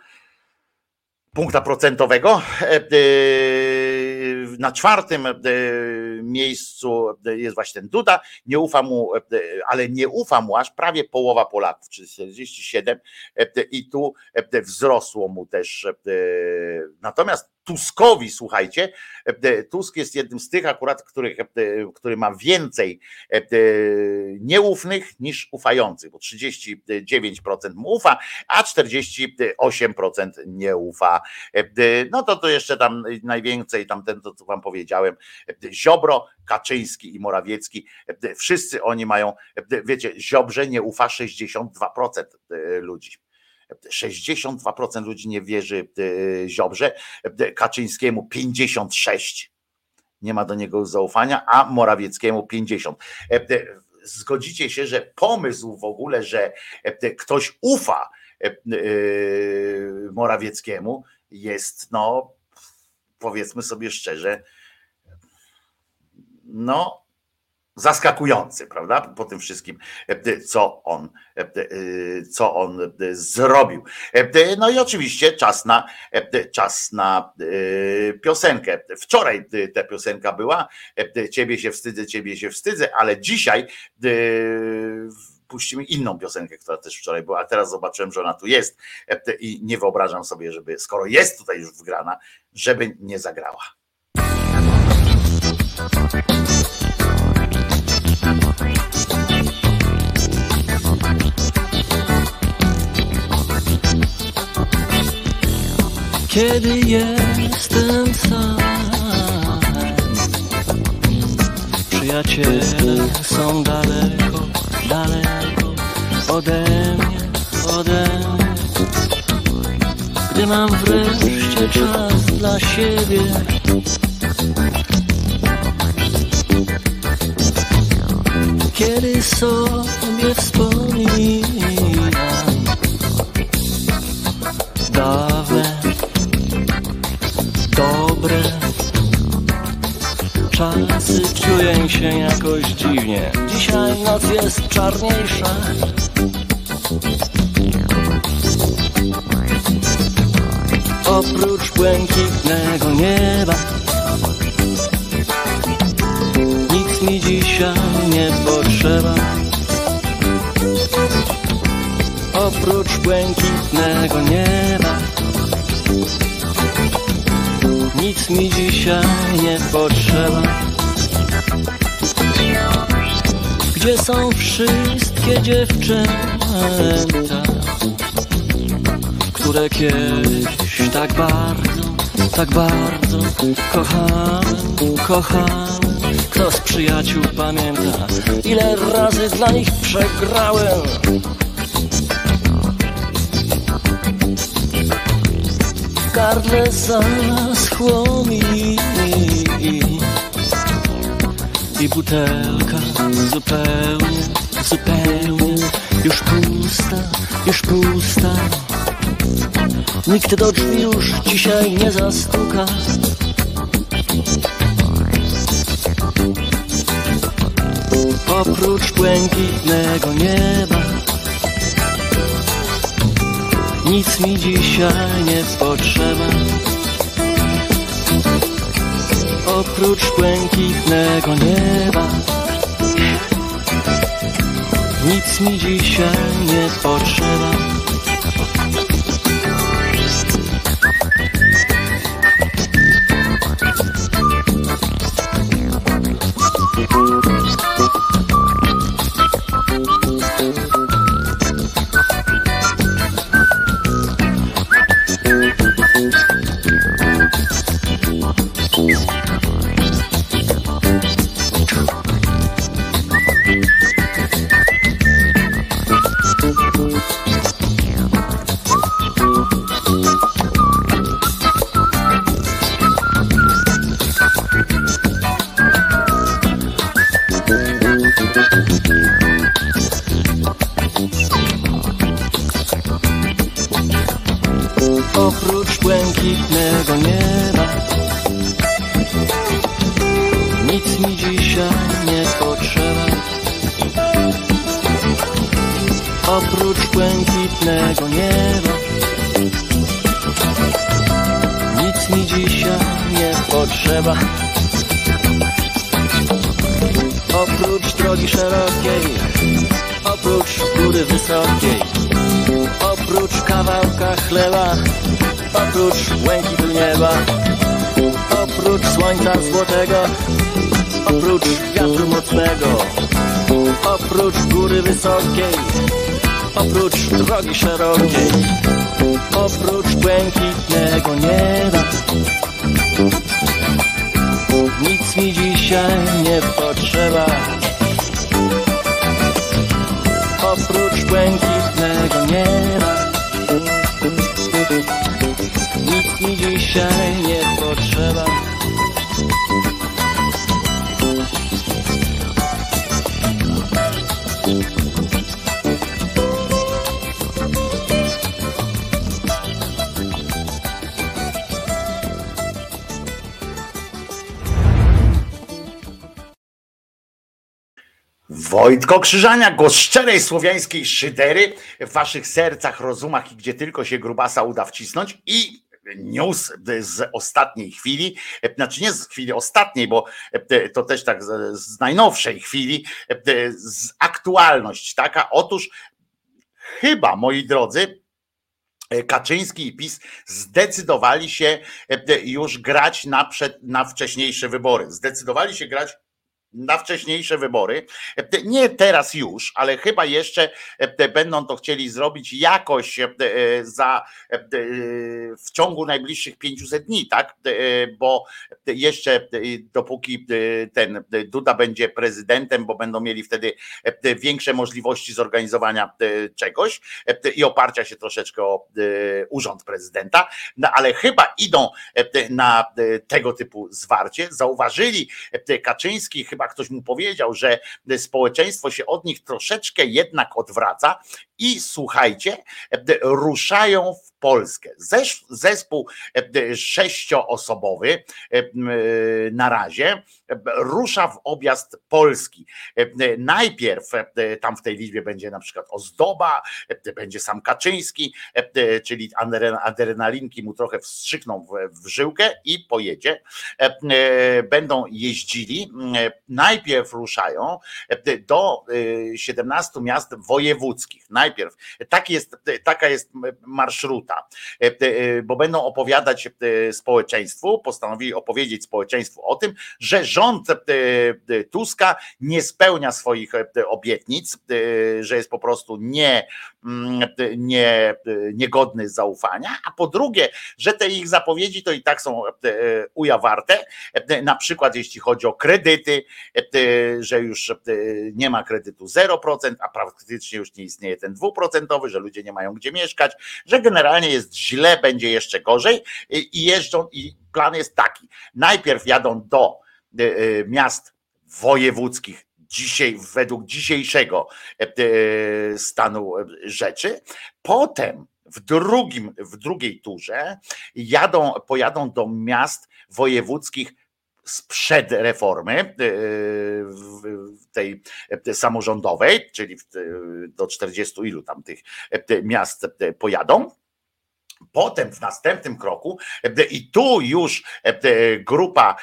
punkta procentowego. Na 4. miejscu jest właśnie ten Duda, nie ufa mu, ale nie ufa mu aż prawie połowa Polaków, czyli 47%, i tu wzrosło mu też. Natomiast Tuskowi, słuchajcie, Tusk jest jednym z tych akurat, który ma więcej nieufnych niż ufających, bo 39% mu ufa, a 48% nie ufa. No to jeszcze tam najwięcej, tamten, to co wam powiedziałem, Ziobro, Kaczyński i Morawiecki, wszyscy oni mają, wiecie, Ziobrze nie ufa 62% ludzi. 62% ludzi nie wierzy Ziobrze, Kaczyńskiemu 56%, nie ma do niego zaufania, a Morawieckiemu 50%. Zgodzicie się, że pomysł w ogóle, że ktoś ufa Morawieckiemu jest, no powiedzmy sobie szczerze, no zaskakujący, prawda? Po tym wszystkim, co on zrobił. No i oczywiście czas na piosenkę. Wczoraj ta piosenka była, ciebie się wstydzę, ale dzisiaj puścimy inną piosenkę, która też wczoraj była, a teraz zobaczyłem, że ona tu jest i nie wyobrażam sobie, żeby, skoro jest tutaj już wgrana, żeby nie zagrała. kiedy jestem sam. Przyjaciele są daleko, daleko ode mnie, Gdy mam wreszcie czas dla siebie, kiedy sobie wspominam dawne, dobre czasy, czuję się jakoś dziwnie. Dzisiaj noc jest czarniejsza. Oprócz błękitnego nieba nic mi dzisiaj nie potrzeba. Oprócz błękitnego nieba nic mi dzisiaj nie potrzeba. Gdzie są wszystkie dziewczęta, które kiedyś tak bardzo, kochałem, Kto z przyjaciół pamięta, ile razy dla nich przegrałem? W gardle zaschło mi i butelka zupełnie, już pusta, Nikt do drzwi już dzisiaj nie zastuka. Oprócz błękitnego nieba nic mi dzisiaj nie potrzeba. Oprócz błękitnego nieba nic mi dzisiaj nie potrzeba. Oprócz błękitnego nieba nic mi dzisiaj nie potrzeba. Oprócz błękitnego nieba nic mi dzisiaj nie potrzeba. Oprócz drogi szerokiej, oprócz góry wysokiej, oprócz kawałka chleba, oprócz błękitu nieba, oprócz słońca złotego, oprócz wiatru mocnego, oprócz góry wysokiej, oprócz drogi szerokiej, oprócz błękitnego nieba nic mi dzisiaj nie potrzeba. Oprócz błękitnego nieba nic mi dzisiaj nie potrzeba. Wojtko Krzyżania, głos szczerej słowiańskiej szydery w waszych sercach, rozumach i gdzie tylko się grubasa uda wcisnąć. I news z ostatniej chwili, znaczy nie z chwili ostatniej, bo to też tak z najnowszej chwili, z aktualność taka. Otóż chyba, moi drodzy, Kaczyński i PiS zdecydowali się już grać na wcześniejsze wybory. Zdecydowali się grać na wcześniejsze wybory. Nie teraz już, ale chyba jeszcze będą to chcieli zrobić jakoś w ciągu najbliższych 500 dni, tak? Bo jeszcze dopóki ten Duda będzie prezydentem, bo będą mieli wtedy większe możliwości zorganizowania czegoś i oparcia się troszeczkę o urząd prezydenta, no ale chyba idą na tego typu zwarcie. Zauważyli Kaczyński, chyba ktoś mu powiedział, że społeczeństwo się od nich troszeczkę jednak odwraca i słuchajcie, ruszają w Polskę. Zespół sześcioosobowy na razie rusza w objazd Polski. Najpierw tam w tej liczbie będzie na przykład Ozdoba, będzie sam Kaczyński, czyli adrenalinki mu trochę wstrzykną w żyłkę i pojedzie. Będą jeździli, najpierw ruszają do 17 miast wojewódzkich. Najpierw taka jest marszruta, bo będą opowiadać społeczeństwu, postanowili opowiedzieć społeczeństwu o tym, że rząd Tuska nie spełnia swoich obietnic, że jest po prostu niegodny zaufania, a po drugie, że te ich zapowiedzi to i tak są uja warte, na przykład jeśli chodzi o kredyty, że już nie ma kredytu 0%, a praktycznie już nie istnieje ten 2%, że ludzie nie mają gdzie mieszkać, że generalnie jest źle, będzie jeszcze gorzej i jeżdżą i plan jest taki. Najpierw jadą do miast wojewódzkich dzisiaj, według dzisiejszego stanu rzeczy, potem w drugiej turze pojadą do miast wojewódzkich sprzed reformy tej samorządowej, czyli do 40 ilu tam tych miast pojadą. Potem w następnym kroku i tu już grupa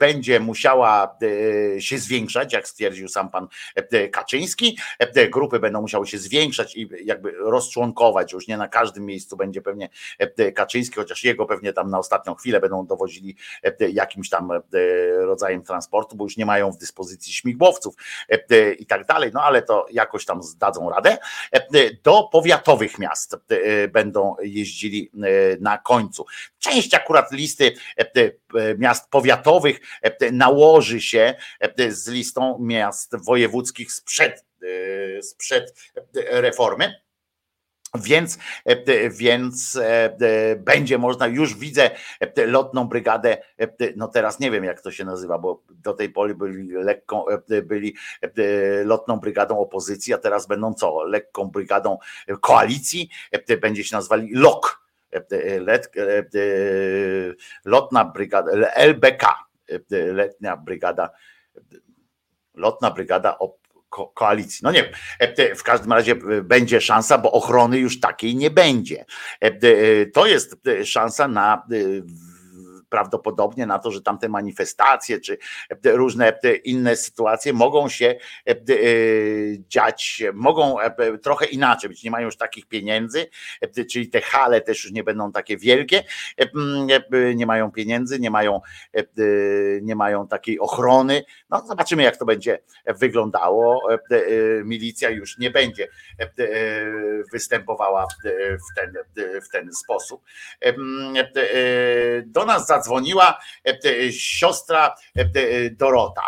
będzie musiała się zwiększać, jak stwierdził sam pan Kaczyński, grupy będą musiały się zwiększać i jakby rozczłonkować, już nie na każdym miejscu będzie pewnie Kaczyński, chociaż jego pewnie tam na ostatnią chwilę będą dowozili jakimś tam rodzajem transportu, bo już nie mają w dyspozycji śmigłowców i tak dalej, no ale to jakoś tam dadzą radę. Do powiatowych miast będą jeździli na końcu. Część akurat listy miast powiatowych nałoży się z listą miast wojewódzkich sprzed reformy. Więc będzie można, już widzę lotną brygadę, no teraz nie wiem jak to się nazywa, bo do tej pory byli lotną brygadą opozycji, a teraz będą lekką brygadą koalicji, będzie się nazwali LOK, lotna brygada, LBK, lotna brygada koalicji. No nie wiem, w każdym razie będzie szansa, bo ochrony już takiej nie będzie. To jest szansa prawdopodobnie na to, że tamte manifestacje czy różne inne sytuacje mogą się dziać, mogą trochę inaczej być, nie mają już takich pieniędzy, czyli te hale też już nie będą takie wielkie, nie mają pieniędzy, nie mają takiej ochrony. No zobaczymy jak to będzie wyglądało. Milicja już nie będzie występowała w ten sposób. Do nas zadzwoniła siostra Dorota.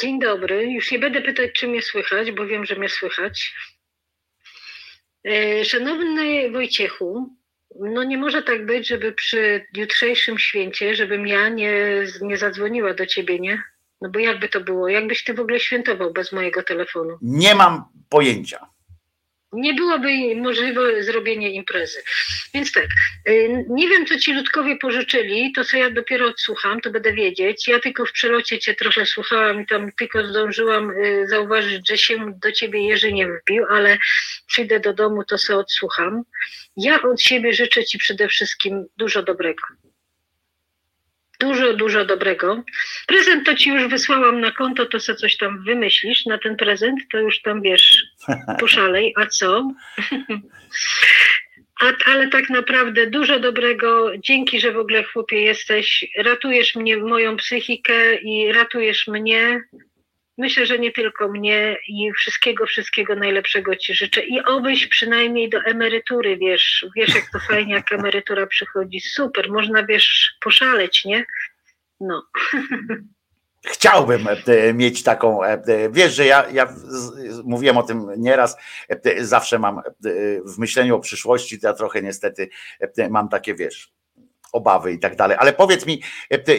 Dzień dobry. Już nie będę pytać, czy mnie słychać, bo wiem, że mnie słychać. Szanowny Wojciechu, no nie może tak być, żeby przy jutrzejszym święcie, żebym ja nie zadzwoniła do ciebie, nie? No bo jakby to było? Jakbyś ty w ogóle świętował bez mojego telefonu? Nie mam pojęcia. Nie byłoby możliwe zrobienie imprezy. Więc tak, nie wiem, co ci ludkowie pożyczyli, to co ja dopiero odsłucham, to będę wiedzieć. Ja tylko w przelocie cię trochę słuchałam i tam tylko zdążyłam zauważyć, że się do ciebie Jerzy nie wbił, ale przyjdę do domu, to se odsłucham. Ja od siebie życzę ci przede wszystkim dużo dobrego. Dużo dobrego. Prezent to ci już wysłałam na konto, to co coś tam wymyślisz na ten prezent, to już tam wiesz, poszalej, a co? ale tak naprawdę dużo dobrego. Dzięki, że w ogóle chłopie jesteś. Ratujesz mnie, moją psychikę i ratujesz mnie. Myślę, że nie tylko mnie i wszystkiego najlepszego ci życzę. I obyś przynajmniej do emerytury, wiesz jak to fajnie, jak emerytura przychodzi. Super, można, poszaleć, nie? No. Chciałbym mieć taką, wiesz, że ja mówiłem o tym nieraz, zawsze mam w myśleniu o przyszłości, to ja trochę niestety mam takie, wiesz, obawy i tak dalej, ale powiedz mi,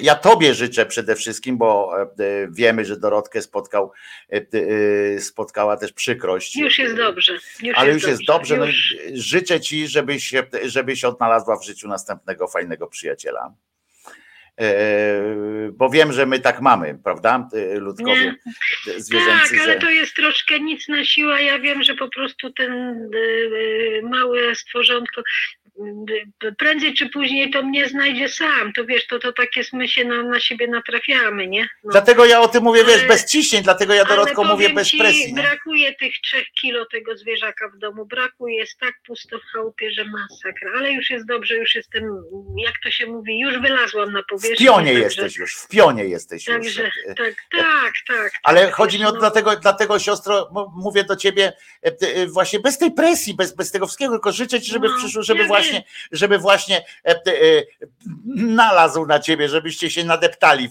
ja tobie życzę przede wszystkim, bo wiemy, że Dorotkę spotkała też przykrość. Już jest dobrze. Już jest dobrze. No i życzę ci, żebyś odnalazła w życiu następnego fajnego przyjaciela. Bo wiem, że my tak mamy, prawda, ludkowie zwierzęcy. Tak, ale to jest troszkę nic na siła. Ja wiem, że po prostu ten małe stworzonko prędzej czy później to mnie znajdzie sam. To wiesz, to tak jest, my się na siebie natrafiamy, nie? No. Dlatego ja o tym mówię, ale, bez ciśnień, dlatego ja, Dorotko, mówię bez presji. Ci, brakuje tych 3 kilo tego zwierzaka w domu, brakuje, jest tak pusto w chałupie, że masakra, ale już jest dobrze, już jestem, jak to się mówi, już wylazłam na powierzchnię. W pionie jesteś już. Także, tak. Ale tak, chodzi mi o, dlatego siostro, mówię do ciebie właśnie bez tej presji, bez tego wszystkiego, tylko życzę ci, żeby w przyszłości, żeby właśnie nalazł na ciebie, żebyście się nadeptali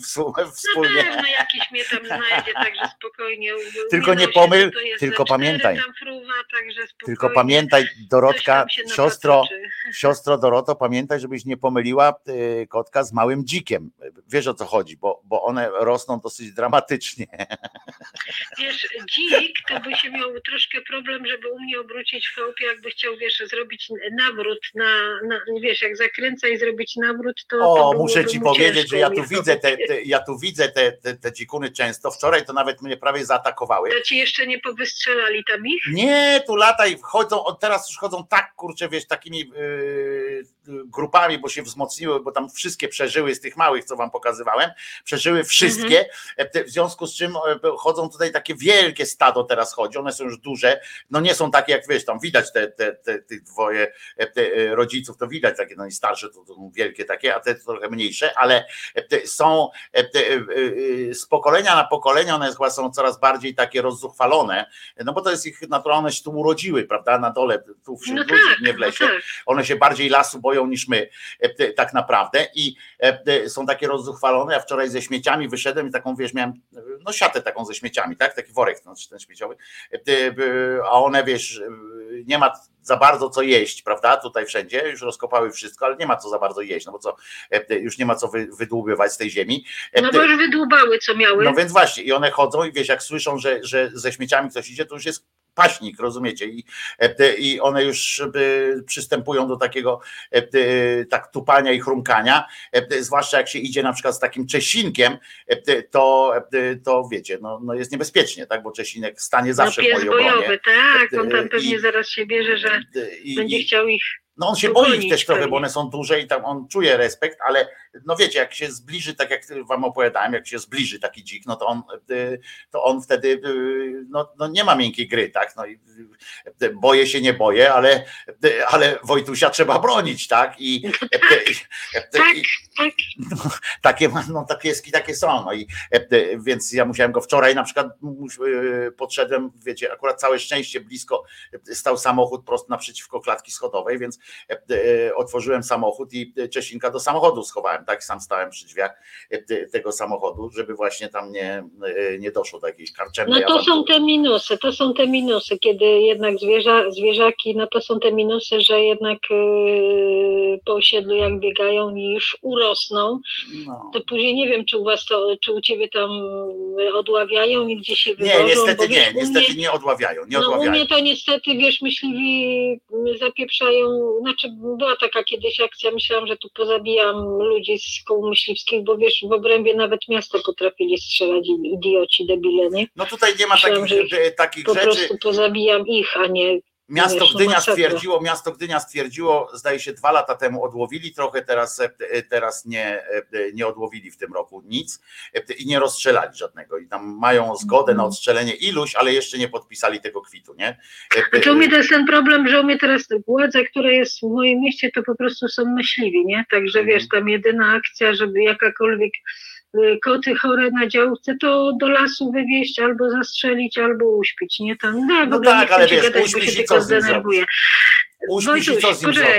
wspólnie. Na pewno jakiś mnie tam znajdzie, także spokojnie. Tylko nie pomyl, tylko pamiętaj. Tylko pamiętaj, Dorotka, siostro Doroto, pamiętaj, żebyś nie pomyliła kotka z małym dzikiem. Wiesz, o co chodzi, bo one rosną dosyć dramatycznie. Wiesz, dzik to by się miał troszkę problem, żeby u mnie obrócić w chałupie, jakby chciał, zrobić nawrót jak zakręca i zrobić nawrót, to muszę ci powiedzieć, że ja tu widzę te dzikuny często. Wczoraj to nawet mnie prawie zaatakowały. To ci jeszcze nie powystrzelali tam ich? Nie, tu lataj wchodzą, teraz już chodzą tak, kurczę, takimi grupami, bo się wzmocniły, bo tam wszystkie przeżyły z tych małych, co wam pokazywałem, przeżyły wszystkie, w związku z czym chodzą tutaj takie wielkie stado teraz chodzi, one są już duże, no nie są takie jak, tam widać te dwoje rodziców, to widać takie, no i starsze to są wielkie takie, a te trochę mniejsze, ale są z pokolenia na pokolenie, one chyba są coraz bardziej takie rozzuchwalone, no bo to jest ich naturalne, one się tu urodziły, prawda, na dole, tu wśród ludzi, nie w lesie, one się bardziej lasu boją niż my, tak naprawdę, i są takie rozzuchwalone. Ja wczoraj ze śmieciami wyszedłem i taką, miałem siatę taką ze śmieciami, tak, taki worek, ten śmieciowy, a one, nie ma za bardzo co jeść, prawda, tutaj wszędzie, już rozkopały wszystko, ale nie ma co za bardzo jeść, no bo co, już nie ma co wydłubywać z tej ziemi. No bo już wydłubały, co miały. No więc właśnie, i one chodzą i jak słyszą, że ze śmieciami ktoś idzie, to już jest paśnik, rozumiecie, i one już przystępują do takiego tak tupania i chrumkania, zwłaszcza jak się idzie na przykład z takim czesinkiem, to wiecie, no jest niebezpiecznie, tak, bo czesinek stanie zawsze w mojej obronie. Tak, on tam pewnie zaraz się bierze, że będzie chciał ich. No on się boi ich też trochę, bo one są duże i tam on czuje respekt, ale no wiecie, jak się zbliży, tak jak wam opowiadałem, jak się zbliży taki dzik, no to on wtedy nie ma miękkiej gry, tak? No i boję się, nie boję, ale Wojtusia trzeba bronić, tak? Te pieski takie są. No i więc ja musiałem go wczoraj na przykład podszedłem, wiecie, akurat całe szczęście blisko stał samochód prosto naprzeciwko klatki schodowej, więc otworzyłem samochód i czesinka do samochodu schowałem, tak, sam stałem przy drzwiach tego samochodu, żeby właśnie tam nie doszło do jakiejś karczemnej awantury. No to są te minusy, kiedy jednak zwierzaki, no to są te minusy, że jednak po osiedlu jak biegają i już urosną, to później nie wiem, czy u ciebie tam odławiają i gdzie się wywożą. Niestety nie odławiają. U mnie to niestety, myśliwi zapieprzają. Znaczy była taka kiedyś akcja, myślałam, że tu pozabijam ludzi z kół myśliwskich, bo w obrębie nawet miasta potrafili strzelać, idioci, debile, nie? No tutaj nie ma takich rzeczy. Po prostu pozabijam ich, a nie Miasto Gdynia stwierdziło, zdaje się 2 lata temu odłowili trochę, teraz nie odłowili w tym roku nic i nie rozstrzelali żadnego i tam mają zgodę na odstrzelenie iluś, ale jeszcze nie podpisali tego kwitu, nie? Znaczy, u mnie to jest ten problem, że u mnie teraz władza, która jest w moim mieście, to po prostu są myśliwi, nie? Także wiesz, tam jedyna akcja, żeby jakakolwiek koty chore na działce, to do lasu wywieźć, albo zastrzelić, albo uśpić, nie? Tam, no tak, ale wiesz, gadać, uśpić się tylko zdenerwuje.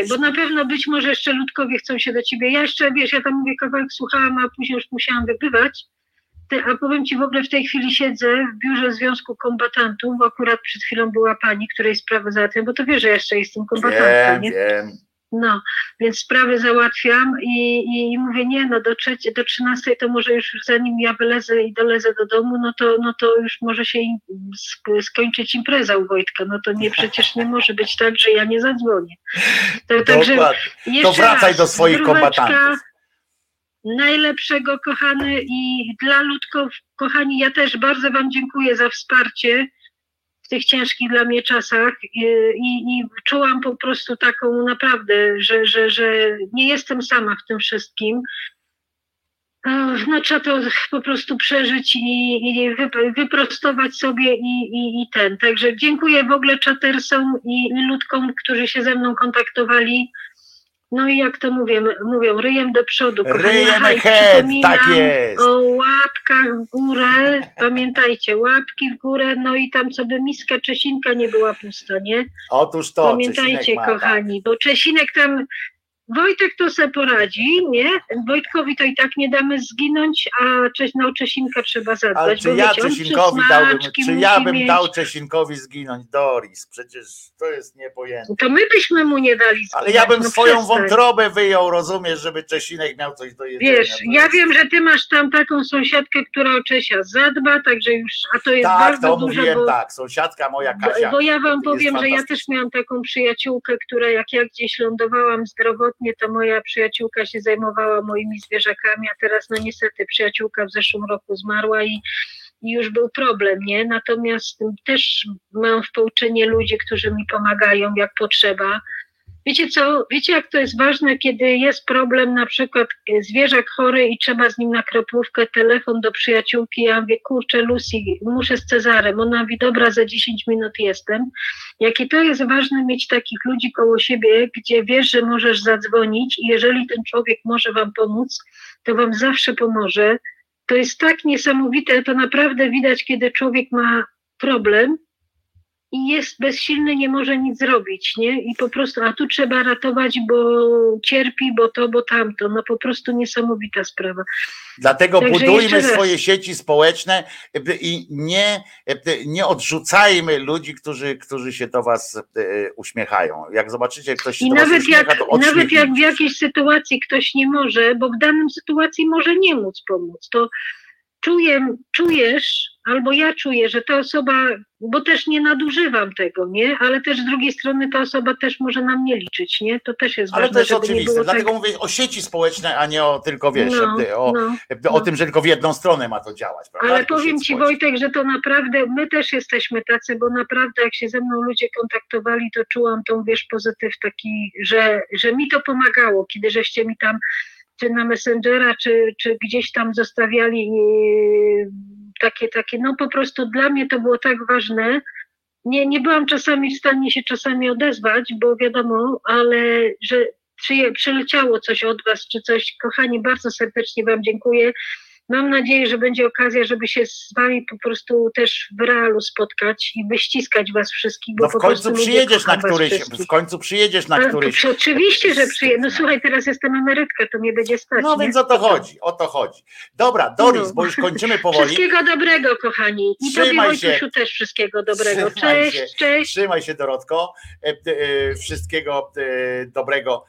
Bo na pewno być może jeszcze ludkowie chcą się do ciebie. Ja jeszcze, wiesz, ja tam mówię, kawałek słuchałam, a później już musiałam wybywać. A powiem ci, w ogóle w tej chwili siedzę w biurze Związku Kombatantów, bo akurat przed chwilą była pani, której sprawę załatwiam, bo to wiesz, że ja jeszcze jestem kombatantem, nie? Wiem. No, więc sprawy załatwiam i mówię, nie no, do 13 to może już zanim ja wylezę i dolezę do domu, no to już może się skończyć impreza u Wojtka, no to nie, przecież nie może być tak, że ja nie zadzwonię. To wracaj do swoich kombatantów. Najlepszego, kochany, i dla ludków, kochani, ja też bardzo wam dziękuję za wsparcie w tych ciężkich dla mnie czasach i czułam po prostu taką naprawdę, że nie jestem sama w tym wszystkim. No trzeba to po prostu przeżyć i wyprostować sobie i ten. Także dziękuję w ogóle czatersom i ludkom, którzy się ze mną kontaktowali. No i jak to mówią, ryjem do przodu. Ryjem ahead, tak jest. O łapkach w górę, pamiętajcie, łapki w górę, no i tam, co by miska Czesinka nie była pusta, nie? Otóż to, pamiętajcie, kochani, bo Czesinek tam, Wojtek to se poradzi, nie? Wojtkowi to i tak nie damy zginąć, a no, Czesinka trzeba zadbać. Ale czy ja Czesinkowi dałbym, czy ja bym dał Czesinkowi zginąć, Doris? Przecież to jest niepojęte. To my byśmy mu nie dali zginąć. Ale ja bym swoją wątrobę wyjął, rozumiesz, żeby Czesinek miał coś do jedzenia. Wiesz, ja wiem, że ty masz tam taką sąsiadkę, która o Czesia zadba, także już, a to jest bardzo dużo. Tak, to mówiłem, tak, sąsiadka moja Kasia. Bo ja wam powiem, że ja też miałam taką przyjaciółkę, która jak ja gdzieś lądowałam zdrowotnie, to moja przyjaciółka się zajmowała moimi zwierzakami, a teraz no niestety przyjaciółka w zeszłym roku zmarła i już był problem, nie? Natomiast też mam w pouczenie ludzi, którzy mi pomagają jak potrzeba. Wiecie co? Wiecie jak to jest ważne, kiedy jest problem, na przykład zwierzak chory i trzeba z nim na kroplówkę, telefon do przyjaciółki, ja mówię, kurczę Lucy, muszę z Cezarem, ona mówi, dobra, za 10 minut jestem. Jakie to jest ważne mieć takich ludzi koło siebie, gdzie wiesz, że możesz zadzwonić i jeżeli ten człowiek może wam pomóc, to wam zawsze pomoże. To jest tak niesamowite, to naprawdę widać, kiedy człowiek ma problem i jest bezsilny, nie może nic zrobić, nie? I po prostu, a tu trzeba ratować, bo cierpi, bo to, bo tamto. No po prostu niesamowita sprawa. Dlatego także budujmy swoje sieci społeczne i nie odrzucajmy ludzi, którzy się do was uśmiechają. Jak zobaczycie, ktoś się do was uśmiecha, to odśmiechujcie. Nawet jak w jakiejś sytuacji ktoś nie może, bo w danym sytuacji może nie móc pomóc, to czujesz, albo ja czuję, że ta osoba, bo też nie nadużywam tego, nie? Ale też z drugiej strony ta osoba też może na mnie liczyć, nie? To też jest ważne. Ale to jest oczywiste, dlatego tak mówię o sieci społecznej, a nie o tylko, wiesz, o tym, że tylko w jedną stronę ma to działać, prawda? Ale powiem ci, Wojtek, że to naprawdę, my też jesteśmy tacy, bo naprawdę jak się ze mną ludzie kontaktowali, to czułam tą, wiesz, pozytyw taki, że mi to pomagało, kiedy żeście mi tam czy na Messengera, czy gdzieś tam zostawiali takie, no po prostu dla mnie to było tak ważne. Nie byłam czasami w stanie się odezwać, bo wiadomo, ale że przyleciało coś od was, czy coś, kochani, bardzo serdecznie wam dziękuję. Mam nadzieję, że będzie okazja, żeby się z wami po prostu też w realu spotkać i wyściskać was wszystkich. Bo no w końcu przyjedziesz na któryś. Oczywiście, że przyjedę. No słuchaj, teraz jestem emerytka, to mnie będzie stać. No nie? Więc o to chodzi. Dobra, Doris, bo już kończymy powoli. Wszystkiego dobrego, kochani. I tobie, Wojciusiu, też wszystkiego dobrego. Cześć. Trzymaj się, Dorotko. Wszystkiego dobrego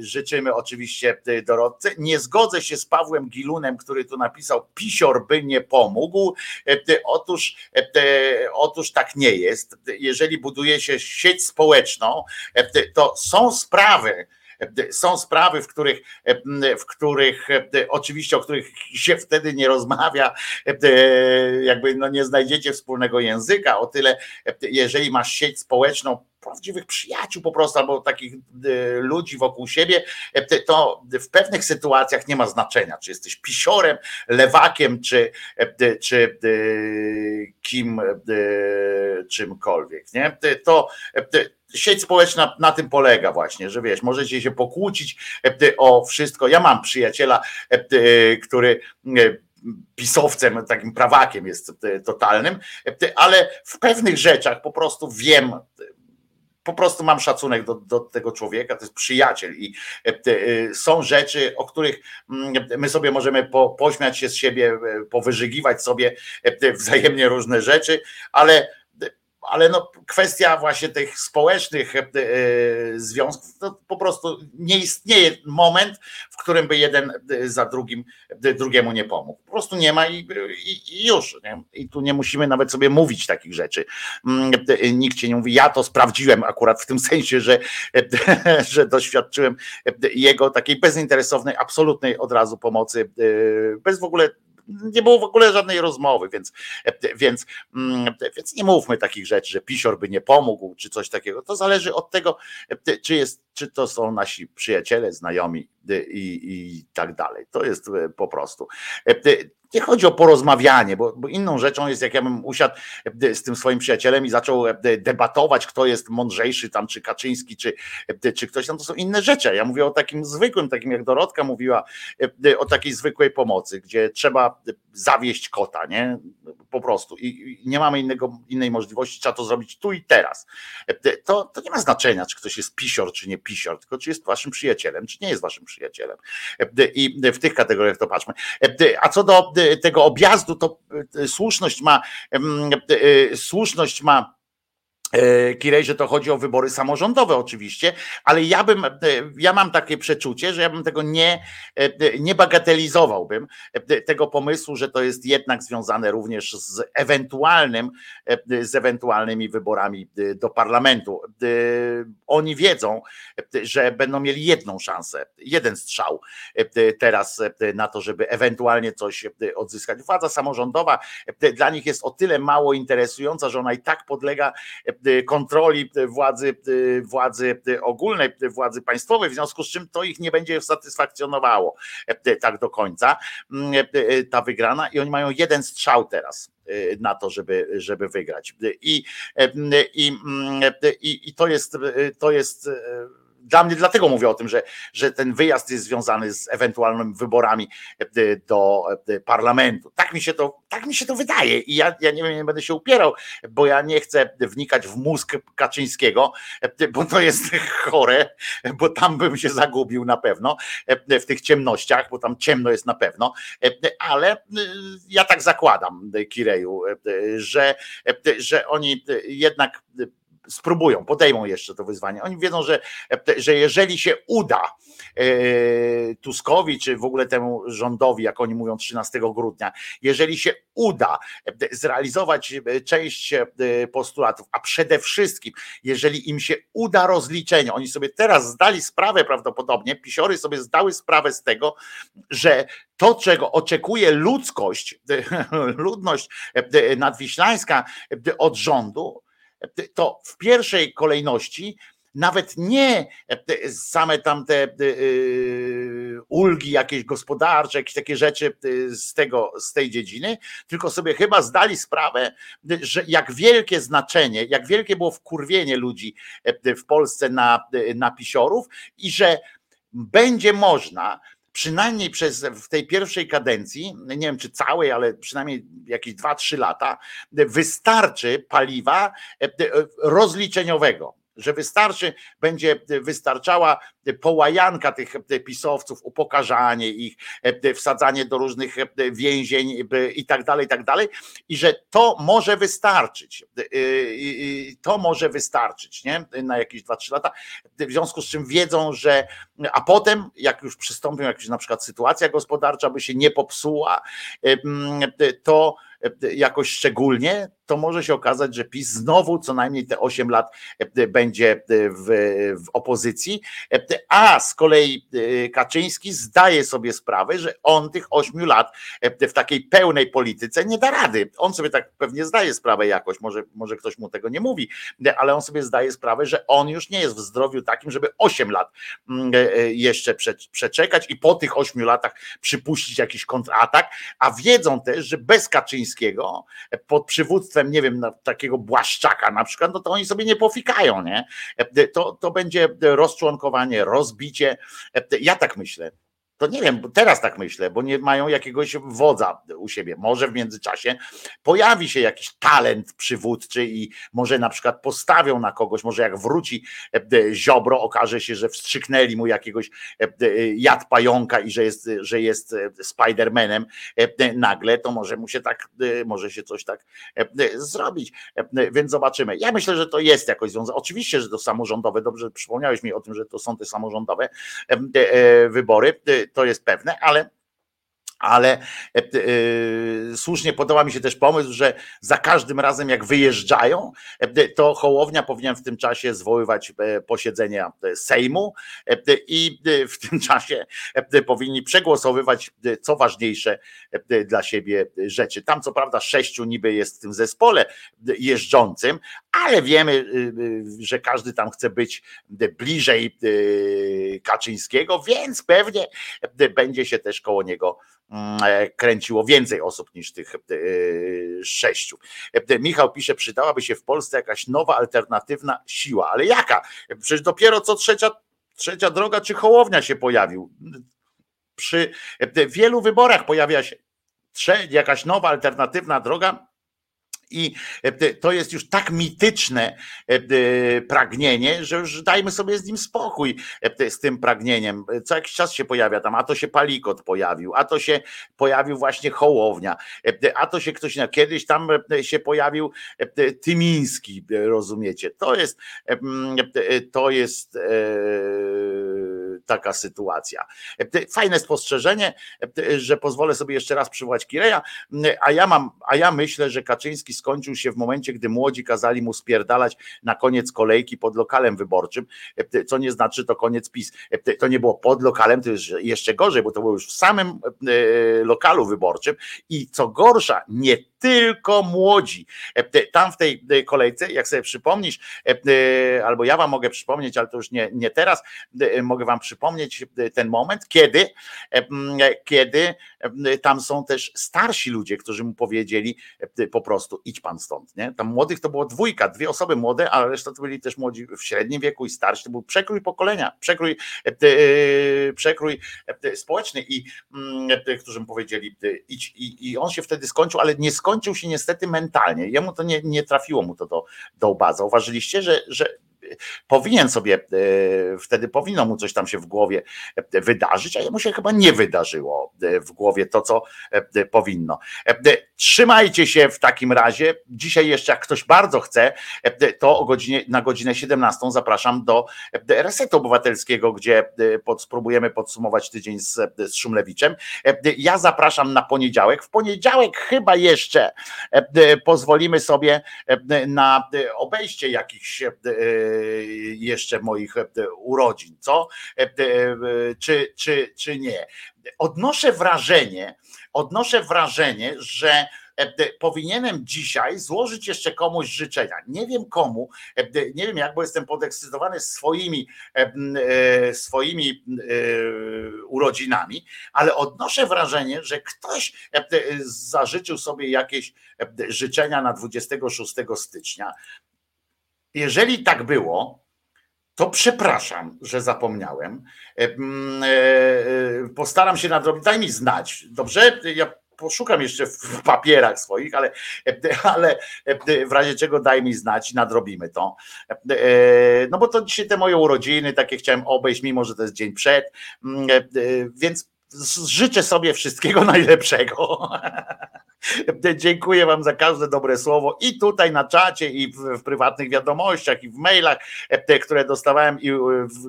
życzymy oczywiście Dorotce. Nie zgodzę się z Pawłem Gilunem, który tu napisał, pisior by nie pomógł. Otóż tak nie jest. Jeżeli buduje się sieć społeczną, to są sprawy, Są sprawy, w których oczywiście, o których się wtedy nie rozmawia, jakby no nie znajdziecie wspólnego języka, o tyle jeżeli masz sieć społeczną, prawdziwych przyjaciół po prostu, albo takich ludzi wokół siebie, to w pewnych sytuacjach nie ma znaczenia, czy jesteś pisiorem, lewakiem, czy kim, czymkolwiek, nie? To sieć społeczna na tym polega właśnie, że wiesz, możecie się pokłócić o wszystko. Ja mam przyjaciela, który pisowcem, takim prawakiem jest totalnym, ale w pewnych rzeczach po prostu wiem, po prostu mam szacunek do tego człowieka, to jest przyjaciel i są rzeczy, o których my sobie możemy pośmiać się z siebie, powyżygiwać sobie wzajemnie różne rzeczy, ale no kwestia właśnie tych społecznych związków, to po prostu nie istnieje moment, w którym by jeden za drugim, drugiemu nie pomógł. Po prostu nie ma i już. Nie? I tu nie musimy nawet sobie mówić takich rzeczy. Nikt ci nie mówi, ja to sprawdziłem akurat w tym sensie, że doświadczyłem jego takiej bezinteresownej, absolutnej od razu pomocy, bez w ogóle nie było w ogóle żadnej rozmowy, więc nie mówmy takich rzeczy, że pisior by nie pomógł, czy coś takiego. To zależy od tego, czy to są nasi przyjaciele, znajomi i tak dalej. To jest po prostu. Nie chodzi o porozmawianie, bo inną rzeczą jest, jak ja bym usiadł z tym swoim przyjacielem i zaczął debatować, kto jest mądrzejszy tam, czy Kaczyński, czy ktoś tam, to są inne rzeczy. Ja mówię o takim zwykłym, takim jak Dorotka mówiła, o takiej zwykłej pomocy, gdzie trzeba zawieść kota, nie? Po prostu. I nie mamy innej możliwości, trzeba to zrobić tu i teraz. To nie ma znaczenia, czy ktoś jest pisior, czy nie pisior, tylko czy jest waszym przyjacielem, czy nie jest waszym przyjacielem. I w tych kategoriach to patrzmy. A co do tego objazdu, to słuszność ma Kirej, że to chodzi o wybory samorządowe oczywiście, ale ja mam takie przeczucie, że ja bym tego nie bagatelizowałbym, tego pomysłu, że to jest jednak związane również z ewentualnymi wyborami do parlamentu. Oni wiedzą, że będą mieli jedną szansę, jeden strzał teraz na to, żeby ewentualnie coś odzyskać. Władza samorządowa dla nich jest o tyle mało interesująca, że ona i tak podlega kontroli władzy ogólnej, władzy państwowej, w związku z czym to ich nie będzie satysfakcjonowało tak do końca, ta wygrana, i oni mają jeden strzał teraz na to, żeby wygrać. I to jest dla mnie, dlatego mówię o tym, że ten wyjazd jest związany z ewentualnymi wyborami do parlamentu. Tak mi się to wydaje i ja nie wiem, nie będę się upierał, bo ja nie chcę wnikać w mózg Kaczyńskiego, bo to jest chore, bo tam bym się zagubił na pewno w tych ciemnościach, bo tam ciemno jest na pewno, ale ja tak zakładam, Kireju, że oni jednak spróbują, podejmą jeszcze to wyzwanie. Oni wiedzą, że jeżeli się uda Tuskowi, czy w ogóle temu rządowi, jak oni mówią 13 grudnia, jeżeli się uda zrealizować część postulatów, a przede wszystkim, jeżeli im się uda rozliczenie, oni sobie teraz zdali sprawę prawdopodobnie, pisiory sobie zdały sprawę z tego, że to, czego oczekuje ludność nadwiślańska od rządu, to w pierwszej kolejności nawet nie same tamte ulgi jakieś gospodarcze, jakieś takie rzeczy z tej dziedziny, tylko sobie chyba zdali sprawę, że jak wielkie znaczenie, jak wielkie było wkurwienie ludzi w Polsce na pisiorów i że będzie można przynajmniej w tej pierwszej kadencji, nie wiem czy całej, ale przynajmniej jakieś 2-3 lata, wystarczy paliwa rozliczeniowego, że będzie wystarczała połajanka tych pisowców, upokarzanie ich, wsadzanie do różnych więzień i tak dalej, i że to może wystarczyć. To może wystarczyć, nie? Na jakieś 2-3 lata. W związku z czym wiedzą, że a potem, jak już przystąpią, jak już na przykład sytuacja gospodarcza by się nie popsuła, to jakoś szczególnie, to może się okazać, że PiS znowu co najmniej te 8 lat będzie w opozycji, a z kolei Kaczyński zdaje sobie sprawę, że on tych 8 lat w takiej pełnej polityce nie da rady. On sobie tak pewnie zdaje sprawę jakoś, może ktoś mu tego nie mówi, ale on sobie zdaje sprawę, że on już nie jest w zdrowiu takim, żeby 8 lat jeszcze przeczekać i po tych 8 latach przypuścić jakiś kontratak, a wiedzą też, że bez Kaczyńskiego pod przywództwem, nie wiem, takiego Błaszczaka na przykład, no to oni sobie nie pofikają, nie? To będzie rozczłonkowanie, rozbicie. Ja tak myślę. To nie wiem, teraz tak myślę, bo nie mają jakiegoś wodza u siebie. Może w międzyczasie pojawi się jakiś talent przywódczy i może na przykład postawią na kogoś, może jak wróci Ziobro, okaże się, że wstrzyknęli mu jakiegoś jad pająka i że jest Spider-Manem nagle, to może mu się tak, może się coś tak zrobić. Więc zobaczymy. Ja myślę, że to jest jakoś związane. Oczywiście, że to samorządowe, dobrze przypomniałeś mi o tym, że to są te samorządowe wybory, to jest pewne, ale słusznie podoba mi się też pomysł, że za każdym razem jak wyjeżdżają, to Hołownia powinien w tym czasie zwoływać posiedzenia Sejmu i w tym czasie powinni przegłosowywać co ważniejsze dla siebie rzeczy. Tam co prawda 6 niby jest w tym zespole jeżdżącym, ale wiemy, że każdy tam chce być bliżej Kaczyńskiego, więc pewnie będzie się też koło niego kręciło więcej osób niż tych 6. Michał pisze, przydałaby się w Polsce jakaś nowa, alternatywna siła. Ale jaka? Przecież dopiero co trzecia droga czy Hołownia się pojawił. Przy wielu wyborach pojawia się jakaś nowa, alternatywna droga, i to jest już tak mityczne pragnienie, że już dajmy sobie z nim spokój, z tym pragnieniem. Co jakiś czas się pojawia tam, a to się Palikot pojawił, a to się pojawił właśnie Hołownia, a to się ktoś, kiedyś tam się pojawił Tymiński, rozumiecie. To jest taka sytuacja. Fajne spostrzeżenie, że pozwolę sobie jeszcze raz przywołać Kireja, a ja myślę, że Kaczyński skończył się w momencie, gdy młodzi kazali mu spierdalać na koniec kolejki pod lokalem wyborczym, co nie znaczy to koniec PiS. To nie było pod lokalem, to jest jeszcze gorzej, bo to było już w samym lokalu wyborczym i co gorsza, nie tylko młodzi. Tam w tej kolejce, jak sobie przypomnisz, albo ja wam mogę przypomnieć, ale to już nie teraz, mogę wam przypomnieć ten moment, kiedy tam są też starsi ludzie, którzy mu powiedzieli po prostu idź pan stąd, nie? Tam młodych to było 2 osoby młode, ale reszta to byli też młodzi w średnim wieku i starsi. To był przekrój pokolenia, przekrój społeczny i którzy mu powiedzieli idź i on się wtedy skończył, ale nie skończył się niestety mentalnie. Jemu to nie trafiło mu to do łba. Zauważyliście, że powinien sobie, wtedy powinno mu coś tam się w głowie wydarzyć, a jemu się chyba nie wydarzyło w głowie to, co powinno. Trzymajcie się w takim razie. Dzisiaj jeszcze jak ktoś bardzo chce, to na godzinę 17 zapraszam do Resetu Obywatelskiego, gdzie spróbujemy podsumować tydzień z Szumlewiczem. Ja zapraszam na poniedziałek. W poniedziałek chyba jeszcze pozwolimy sobie na obejście jakichś jeszcze moich urodzin, co? Czy nie? Odnoszę wrażenie, że powinienem dzisiaj złożyć jeszcze komuś życzenia. Nie wiem komu, nie wiem jak, bo jestem podekscytowany swoimi urodzinami, ale odnoszę wrażenie, że ktoś zażyczył sobie jakieś życzenia na 26 stycznia. Jeżeli tak było, to przepraszam, że zapomniałem. Postaram się nadrobić. Daj mi znać, dobrze? Ja poszukam jeszcze w papierach swoich, ale w razie czego daj mi znać, nadrobimy to. No bo to dzisiaj te moje urodziny, takie chciałem obejść, mimo że to jest dzień przed, więc życzę sobie wszystkiego najlepszego. Dziękuję wam za każde dobre słowo i tutaj na czacie, i w prywatnych wiadomościach, i w mailach, które dostawałem, i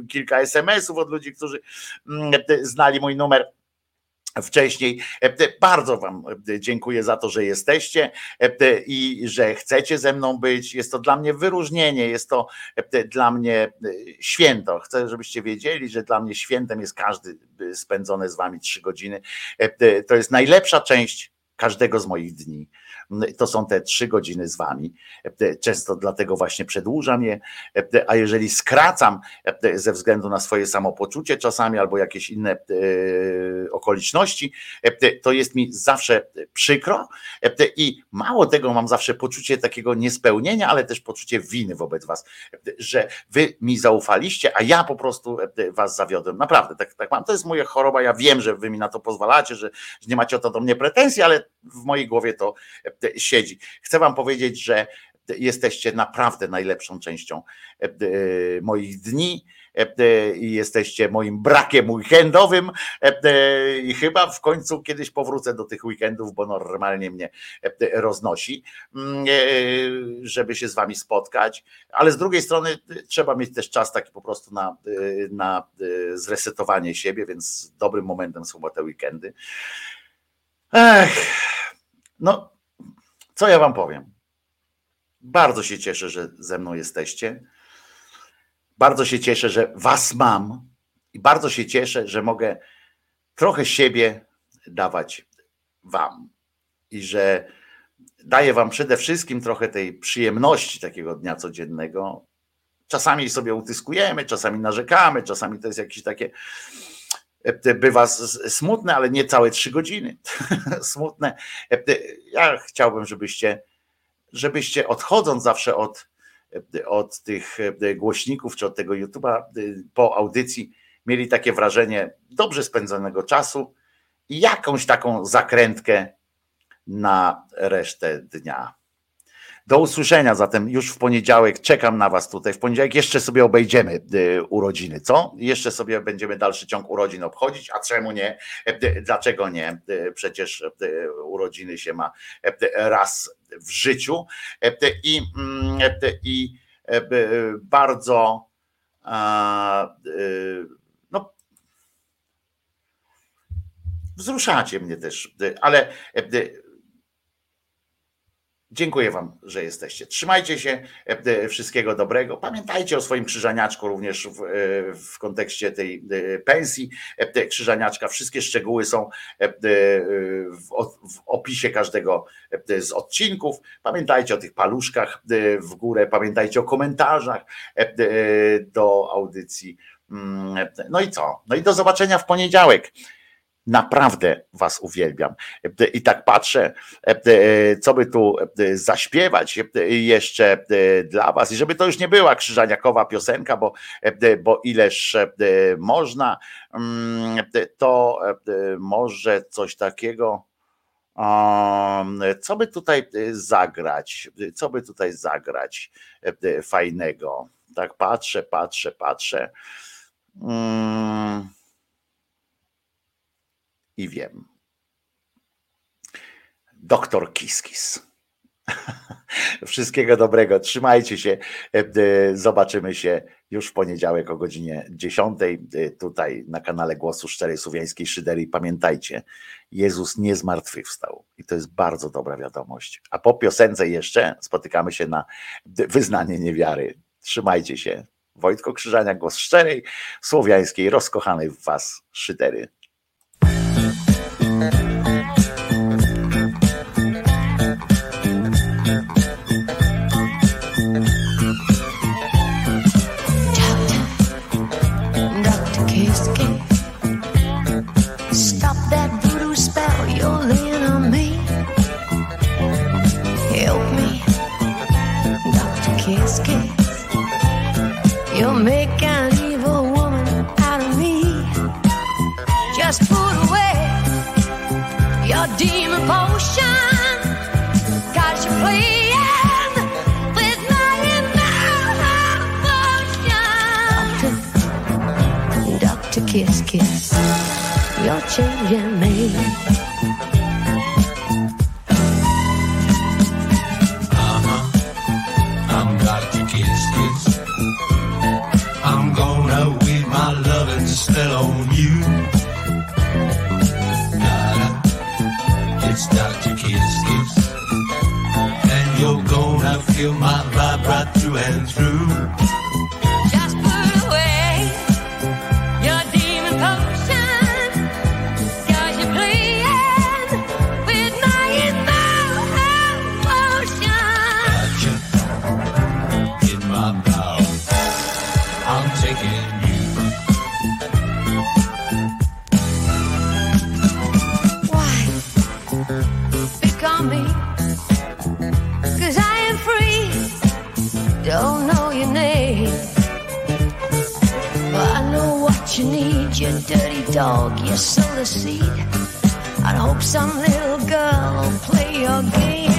kilka SMS-ów od ludzi, którzy znali mój numer. wcześniej. Bardzo wam dziękuję za to, że jesteście i że chcecie ze mną być. Jest to dla mnie wyróżnienie, jest to dla mnie święto. Chcę, żebyście wiedzieli, że dla mnie świętem jest każdy spędzone z wami 3 godziny. To jest najlepsza część każdego z moich dni. To są te 3 godziny z wami. Często dlatego właśnie przedłużam je, a jeżeli skracam ze względu na swoje samopoczucie czasami albo jakieś inne okoliczności, to jest mi zawsze przykro i mało tego, mam zawsze poczucie takiego niespełnienia, ale też poczucie winy wobec was, że wy mi zaufaliście, a ja po prostu was zawiodłem. Naprawdę, tak mam. To jest moja choroba. Ja wiem, że wy mi na to pozwalacie, że nie macie o to do mnie pretensji, ale w mojej głowie to siedzi. Chcę wam powiedzieć, że jesteście naprawdę najlepszą częścią moich dni i jesteście moim brakiem weekendowym i chyba w końcu kiedyś powrócę do tych weekendów, bo normalnie mnie roznosi, żeby się z wami spotkać, ale z drugiej strony trzeba mieć też czas taki po prostu na zresetowanie siebie, więc dobrym momentem są te weekendy. No, co ja wam powiem? Bardzo się cieszę, że ze mną jesteście. Bardzo się cieszę, że was mam. I bardzo się cieszę, że mogę trochę siebie dawać wam. I że daję wam przede wszystkim trochę tej przyjemności takiego dnia codziennego. Czasami sobie utyskujemy, czasami narzekamy, czasami to jest jakieś takie... Bywa smutne, ale nie całe 3 godziny. Smutne. Ja chciałbym, żebyście odchodząc zawsze od tych głośników czy od tego YouTube'a po audycji mieli takie wrażenie dobrze spędzonego czasu i jakąś taką zakrętkę na resztę dnia. Do usłyszenia zatem już w poniedziałek. Czekam na was tutaj. W poniedziałek jeszcze sobie obejdziemy urodziny, co? Jeszcze sobie będziemy dalszy ciąg urodzin obchodzić, a czemu nie? Dlaczego nie? Przecież urodziny się ma raz w życiu. I bardzo no, wzruszacie mnie też, ale dziękuję wam, że jesteście. Trzymajcie się, wszystkiego dobrego. Pamiętajcie o swoim krzyżaniaczku również w kontekście tej pensji krzyżaniaczka. Wszystkie szczegóły są w opisie każdego z odcinków. Pamiętajcie o tych paluszkach w górę, pamiętajcie o komentarzach do audycji. No i co? No i do zobaczenia w poniedziałek. Naprawdę was uwielbiam i tak patrzę, co by tu zaśpiewać jeszcze dla was i żeby to już nie była krzyżaniakowa piosenka, bo ileż można, to może coś takiego, co by tutaj zagrać fajnego, tak patrzę. I wiem. Doktor Kiskis. Wszystkiego dobrego. Trzymajcie się. Zobaczymy się już w poniedziałek o godzinie 10 tutaj na kanale Głosu Szczerej Słowiańskiej Szyderii. Pamiętajcie, Jezus nie zmartwychwstał. I to jest bardzo dobra wiadomość. A po piosence jeszcze spotykamy się na wyznanie niewiary. Trzymajcie się. Wojtko Krzyżaniak, Głos Szczerej Słowiańskiej, rozkochanej w was Szydery. Doctor Kiski, stop that voodoo spell you're laying on me. Help me, Doctor Kiski, you're making an evil woman out of me. Just put away your demon potion, 'cause you're playing with my emotion. Doctor Kiss, you're changing me. I'm Doctor Kiss, I'm gonna weave my love and spell on you. I feel my vibe right through and through. Just put away your demon potion, 'cause you're playing with my emotion. Gotcha, in my power, I'm taking you. Why? Pick on me, 'cause I am free, don't know your name, but I know what you need. You're dirty dog, you sow the seed, I'd hope some little girl will play your game.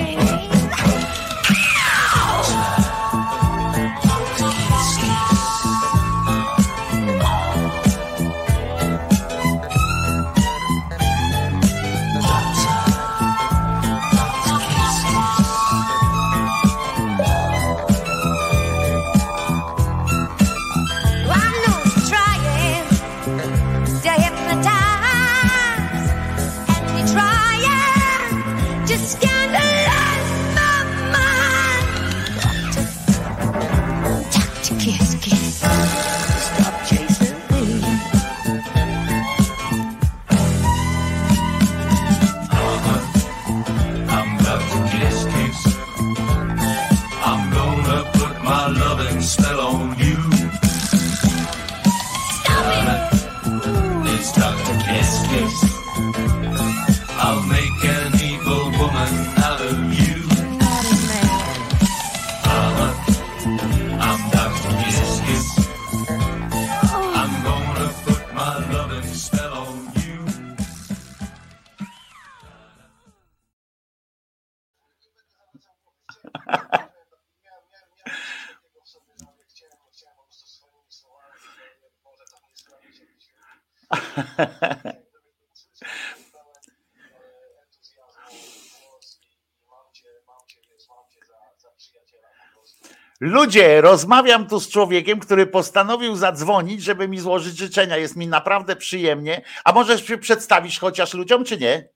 Ludzie, rozmawiam tu z człowiekiem, który postanowił zadzwonić, żeby mi złożyć życzenia. Jest mi naprawdę przyjemnie. A możesz się przedstawić chociaż ludziom, czy nie?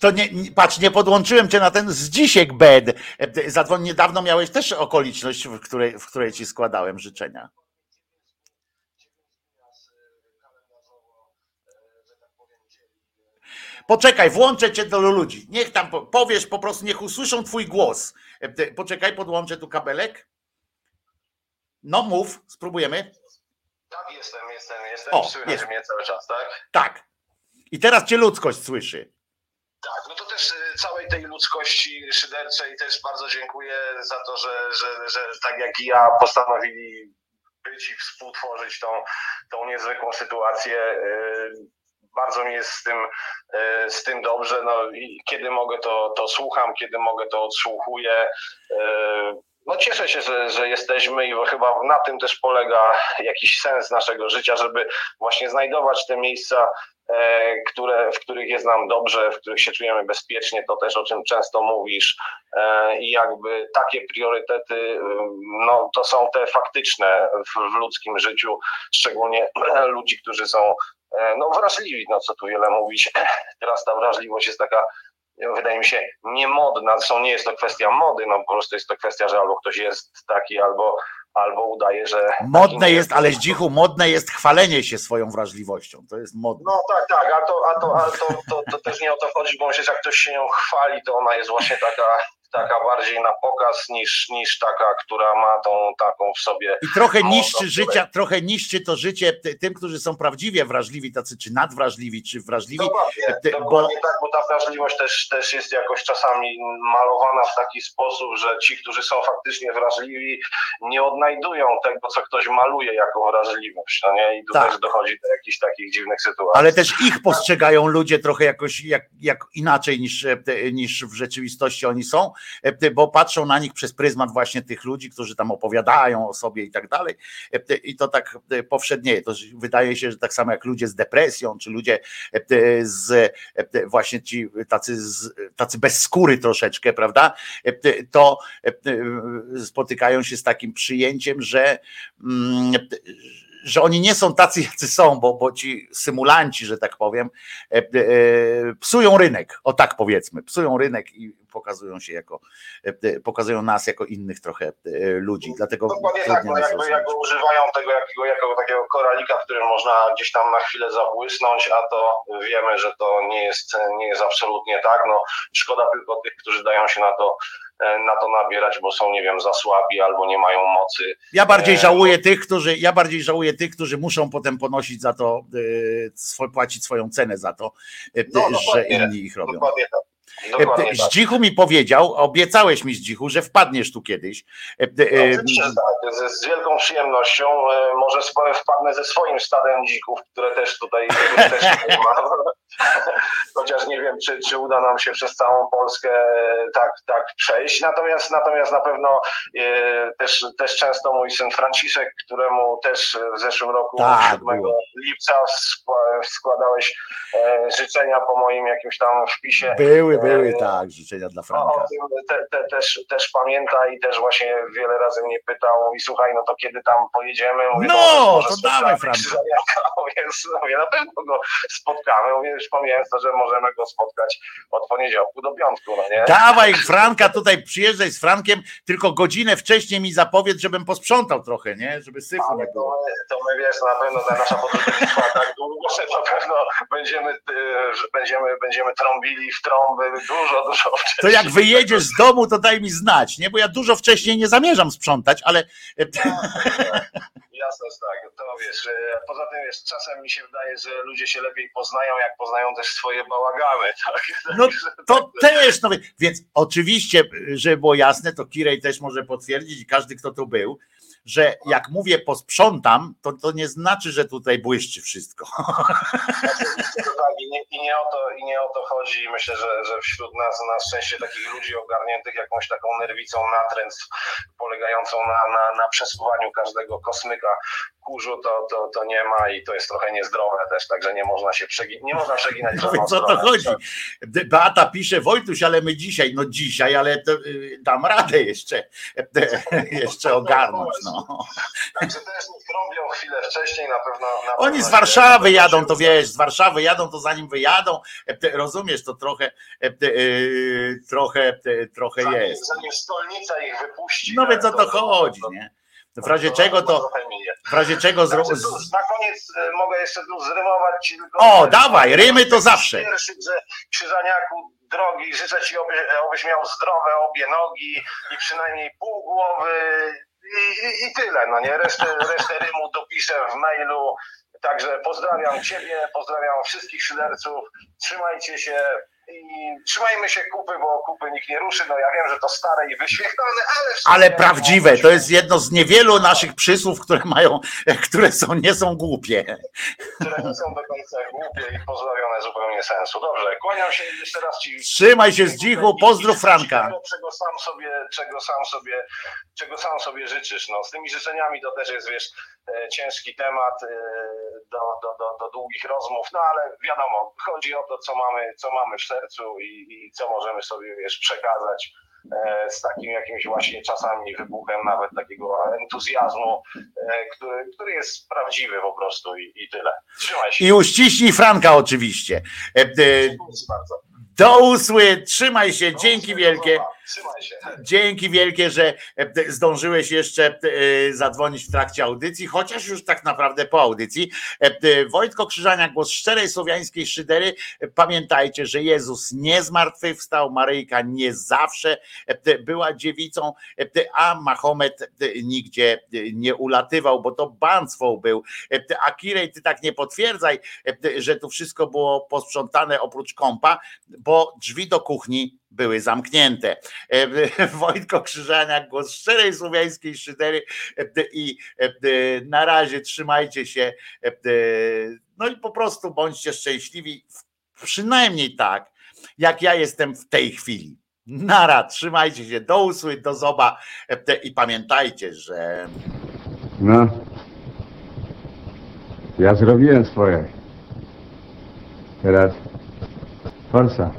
To nie, patrz, nie podłączyłem cię na ten Zdzisiek Bed. Zadzwoń, niedawno miałeś też okoliczność, w której ci składałem życzenia. Poczekaj, włączę cię do ludzi. Niech tam powiesz, po prostu niech usłyszą twój głos. Poczekaj, podłączę tu kabelek. No mów, spróbujemy. Tak, jestem. O, słychać jest mnie cały czas, tak? Tak. I teraz cię ludzkość słyszy. Tak, no to też całej tej ludzkości szyderczej też bardzo dziękuję za to, że tak jak i ja postanowili być i współtworzyć tą niezwykłą sytuację. Bardzo mi jest z tym dobrze. No, i kiedy mogę, to słucham, kiedy mogę, to odsłuchuję. No cieszę się, że jesteśmy i chyba na tym też polega jakiś sens naszego życia, żeby właśnie znajdować te miejsca, w których jest nam dobrze, w których się czujemy bezpiecznie, to też o czym często mówisz. I jakby takie priorytety, no to są te faktyczne w ludzkim życiu, szczególnie ludzi, którzy są no wrażliwi, no co tu wiele mówić. Teraz ta wrażliwość jest taka, wydaje mi się, niemodna. Zresztą nie jest to kwestia mody, no po prostu jest to kwestia, że albo ktoś jest taki, albo udaje, że... Modne jest, ale Zdzichu, modne jest chwalenie się swoją wrażliwością. To jest modne. No tak, a to też nie o to chodzi, bo jak ktoś się nią chwali, to ona jest właśnie taka bardziej na pokaz niż taka, która ma tą taką w sobie... I trochę niszczy to życie tym, którzy są prawdziwie wrażliwi, tacy czy nadwrażliwi, czy wrażliwi. Dokładnie tak, bo ta wrażliwość też jest jakoś czasami malowana w taki sposób, że ci, którzy są faktycznie wrażliwi, nie odnajdują tego, co ktoś maluje jako wrażliwość. No nie? I tu tak też dochodzi do jakichś takich dziwnych sytuacji. Ale też ich postrzegają ludzie trochę jakoś jak inaczej niż w rzeczywistości oni są, bo patrzą na nich przez pryzmat właśnie tych ludzi, którzy tam opowiadają o sobie i tak dalej. I to tak powszednieje. To wydaje się, że tak samo jak ludzie z depresją, czy ludzie z właśnie ci tacy bez skóry troszeczkę, prawda? To spotykają się z takim przyjęciem, że oni nie są tacy, jacy są, bo ci symulanci, że tak powiem, psują rynek, o tak powiedzmy, psują rynek i pokazują się jako, pokazują nas jako innych trochę ludzi. Dlatego dokładnie tak, no jakby używają tego jako takiego koralika, w którym można gdzieś tam na chwilę zabłysnąć, a to wiemy, że to nie jest absolutnie tak. No, szkoda tylko tych, którzy dają się na to nabierać, bo są, nie wiem, za słabi albo nie mają mocy. Ja bardziej żałuję tych, którzy muszą potem ponosić za to, płacić swoją cenę za to, że inni ich robią. Dokładnie tak. Zdzichu mi powiedział, obiecałeś mi, Zdzichu, że wpadniesz tu kiedyś. Oczywiście, tak, z wielką przyjemnością. Może wpadnę ze swoim stadem dzików, które też tutaj mam. Chociaż nie wiem, czy uda nam się przez całą Polskę tak przejść. Natomiast na pewno też często mój syn Franciszek, któremu też w zeszłym roku 7 lipca składałeś życzenia po moim jakimś tam wpisie. Były tak, życzenia dla Franka. Też pamięta i też właśnie wiele razy mnie pytał i słuchaj, no to kiedy tam pojedziemy? Mówię, to damy Franka. Więc mówię, na pewno go spotkamy. Mówię, już pomijając to, że możemy go spotkać od poniedziałku do piątku. No nie? Dawaj Franka, tutaj przyjeżdżaj z Frankiem, tylko godzinę wcześniej mi zapowiedz, żebym posprzątał trochę, nie? Żeby syfu nie było. To my wiesz, na pewno ta nasza podróż trwa tak długo, że na pewno będziemy trąbili w trąb. Dużo wcześniej. To jak wyjedziesz z domu, to daj mi znać, nie? Bo ja dużo wcześniej nie zamierzam sprzątać, ale... Tak. Jasne, tak. To wiesz, poza tym wiesz, czasem mi się wydaje, że ludzie się lepiej poznają, jak poznają też swoje bałagany. Tak? No to też, no więc oczywiście, żeby było jasne, to Kirej też może potwierdzić i każdy, kto tu był, że jak mówię posprzątam, to nie znaczy, że tutaj błyszczy wszystko. I nie o to chodzi. Myślę, że wśród nas na szczęście takich ludzi ogarniętych jakąś taką nerwicą natręstw polegającą na przesuwaniu każdego kosmyka kurzu, to nie ma i to jest trochę niezdrowe też, także nie można się przeginać. Co to chodzi? Beata pisze, Wojtuś, ale my dzisiaj, ale dam radę jeszcze ogarnąć. No. Także też trąbią chwilę wcześniej na pewno. Oni z Warszawy jadą, to wiesz, z Warszawy jadą, to zanim wyjadą, rozumiesz, to trochę jest. Zanim stolnica ich wypuści. No więc o to chodzi, nie? W razie czego zrobić. Na koniec mogę jeszcze tu zrymować. O, dawaj, rymy to zawsze. Krzyżaniaku drogi, życzę ci, abyś miał zdrowe obie nogi i przynajmniej pół głowy. I tyle, no nie? Resztę rymu dopiszę w mailu. Także pozdrawiam ciebie, pozdrawiam wszystkich szyderców. Trzymajcie się i trzymajmy się kupy, bo kupy nikt nie ruszy. No ja wiem, że to stare i wyświetlone, ale prawdziwe. To jest jedno z niewielu naszych przysłów, które nie są głupie. Które nie są do końca głupie i pozbawione zupełnie sensu. Dobrze, kłaniam się jeszcze raz ci. Trzymaj się z dzichu, pozdrów Franka. Czego sam sobie życzysz. No, z tymi życzeniami to też jest, wiesz, ciężki temat do długich rozmów, no ale wiadomo, chodzi o to, co mamy w sercu i co możemy sobie, wiesz, przekazać z takim jakimś właśnie czasami wybuchem nawet takiego entuzjazmu, który jest prawdziwy po prostu i tyle. Trzymaj się. I uściśnij Franka oczywiście. Do usły, trzymaj się, dzięki wielkie. Trzymaj się. Dzięki wielkie, że zdążyłeś jeszcze zadzwonić w trakcie audycji, chociaż już tak naprawdę po audycji. Wojtko Krzyżaniak, głos szczerej słowiańskiej szydery. Pamiętajcie, że Jezus nie zmartwychwstał, Maryjka nie zawsze była dziewicą, a Mahomet nigdzie nie ulatywał, bo to banctwo był. A Kirej, ty tak nie potwierdzaj, że tu wszystko było posprzątane oprócz kąpa, bo drzwi do kuchni były zamknięte. Wojtko Krzyżaniak, głos szczerej słowiańskiej szydery i na razie trzymajcie się, no i po prostu bądźcie szczęśliwi, przynajmniej tak, jak ja jestem w tej chwili. Nara, trzymajcie się, do usły, do zoba i pamiętajcie, że... No, ja zrobiłem swoje. Teraz forsa.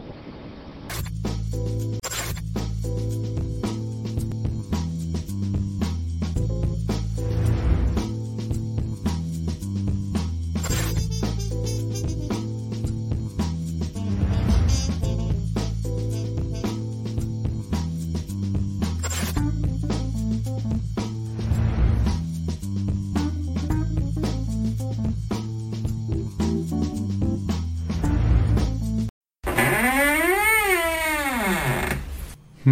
A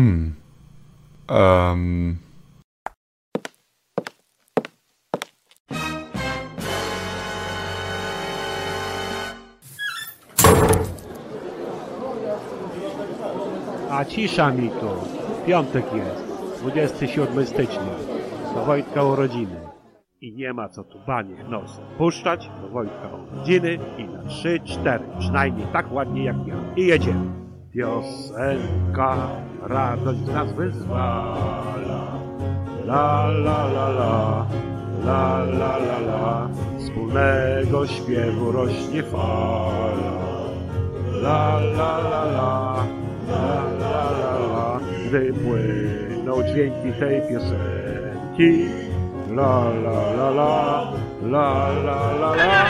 cisza mi tu. Piątek jest, 27 stycznia. Do Wojtka urodziny. I nie ma co tu banie nos puszczać. Do Wojtka urodziny i na 3-4. Przynajmniej tak ładnie jak ja. I jedziemy. Piosenka, radość nas wyzwala. La la la la, la la la la. Wspólnego śpiewu rośnie fala. La la la la. La, la, la, la. Wypłyną dźwięki tej piosenki. La, la, la, la, la, la, la, la.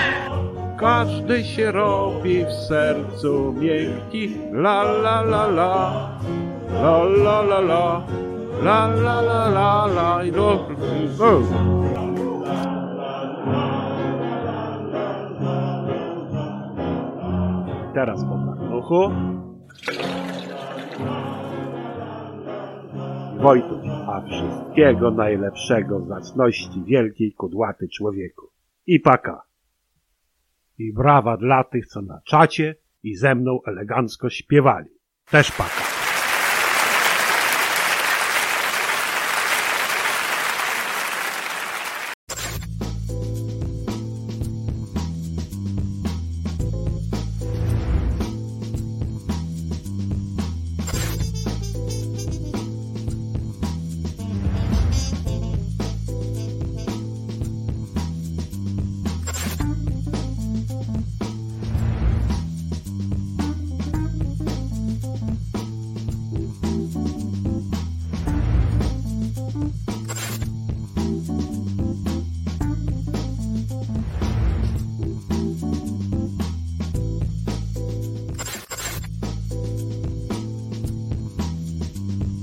Każdy się robi w sercu miękki. La, la, la, la, la, la, la, la, la, la, la, la, la. Teraz po marnuchu. Wojtuś, a wszystkiego najlepszego, zacności wielkiej, kudłaty człowieku. I paka. I brawa dla tych, co na czacie i ze mną elegancko śpiewali. Też paka.